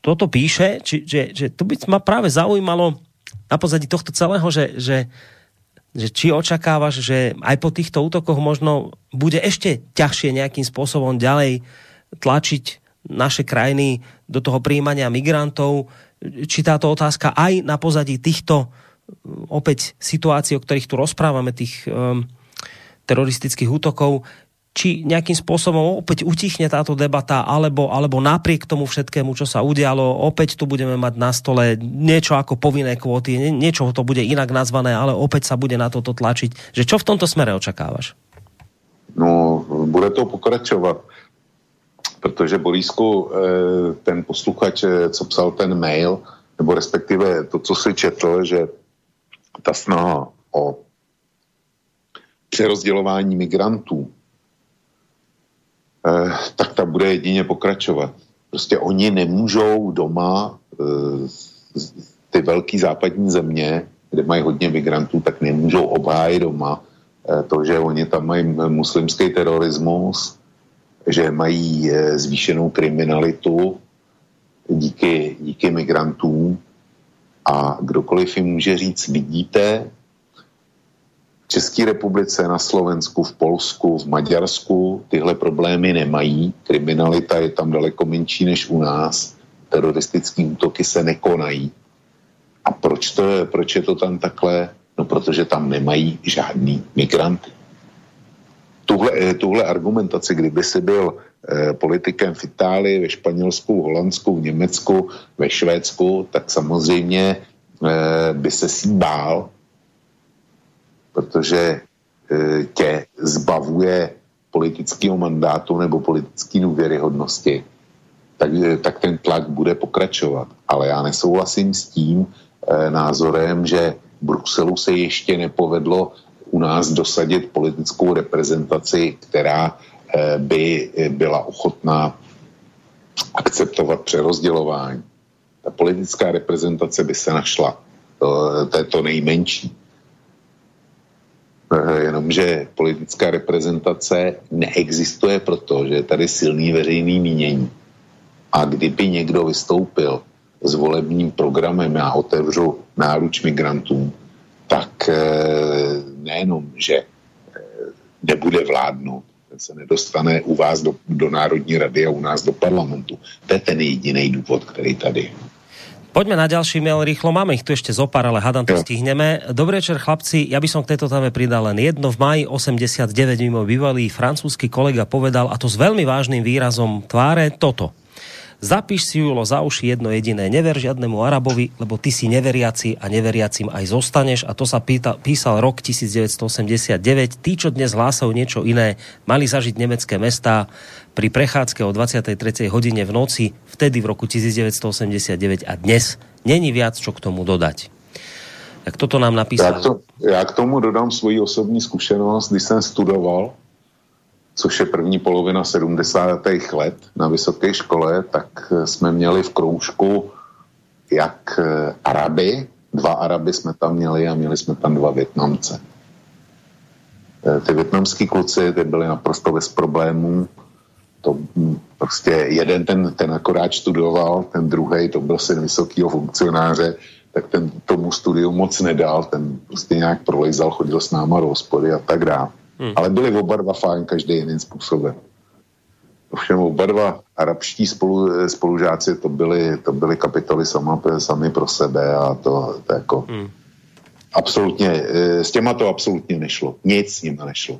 toto píše, že to by ma práve zaujímalo na pozadí tohto celého, že či očakávaš, že aj po týchto útokoch možno bude ešte ťažšie nejakým spôsobom ďalej tlačiť naše krajiny do toho prijímania migrantov, či táto otázka aj na pozadí týchto opäť situácií, o ktorých tu rozprávame, tých teroristických útokov, či nejakým spôsobom opäť utichne táto debata, alebo napriek tomu všetkému, čo sa udialo, opäť tu budeme mať na stole niečo ako povinné kvóty, niečo to bude inak nazvané, ale opäť sa bude na toto tlačiť. Že čo v tomto smere očakávaš? No, bude to pokračovat. Protože, Borisku, ten posluchač, co psal ten mail, nebo respektive to, co si četl, že ta snaha o přerozdělování migrantů, tak ta bude jedině pokračovat. Prostě oni nemůžou doma, ty velký západní země, kde mají hodně migrantů, tak nemůžou obhájit doma to, že oni tam mají muslimský terorismus, že mají zvýšenou kriminalitu díky migrantům, a kdokoliv jim může říct, vidíte, v České republice, na Slovensku, v Polsku, v Maďarsku tyhle problémy nemají, kriminalita je tam daleko menší než u nás, teroristické útoky se nekonají. A proč je to tam takhle? No, protože tam nemají žádný migranty. Tuhle argumentaci, kdyby si byl politikem v Itálii, ve Španělsku, v Holandsku, v Německu, ve Švédsku, tak samozřejmě by se si bál, protože tě zbavuje politického mandátu nebo politické důvěryhodnosti. Tak ten tlak bude pokračovat. Ale já nesouhlasím s tím názorem, že Bruselu se ještě nepovedlo u nás dosadit politickou reprezentaci, která by byla ochotná akceptovat přerozdělování. Ta politická reprezentace by se našla, to je to nejmenší. Jenomže politická reprezentace neexistuje, protože je tady silný veřejný mínění. A kdyby někdo vystoupil s volebním programem "Já otevřu náruč migrantům", tak nejenom, že nebude vládnout, se nedostane u vás do Národní rady a u nás do parlamentu. To je ten jediný důvod, který tady je. Poďme na ďalší mail rýchlo. Máme ich tu ešte zopár, ale hádam to stihneme. Dobrý večer, chlapci. Ja by som k tejto téme pridal len jedno. V máji 89 mimo bývalý francúzsky kolega povedal, a to s veľmi vážnym výrazom tváre, toto: "Zapíš si, Julo, za uši jedno jediné, never žiadnemu Arabovi, lebo ty si neveriaci a neveriacim aj zostaneš." A to sa písal rok 1989. Tí, čo dnes hlásajú niečo iné, mali zažiť nemecké mestá pri prechádzke o 23. hodine v noci, vtedy v roku 1989, a dnes není viac, čo k tomu dodať. Tak toto nám napísal. Já k tomu dodám svoji osobní zkušenost, když jsem studoval, což je první polovina 70. let na vysoké škole, tak jsme měli v kroužku jak Araby, dva Araby jsme tam měli a měli jsme tam dva Vietnamce. Ty vietnamský kluci, ty byli naprosto bez problémů. To prostě jeden ten akorát studoval, ten druhej, to byl syn vysokýho funkcionáře, tak ten tomu studiu moc nedal, ten prostě nějak prolejzal, chodil s náma do hospody a tak dále. Ale byli oba dva fajn, každý jiným způsobem. Ovšem oba dva arabští spolužáci, to byli kapitoly sami pro sebe a to jako... Absolutně, s těma to absolutně nešlo. Nic s nima nešlo.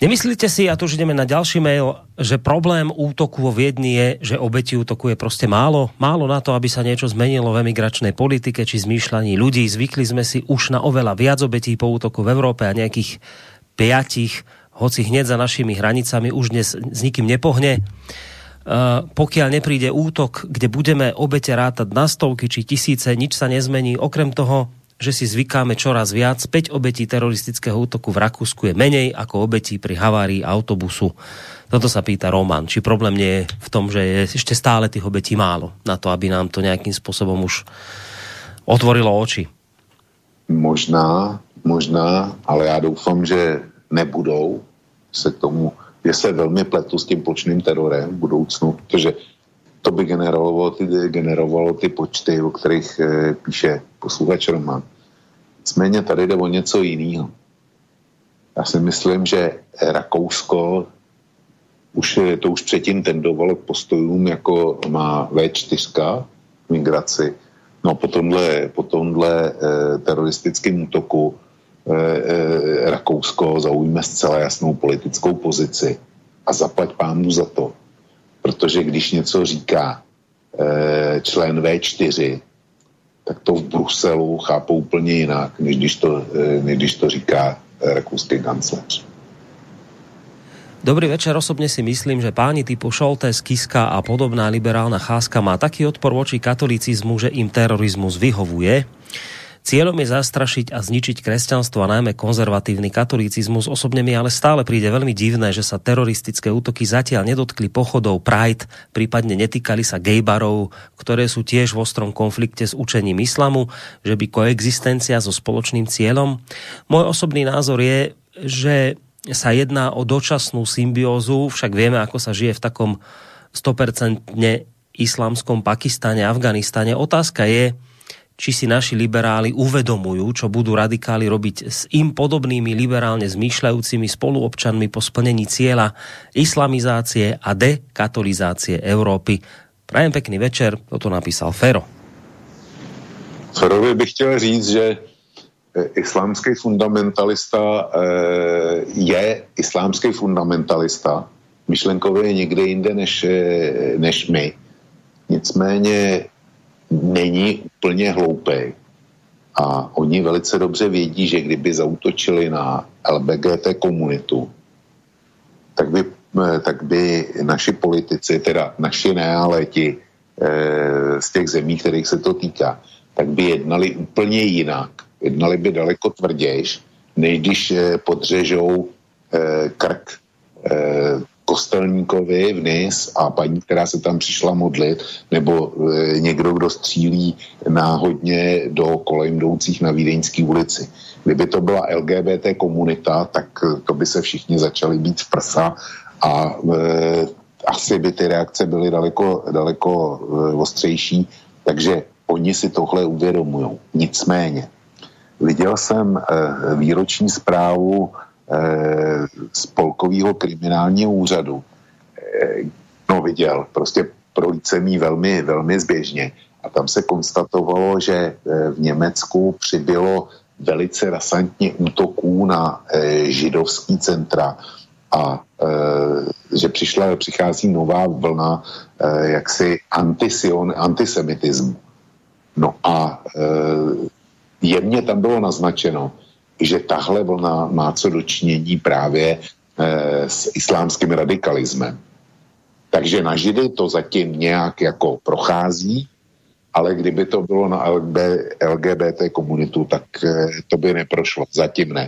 Nemyslíte si, a to už ideme na ďalší mail, že problém útoku vo Viedni je, že obetí útoku je proste málo? Málo na to, aby sa niečo zmenilo v emigračnej politike či zmýšľaní ľudí. Zvykli sme si už na oveľa viac obetí po útoku v Európe a nejakých 5, hoci hneď za našimi hranicami už dnes s nikým nepohne. Pokiaľ nepríde útok, kde budeme obete rátať na stovky či tisíce, nič sa nezmení, okrem toho, že si zvykáme čoraz viac. 5 obetí teroristického útoku v Rakúsku je menej ako obetí pri havárii autobusu. Toto sa pýta Roman. Či problém nie je v tom, že je ešte stále tých obetí málo na to, aby nám to nejakým spôsobom už otvorilo oči? Možná, ale ja doufám, že nebudou se k tomu, že se velmi pletu s tím plošným terorem v budoucnu, protože to by generovalo ty počty, o kterých píše posluchač Roman. Nicméně tady jde o něco jiného. Já si myslím, že Rakousko už předtím tendovalo k postojům, jako má V4 migraci. No a po tomhle teroristickém útoku Rakousko zaujme zcela jasnou politickou pozici a zaplať pánu za to. Protože když něco říká člen V4, tak to v Bruselu chápou úplně jinak, než když to říká rakouský kancléř. Dobrý večer, osobne si myslím, že páni typu Soltész, Kiska a podobná liberálna cházka má taký odpor voči katolicizmu, že im terorizmus vyhovuje. Cieľom je zastrašiť a zničiť kresťanstvo a najmä konzervatívny katolicizmus. Osobne mi ale stále príde veľmi divné, že sa teroristické útoky zatiaľ nedotkli pochodov Pride, prípadne netýkali sa gejbarov, ktoré sú tiež v ostrom konflikte s učením islamu, že by koexistencia so spoločným cieľom. Môj osobný názor je, že sa jedná o dočasnú symbiózu, však vieme, ako sa žije v takom 100% islamskom Pakistane, Afganistane. Otázka je, či si naši liberáli uvedomujú, čo budú radikáli robiť s im podobnými liberálne zmýšľajúcimi spoluobčanmi po splnení cieľa islamizácie a dekatolizácie Európy. Prajem pekný večer, toto napísal Fero. Ferovi bych chtěl říct, že islámský fundamentalista je islámský fundamentalista. Myšlenkově je někde jinde než my. Nicméně není úplně hloupej. A oni velice dobře vědí, že kdyby zaútočili na LGBT komunitu, tak by naši politici, teda naši ne, ale ti z těch zemí, kterých se to týká, tak by jednali úplně jinak. Jednali by daleko tvrdějš, než když podřežou krk kostelníkovi v Nice a paní, která se tam přišla modlit, nebo někdo, kdo střílí náhodně do kolem jdoucích na Vídeňské ulici. Kdyby to byla LGBT komunita, tak to by se všichni začali bít v prsa a asi by ty reakce byly daleko ostřejší, takže oni si tohle uvědomují. Nicméně, viděl jsem výroční zprávu spolkového kriminálního úřadu. No viděl, prostě prolícemí velmi, velmi zběžně. A tam se konstatovalo, že v Německu přibylo velice rasantně útoků na židovský centra a že přichází nová vlna jaksi antisemitismu. No a jemně tam bylo naznačeno, že tahle vlna má co dočinění právě s islámským radikalismem. Takže na Židy to zatím nějak jako prochází, ale kdyby to bylo na LGBT komunitu, tak to by neprošlo. Zatím ne.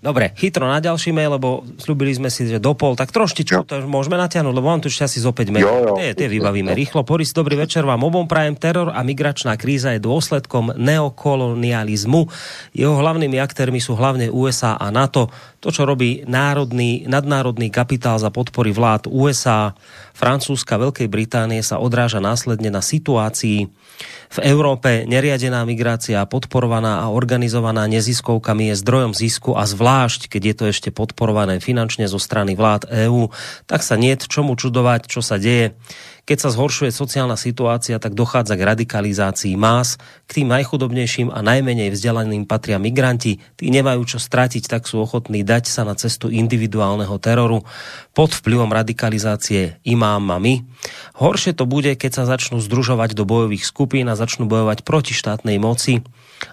Dobre, chytro na ďalší mail, lebo slúbili sme si, že do pol, tak troštičku to môžeme natiahnuť, lebo mám tu ešte asi z opäť mail. Tie vybavíme rýchlo. Boris, dobrý večer vám obom prajem. Teror a migračná kríza je dôsledkom neokolonializmu. Jeho hlavnými aktérmi sú hlavne USA a NATO. To, čo robí nadnárodný kapitál za podpory vlád USA, Francúzska, Veľkej Británie, sa odráža následne na situácii v Európe. Neriadená migrácia, podporovaná a organizovaná neziskovkami, je zdrojom zisku a zvlášť, keď je to ešte podporované finančne zo strany vlád EÚ, tak sa niet čomu čudovať, čo sa deje. Keď sa zhoršuje sociálna situácia, tak dochádza k radikalizácii más. K tým najchudobnejším a najmenej vzdelaným patria migranti. Tí nemajú čo stratiť, tak sú ochotní dať sa na cestu individuálneho teroru pod vplyvom radikalizácie imámami. Horšie to bude, keď sa začnú združovať do bojových skupín a začnú bojovať proti štátnej moci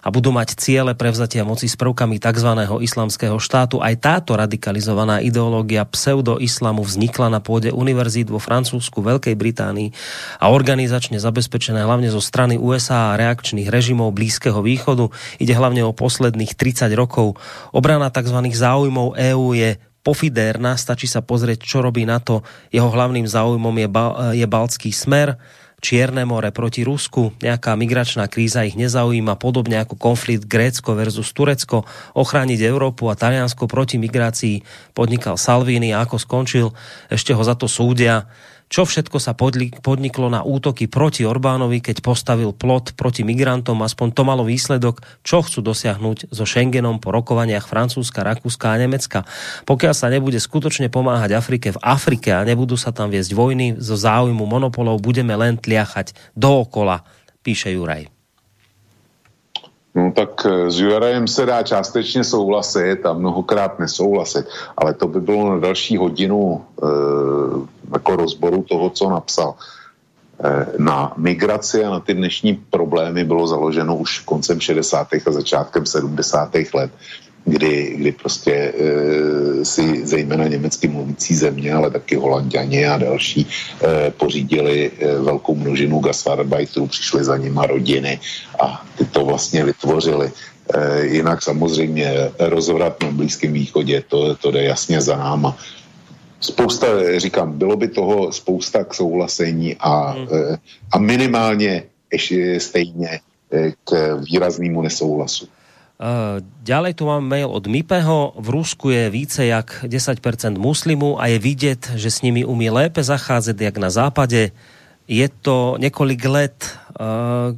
a budú mať ciele prevzatia moci s prvkami tzv. Islamského štátu. Aj táto radikalizovaná ideológia pseudo-islamu vznikla na pôde univerzít vo Francúzsku, Veľkej Británii a organizačne zabezpečené hlavne zo strany USA a reakčných režimov Blízkeho východu. Ide hlavne o posledných 30 rokov. Obrana tzv. Záujmov EÚ je pofidérna, stačí sa pozrieť, čo robí NATO. Jeho hlavným záujmom je baltský smer, Čierne more proti Rusku, nejaká migračná kríza ich nezaujíma, podobne ako konflikt Grécko versus Turecko, ochrániť Európu a Taliansko proti migrácii podnikal Salvini a ako skončil, ešte ho za to súdia. Čo všetko sa podniklo na útoky proti Orbánovi, keď postavil plot proti migrantom, aspoň to malo výsledok, čo chcú dosiahnuť so Schengenom po rokovaniach Francúzska, Rakúska a Nemecka. Pokiaľ sa nebude skutočne pomáhať Afrike v Afrike a nebudú sa tam viesť vojny, zo záujmu monopolov budeme len tliachať dookola, píše Juraj. No tak s Jurajem se dá částečně souhlasit a mnohokrát nesouhlasit, ale to by bylo na další hodinu jako rozboru toho, co napsal. Na migraci a na ty dnešní problémy bylo založeno už koncem 60. a začátkem 70. let, kdy prostě si zejména německy mluvící země, ale taky Holanďani a další pořídili velkou množinu gastarbeiterů, přišly za nima rodiny a ty to vlastně vytvořili. Jinak samozřejmě rozvrat na Blízkém východě, to jde jasně za náma. Spousta, říkám, bylo by toho spousta k souhlasení a minimálně ještě stejně k výraznému nesouhlasu. Ďalej tu mám mail od Mipeho. V Rusku je více jak 10% muslimov a je vidieť, že s nimi umí lépe zachádzať jak na západe. Je to niekoľko let,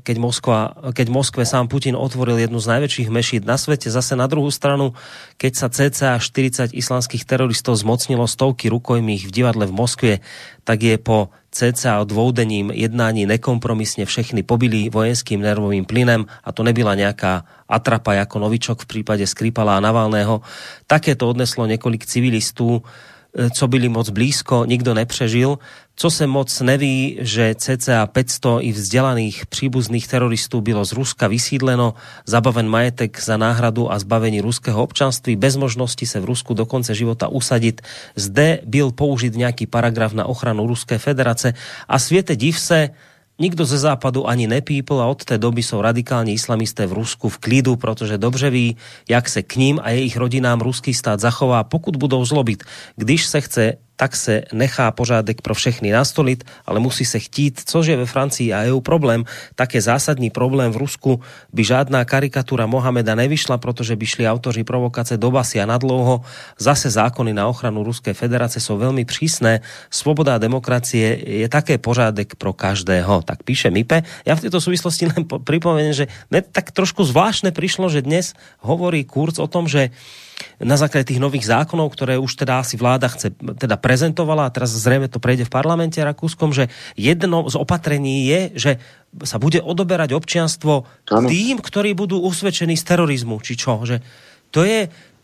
keď Moskve sám Putin otvoril jednu z najväčších mešít na svete. Zase na druhú stranu, keď sa cca 40 islamských teroristov zmocnilo stovky rukojmých v divadle v Moskve, tak je po cca odvoudením jednání nekompromisne všechny pobili vojenským nervovým plynem a to nebyla nejaká atrapa ako novičok v prípade Skripala a Navalného. Takéto odneslo niekoľko civilistů, co byli moc blízko, nikto nepřežil. Co se moc neví, že cca 500 i vzdelaných příbuzných teroristů bylo z Ruska vysídleno, zabaven majetek za náhradu a zbavení ruského občanství, bez možnosti se v Rusku do konce života usadit. Zde byl použit nějaký paragraf na ochranu Ruské federace a světe div se, nikto ze západu ani nepípl a od té doby sú radikálni islamisté v Rusku v klidu, pretože dobře ví, jak se k ním a jejich rodinám ruský stát zachová, pokud budou zlobit. Když se chce, tak se nechá pořádek pro všechny nastolit, ale musí se chtít, což je ve Francii a EU problém. Také zásadní problém v Rusku by žádná karikatura Mohameda nevyšla, protože by šli autoři provokace do basy a nadlouho. Zase zákony na ochranu Ruskej federace sú veľmi přísné. Svoboda a demokracie je také pořádek pro každého. Tak píše Mipe. Ja v tejto súvislosti len pripomeniem, že tak trošku zvláštne prišlo, že dnes hovorí Kurz o tom, že na základe tých nových zákonov, ktoré už teda asi vláda chce, teda prezentovala a teraz zrejme to prejde v parlamente rakúskom, že jedno z opatrení je, že sa bude odoberať občianstvo tým, ktorí budú usvedčení z terorizmu, či čo, že to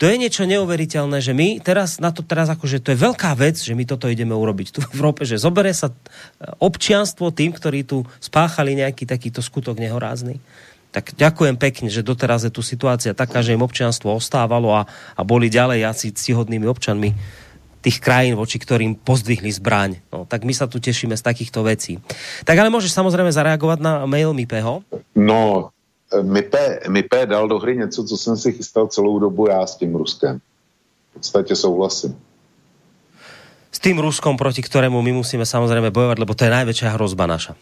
je niečo neuveriteľné, že my teraz na to teraz akože to je veľká vec, že my toto ideme urobiť tu v Európe, že zoberie sa občianstvo tým, ktorí tu spáchali nejaký takýto skutok nehorázny. Tak ďakujem pekne, že doteraz je tu situácia taká, že im občianstvo ostávalo a boli ďalej asi ctihodnými občanmi. tých krajín, voči ktorým pozdvihli zbraň. No, tak my sa tu tešíme z takýchto vecí. Tak ale môžeš samozrejme zareagovať na mail Mipeho? No, Mipe dal do hry něco, co jsem si chystal celou dobu já s tím Ruskem. V podstatě souhlasím. S tým Ruskom, proti ktorému my musíme samozrejme bojovať, lebo to je najväčšia hrozba naša.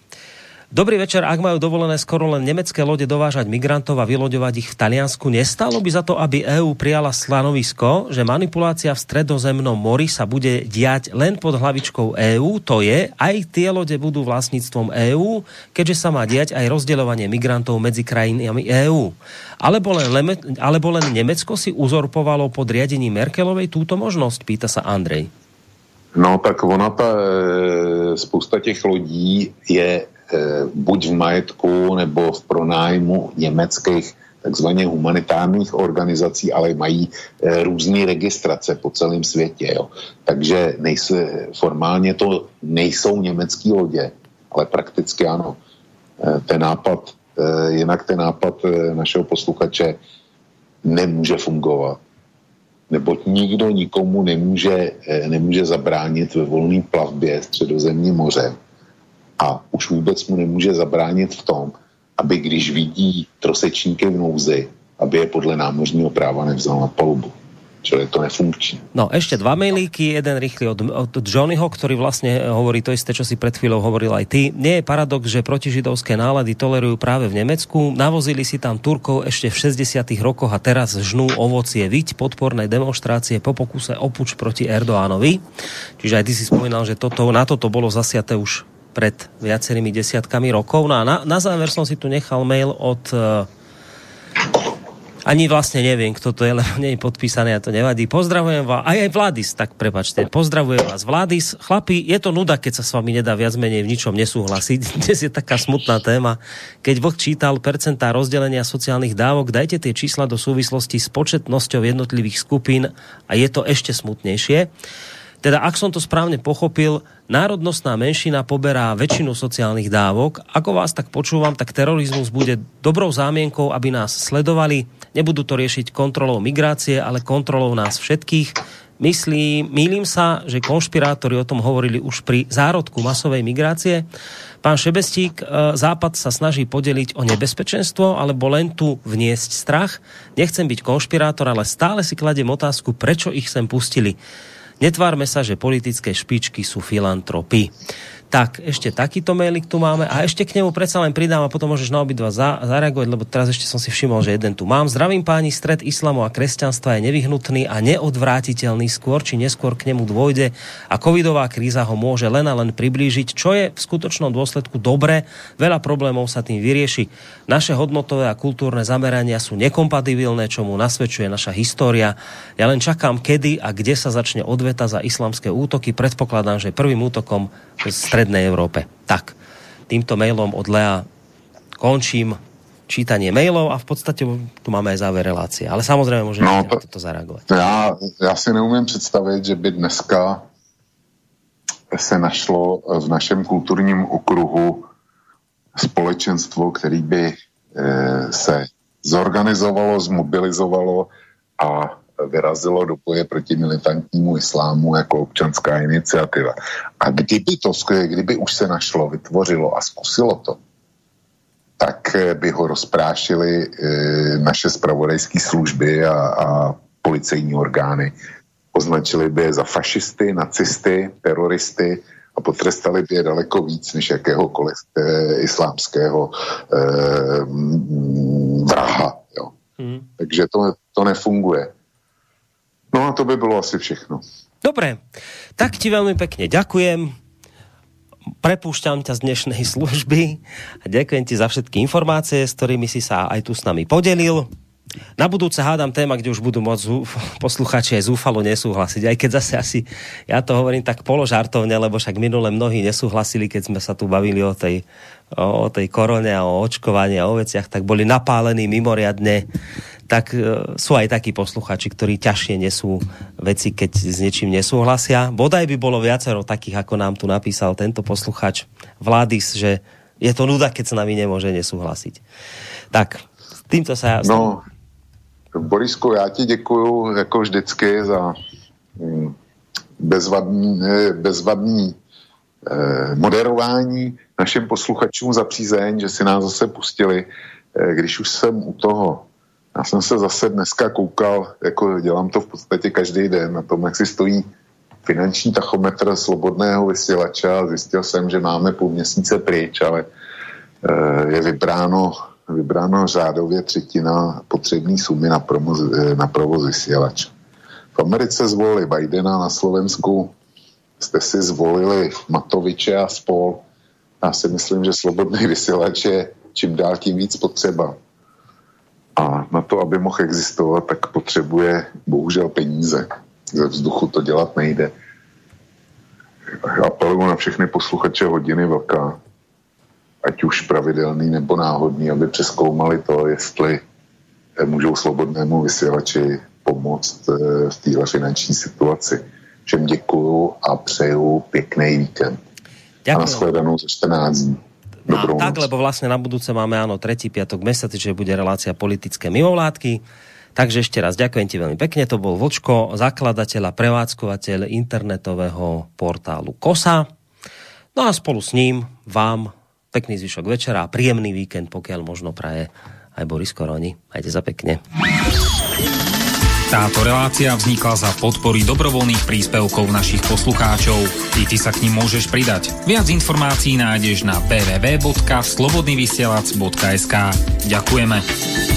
Dobrý večer, ak majú dovolené skoro len nemecké lode dovážať migrantov a vyloďovať ich v Taliansku, nestalo by za to, aby EÚ prijala stanovisko, že manipulácia v Stredozemnom mori sa bude diať len pod hlavičkou EÚ, to je, aj tie lode budú vlastníctvom EÚ, keďže sa má diať aj rozdeľovanie migrantov medzi krajinami EÚ. Alebo len Nemecko si uzorpovalo pod riadením Merkelovej túto možnosť, pýta sa Andrej. No tak ona, spousta těch lodí je buď v majetku nebo v pronájmu německých takzvaně humanitárních organizací, ale mají různé registrace po celém světě. Jo. Takže formálně to nejsou německý lodě, ale prakticky ano. Ten nápad našeho posluchače nemůže fungovat. Neboť nikdo nikomu nemůže zabránit ve volné plavbě Středozemním mořem. A už vůbec mu nemůže zabránit v tom, aby když vidí trosečníky v nouzi, aby je podle námořního práva nevzal na palubu. Čiže to nefunkčí. No ešte dva mailíky, jeden rýchly od Johnnyho, ktorý vlastne hovorí to isté, čo si pred chvíľou hovoril aj ty. Nie je paradox, že protižidovské nálady tolerujú práve v Nemecku? Navozili si tam Turkov ešte v 60. rokoch a teraz žnú ovocie viď podporné demonštrácie po pokuse o puč proti Erdoánovi. Čiže aj ty si spomínal, že na toto bolo zasiaté už pred viacerými desiatkami rokov. No a na záver som si tu nechal mail od... Ani vlastne neviem, kto to je, lebo nie je podpísané a to nevadí. Pozdravujem vás, aj Vládis, tak prepáčte, pozdravujem vás Vládis. Chlapi, je to nuda, keď sa s vami nedá viac menej v ničom nesúhlasiť. Dnes je taká smutná téma. Keď Vlk čítal percentá rozdelenia sociálnych dávok, dajte tie čísla do súvislosti s početnosťou jednotlivých skupín a je to ešte smutnejšie. Teda, ak som to správne pochopil, národnostná menšina poberá väčšinu sociálnych dávok. Ako vás tak počúvam, tak terorizmus bude dobrou zámienkou, aby nás sledovali. Nebudú to riešiť kontrolou migrácie, ale kontrolou nás všetkých. Mýlim sa, že konšpirátori o tom hovorili už pri zárodku masovej migrácie. Pán Šebestík, Západ sa snaží podeliť o nebezpečenstvo, alebo len tu vniesť strach. Nechcem byť konšpirátor, ale stále si kladiem otázku, prečo ich sem pustili. Netvárme sa, že politické špičky sú filantropy. Tak, ešte takýto mailik tu máme a ešte k nemu predsa len pridám a potom môžeš na obidva zareagovať, lebo teraz ešte som si všimol, že jeden tu mám. Zdravím páni, stret islamu a kresťanstva je nevyhnutný a neodvrátiteľný, skôr či neskôr k nemu dôjde a covidová kríza ho môže len a len priblížiť, čo je v skutočnom dôsledku dobre, veľa problémov sa tým vyrieši. Naše hodnotové a kultúrne zamerania sú nekompatibilné, čomu nasvedčuje naša história. Ja len čakám, kedy a kde sa začne odveta za islamské útoky. Predpokladám, že prvým útokom v Strednej Európe. Tak, týmto mailom od Lea končím čítanie mailov a v podstate tu máme aj záver relácie. Ale samozrejme môžeme na toto zareagovať. Ja si neumiem predstaviť, že by dneska se našlo v našem kulturním okruhu společenstvo, který by se zorganizovalo, zmobilizovalo a vyrazilo do boje proti militantnímu islámu jako občanská iniciativa. A kdyby už se našlo, vytvořilo a zkusilo to, tak by ho rozprášili naše zpravodajské služby a policejní orgány. Označili by je za fašisty, nacisty, teroristy a potrestali by je daleko víc než jakéhokoliv islámského vraha. Jo. Takže to nefunguje. No a to by bolo asi všechno. Dobre, tak ti veľmi pekne ďakujem. Prepúšťam ťa z dnešnej služby a ďakujem ti za všetky informácie, s ktorými si sa aj tu s nami podelil. Na budúce hádam téma, kde už budú môcť posluchači aj zúfalo nesúhlasiť, aj keď zase asi, ja to hovorím tak položartovne, lebo však minule mnohí nesúhlasili, keď sme sa tu bavili o tej korone a o očkovaní a o veciach, tak boli napálení mimoriadne. Tak sú aj takí posluchači, ktorí ťažšie nesú veci, keď s niečím nesúhlasia. Bodaj by bolo viacero takých, ako nám tu napísal tento posluchač Vládis, že je to nuda, keď s nami nemôže nesúhlasiť. Tak, s týmto sa... No, Borisko, ja ti ďakujem ako vždycky za bezvadný moderování, našim posluchačům za přízeň, že si nás zase pustili. Když už jsem u toho, já jsem se zase dneska koukal, jako dělám to v podstatě každý den, na tom, jak si stojí finanční tachometr Slobodného vysílača, a zjistil jsem, že máme půl měsíce pryč, ale je vybráno řádově třetina potřebné sumy na provoz vysílača. V Americe zvolili Bidena, na Slovensku jste si zvolili Matoviče a spol. Já si myslím, že Slobodný vysílač je čím dál tím víc potřeba. A na to, aby mohl existovat, tak potřebuje bohužel peníze. Ze vzduchu to dělat nejde. Apeluju na všechny posluchače Hodiny vlka, ať už pravidelný nebo náhodný, aby přeskoumali to, jestli můžou Slobodnému vysílači pomoct v téhle finanční situaci. Všem děkuju a přeju pěkný víkend. Ďakujem. A nashledanou za 14 dní. Dobrou noc. Tak, lebo vlastne na budúce máme, áno, tretí piatok mesiac, že bude relácia politické mimovládky. Takže ešte raz ďakujem ti veľmi pekne. To bol Vlčko, zakladateľ a prevádzkovateľ internetového portálu Kosa. No a spolu s ním vám pekný zvyšok večera a príjemný víkend, pokiaľ možno, praje aj Boris Koroni. Majte sa pekne. Táto relácia vznikla za podpory dobrovoľných príspevkov našich poslucháčov. I ty sa k nim môžeš pridať. Viac informácií nájdeš na www.slobodnyvysielac.sk. Ďakujeme.